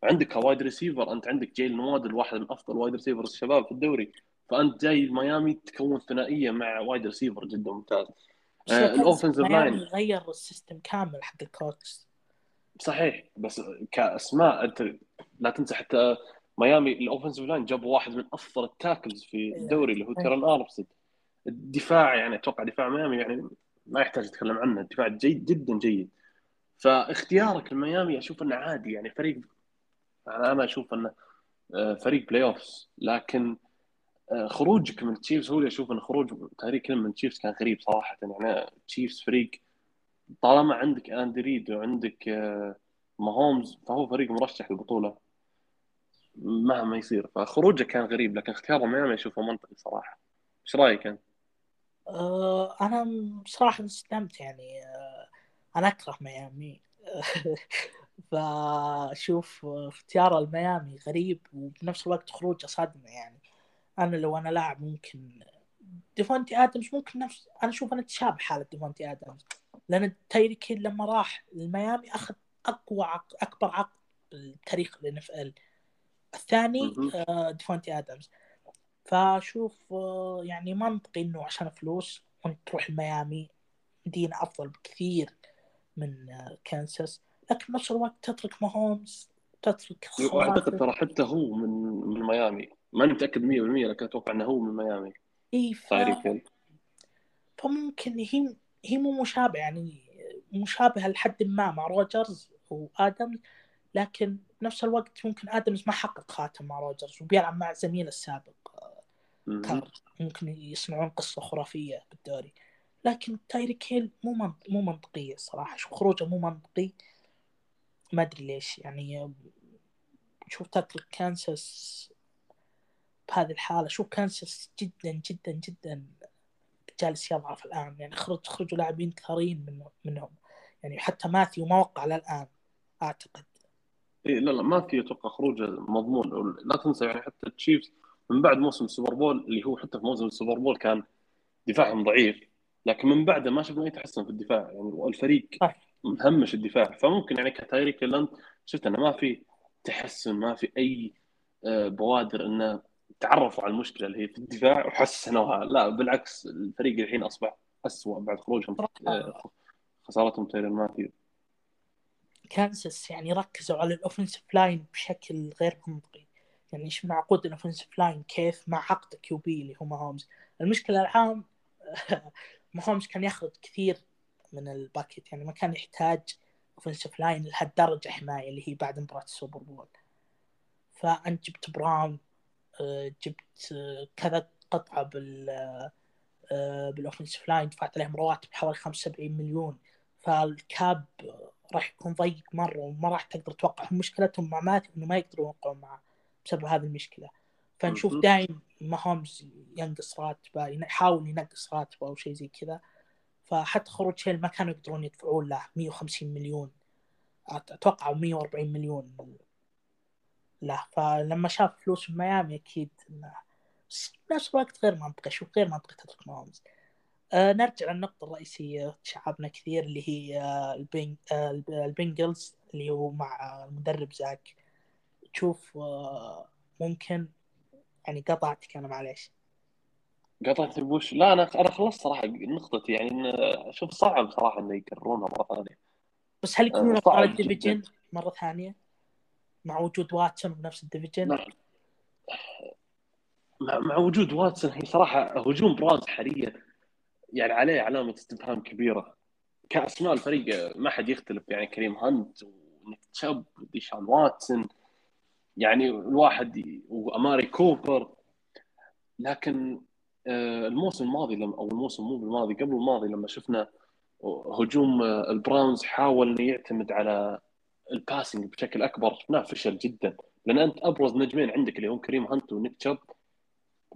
عندك وايد ريسيفر، انت عندك جيل نواد الواحد من افضل وايد ريسيفرز الشباب في الدوري، فانت جاي ميامي تكون ثنائيه مع وايد ريسيفر جدا ممتاز. آه الاوفنسيف لاين غير السيستم كامل حق الكوتش صحيح، بس كاسماء انت لا تنسى حتى ميامي الاوفنسيف لاين جابوا واحد من افضل التاكلز في الدوري اللي هو تيرن أربسد. الدفاع يعني اتوقع دفاع ميامي يعني ما يحتاج نتكلم عنه، الدفاع جيد جدا جيد. فاختيارك لميامي اشوف انه عادي، يعني فريق أنا أشوف أنه فريق بلاي أوفس، لكن خروجك من تشيفز هو اللي أشوف أن خروج تاريخ من تشيفز كان غريب صراحة. يعني تشيفز فريق طالما عندك أندريد وعندك ماهومز فهو فريق مرشح للبطولة مهما يصير، فخروجه كان غريب لكن اختياره ميامي أشوفه منطقي صراحة. إيش رأيك أنت؟ أه أنا صراحة استمتعت، يعني أنا أكره ميامي فشوف اختيار الميامي غريب وبنفس الوقت خروجه صدمة. يعني أنا لو أنا لاعب ممكن ديفونتي آدمز ممكن نفس أنا أشوف أنا تشابه حالة ديفونتي آدمز، لأن تايريك هيل لما راح الميامي أخذ أقوى عقد أكبر عقد بالتاريخ ال إن إف إل الثاني ديفونتي آدمز، فشوف يعني منطقي إنه عشان فلوس وأنت تروح الميامي مدينة أفضل بكثير من كانساس، لكن نفس الوقت تترك ماهومز تترك اعتقد ترى حتى هو من من ميامي، ما متأكد مية بالمية لكن اتوقع انه هو من ميامي اي ف... فممكن هي هي مو مشابه، يعني مشابهه لحد ما مع روجرز وادمز، لكن نفس الوقت ممكن ادمز ما حقق خاتم مع روجرز وبيلعب مع زميله السابق كار، ممكن يصنعون قصه خرافيه بالدوري، لكن تايريك هيل مو من... مو منطقيه صراحه، شو خروجه مو منطقي ما أدري ليش. يعني شوف تترك كانساس بهذه الحالة، شوف كانساس جدا جدا جدا جالس يضعف الآن، يعني خرج خرجوا لاعبين كثيرين من منهم، يعني حتى ماثيو ما وقع للآن أعتقد. إيه لا لا ماثيو توقع خروجه مضمون. لا تنسى يعني حتى تشيفز من بعد موسم السوبر بول اللي هو حتى في موسم السوبر بول كان دفاعهم ضعيف، لكن من بعده ما شفنا أي تحسن في الدفاع، يعني الفريق مهمش الدفاع، فممكن يعني كتايريك لند شفت أنا ما في تحسن، ما في اي بوادر انه تعرفوا على المشكله اللي هي في الدفاع وحسنوها، لا بالعكس الفريق الحين اصبح اسوء بعد خروجهم خسارتهم تايلر ماثيو. كانساس يعني ركزوا على الاوفنسيف لاين بشكل غير منطقي، يعني ايش معقود الاوفنسيف لاين كيف مع عقد كيو بي اللي هو هومز. المشكله العام هومز كان ياخذ كثير من الباكيت، يعني ما كان يحتاج اوفنسيف لاين لهالدرجه حمايه اللي هي بعد مباراه السوبر بول. فانت جبت براون، جبت كذا قطعه بال بالاوفنسيف لاين، دفعت عليهم رواتب حوالي خمسة وسبعين مليون، فالكاب راح يكون ضيق مره وما راح تقدر توقع. مشكلتهم مع مات انه ما يقدروا يوقعوا معه بسبب هذه المشكله. فنشوف دايم ما هومز ينقص راتبه، يحاول ينقص راتبه او شيء زي كذا. فحتى خروج هيل ما كانوا يقدرون يدفعون له مية وخمسين مليون، اتوقع مية وأربعين مليون لا. فلما شاف فلوس ميامي اكيد نفس الوقت غير منطقي، شو غير منطقي تترك هومز. آه نرجع للنقطة الرئيسية تشعبنا كثير اللي هي آه البنج آه البنجلز اللي هو مع المدرب زاك. تشوف آه ممكن يعني قطعتك أنا معليش قطعت البوش؟ لا أنا أنا خلصت صراحة نقطتي، يعني أشوف صعب صراحة إنه يكررونها مرة ثانية. بس هل يكونون على الديفيجن مرة ثانية مع وجود واتسون بنفس الديفيجن؟ نعم مع وجود واتسون هي صراحة هجوم براز حاليا يعني عليه علامة استفهام كبيرة كأسماء الفريق، ما حد يختلف يعني كريم هانت ونكتشاب وديشان واتسون يعني الواحد وأماري كوبر. لكن الموسم الماضي لما أو الموسم مو بالماضي قبل الماضي لما شفنا هجوم البراونز حاول يعتمد على الباسنج بشكل أكبر شفناه فشل جدا، لأن أنت أبرز نجمين عندك اللي هم كريم هانت ونكتشاب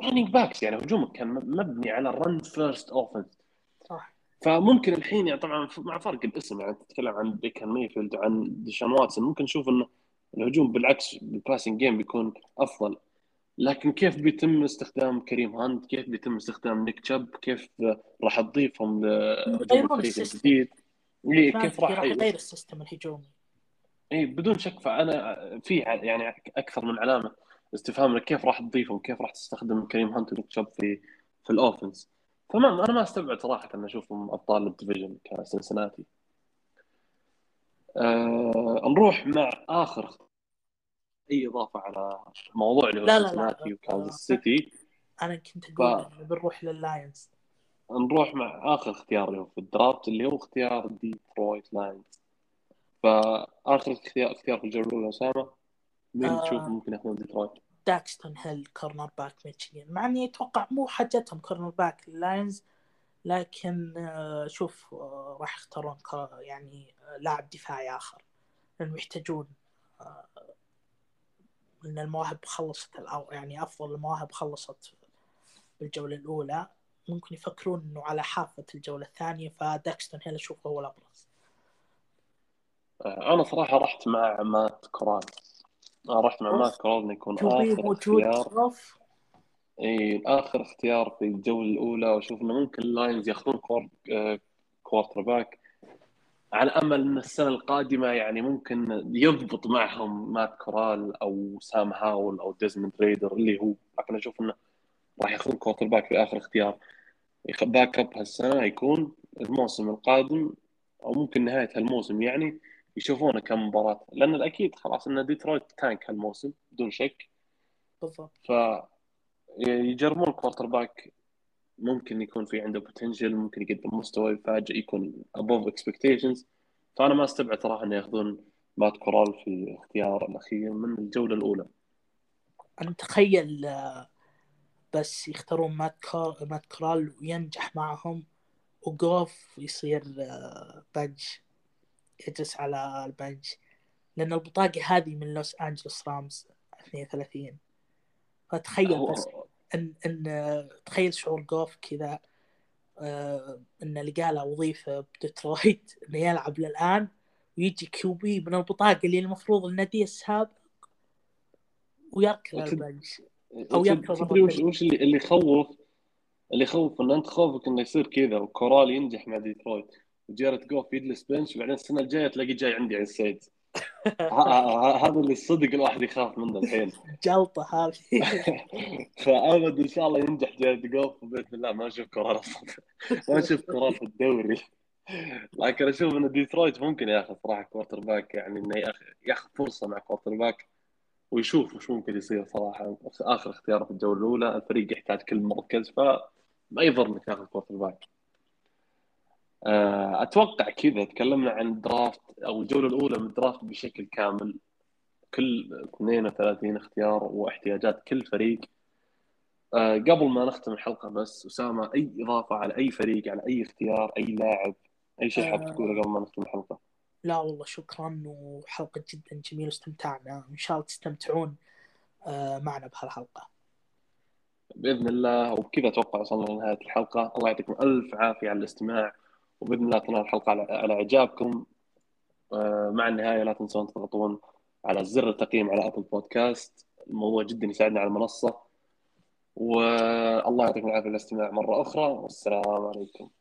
رانينج باكس، يعني هجومك كان مبني على رن فيرست اوفنس. صح. فممكن الحين يعني طبعا مع فرق الاسم يعني تتكلم عن بيكن ميفيلد عن ديشان واتسون ممكن نشوف انه الهجوم بالعكس بالباسنج جيم بيكون افضل، لكن كيف بيتم استخدام كريم هاند، كيف بيتم استخدام نيك تشاب، كيف راح تضيفهم لهجوم جديد، كيف راح يغير السيستم الهجومي. اي بدون شك. فانا في يعني اكثر من علامه استفهام كيف راح تضيفهم، كيف راح تستخدم كريم هانت وكتشاب في في الاوفنس. تمام انا ما استبعد صراحه ان اشوفهم ابطال الديفيجن كسنسناتي. أه... نروح مع اخر اي اضافه على موضوع اللي هو سنسناتي وكانزاس سيتي. انا كنت اقول ف... بنروح لللاينز. نروح مع اخر اختيار اللي هو في الدرافت اللي هو اختيار ديترويت لاينز. فاخر اختيار اختيار في الجوله اسامه مين تشوف ممكن ياخذون ديترويت؟ داكستون هيل كورنر باك ميشيغان، مع اني اتوقع مو حاجتهم كورنر باك اللاينز، لكن شوف راح يختارون يعني لاعب دفاعي اخر لانه يحتاجون ان المواهب خلصت الأو... يعني افضل المواهب خلصت بالجوله الاولى، ممكن يفكرون انه على حافه الجوله الثانيه. فداكستون هيل اشوفه هو الابرز. انا صراحه رحت مع مات كورال رحت مع مات كورال يكون آخر اختيار. إيه آخر اختيار في الجولة الأولى، وشوف إنه ممكن اللاينز يأخذون كور كوارتر باك على أمل إن السنة القادمة يعني ممكن يضبط معهم مات كورال أو سام هاول أو ديزموند ريدر اللي هو. لكن أشوف إنه راح يأخذون كوارتر باك في آخر اختيار باك أب هالسنة، يكون الموسم القادم أو ممكن نهاية هالموسم يعني يشوفونه كم مباراة، لأن الأكيد خلاص إن ديترويت تانك هالموسم بدون شك. بالضبط. فيجربون كوارتر باك ممكن يكون في عنده بوتنشل، ممكن يقدم مستوى يفاجئ يكون above expectations. فأنا ما استبعد صراحة إن يأخذون مات كورال في الاختيار الأخير من الجولة الأولى. أنا تخيل بس يختارون مات كار مات كورال وينجح معهم وقاف يصير بنش يجلس على البنج، لأن البطاقة هذه من لوس أنجلوس رامز اثنين وثلاثين. فتخيل بس إن إن تخيل شعور جوف كذا آه إنه لقى له وظيفة بديترويت إنه يلعب للآن ويجي كيوبي من البطاقة اللي المفروض النادي السابق ويركل البنج أو يركل. وش اللي اللي خوف اللي خوف إن أنت خوفك إنه يصير كذا وكورال ينجح مع ديترويت وجيرت جوف يدلس بنش، وبعدين السنة الجاية تلاقي جاي عندي على السيد هذا اللي الصدق الواحد يخاف منه الحين جلطه هذه. فأمد إن شاء الله ينجح جارد جوف وبإذن الله ما نشوف كورال ما نشوف كورال في الدوري. لكن أشوف إن ديترويت ممكن يأخذ صراحة كوارتر باك، يعني إنه يأخذ فرصة مع كوارتر باك ويشوف وش ممكن يصير صراحة. آخر اختيار في الجولة الأولى، الفريق يحتاج كل مركز، فما يضر إنك تأخذ كوارتر باك. أتوقع كذا تكلمنا عن الدرافت أو الجولة الأولى من الدرافت بشكل كامل، كل اثنين وثلاثين اختيار واحتياجات كل فريق. قبل ما نختم الحلقة بس أسامة، أي إضافة على أي فريق، على أي اختيار، أي لاعب، أي شيء حاب تقوله قبل ما نختم الحلقة؟ لا والله شكرا، وحلقة جدا جميلة واستمتعنا، إن شاء الله تستمتعون معنا بهالحلقة بإذن الله. وبكذا أتوقع وصلنا لنهاية الحلقة. الله يعطيكم ألف عافية على الاستماع، وبإذن الله تنال الحلقة على إعجابكم. مع النهاية لا تنسون تضغطون على زر التقييم على أبل بودكاست، الموضوع جدا يساعدنا على المنصة. والله يعطيكم العافية على الاستماع مرة أخرى، والسلام عليكم.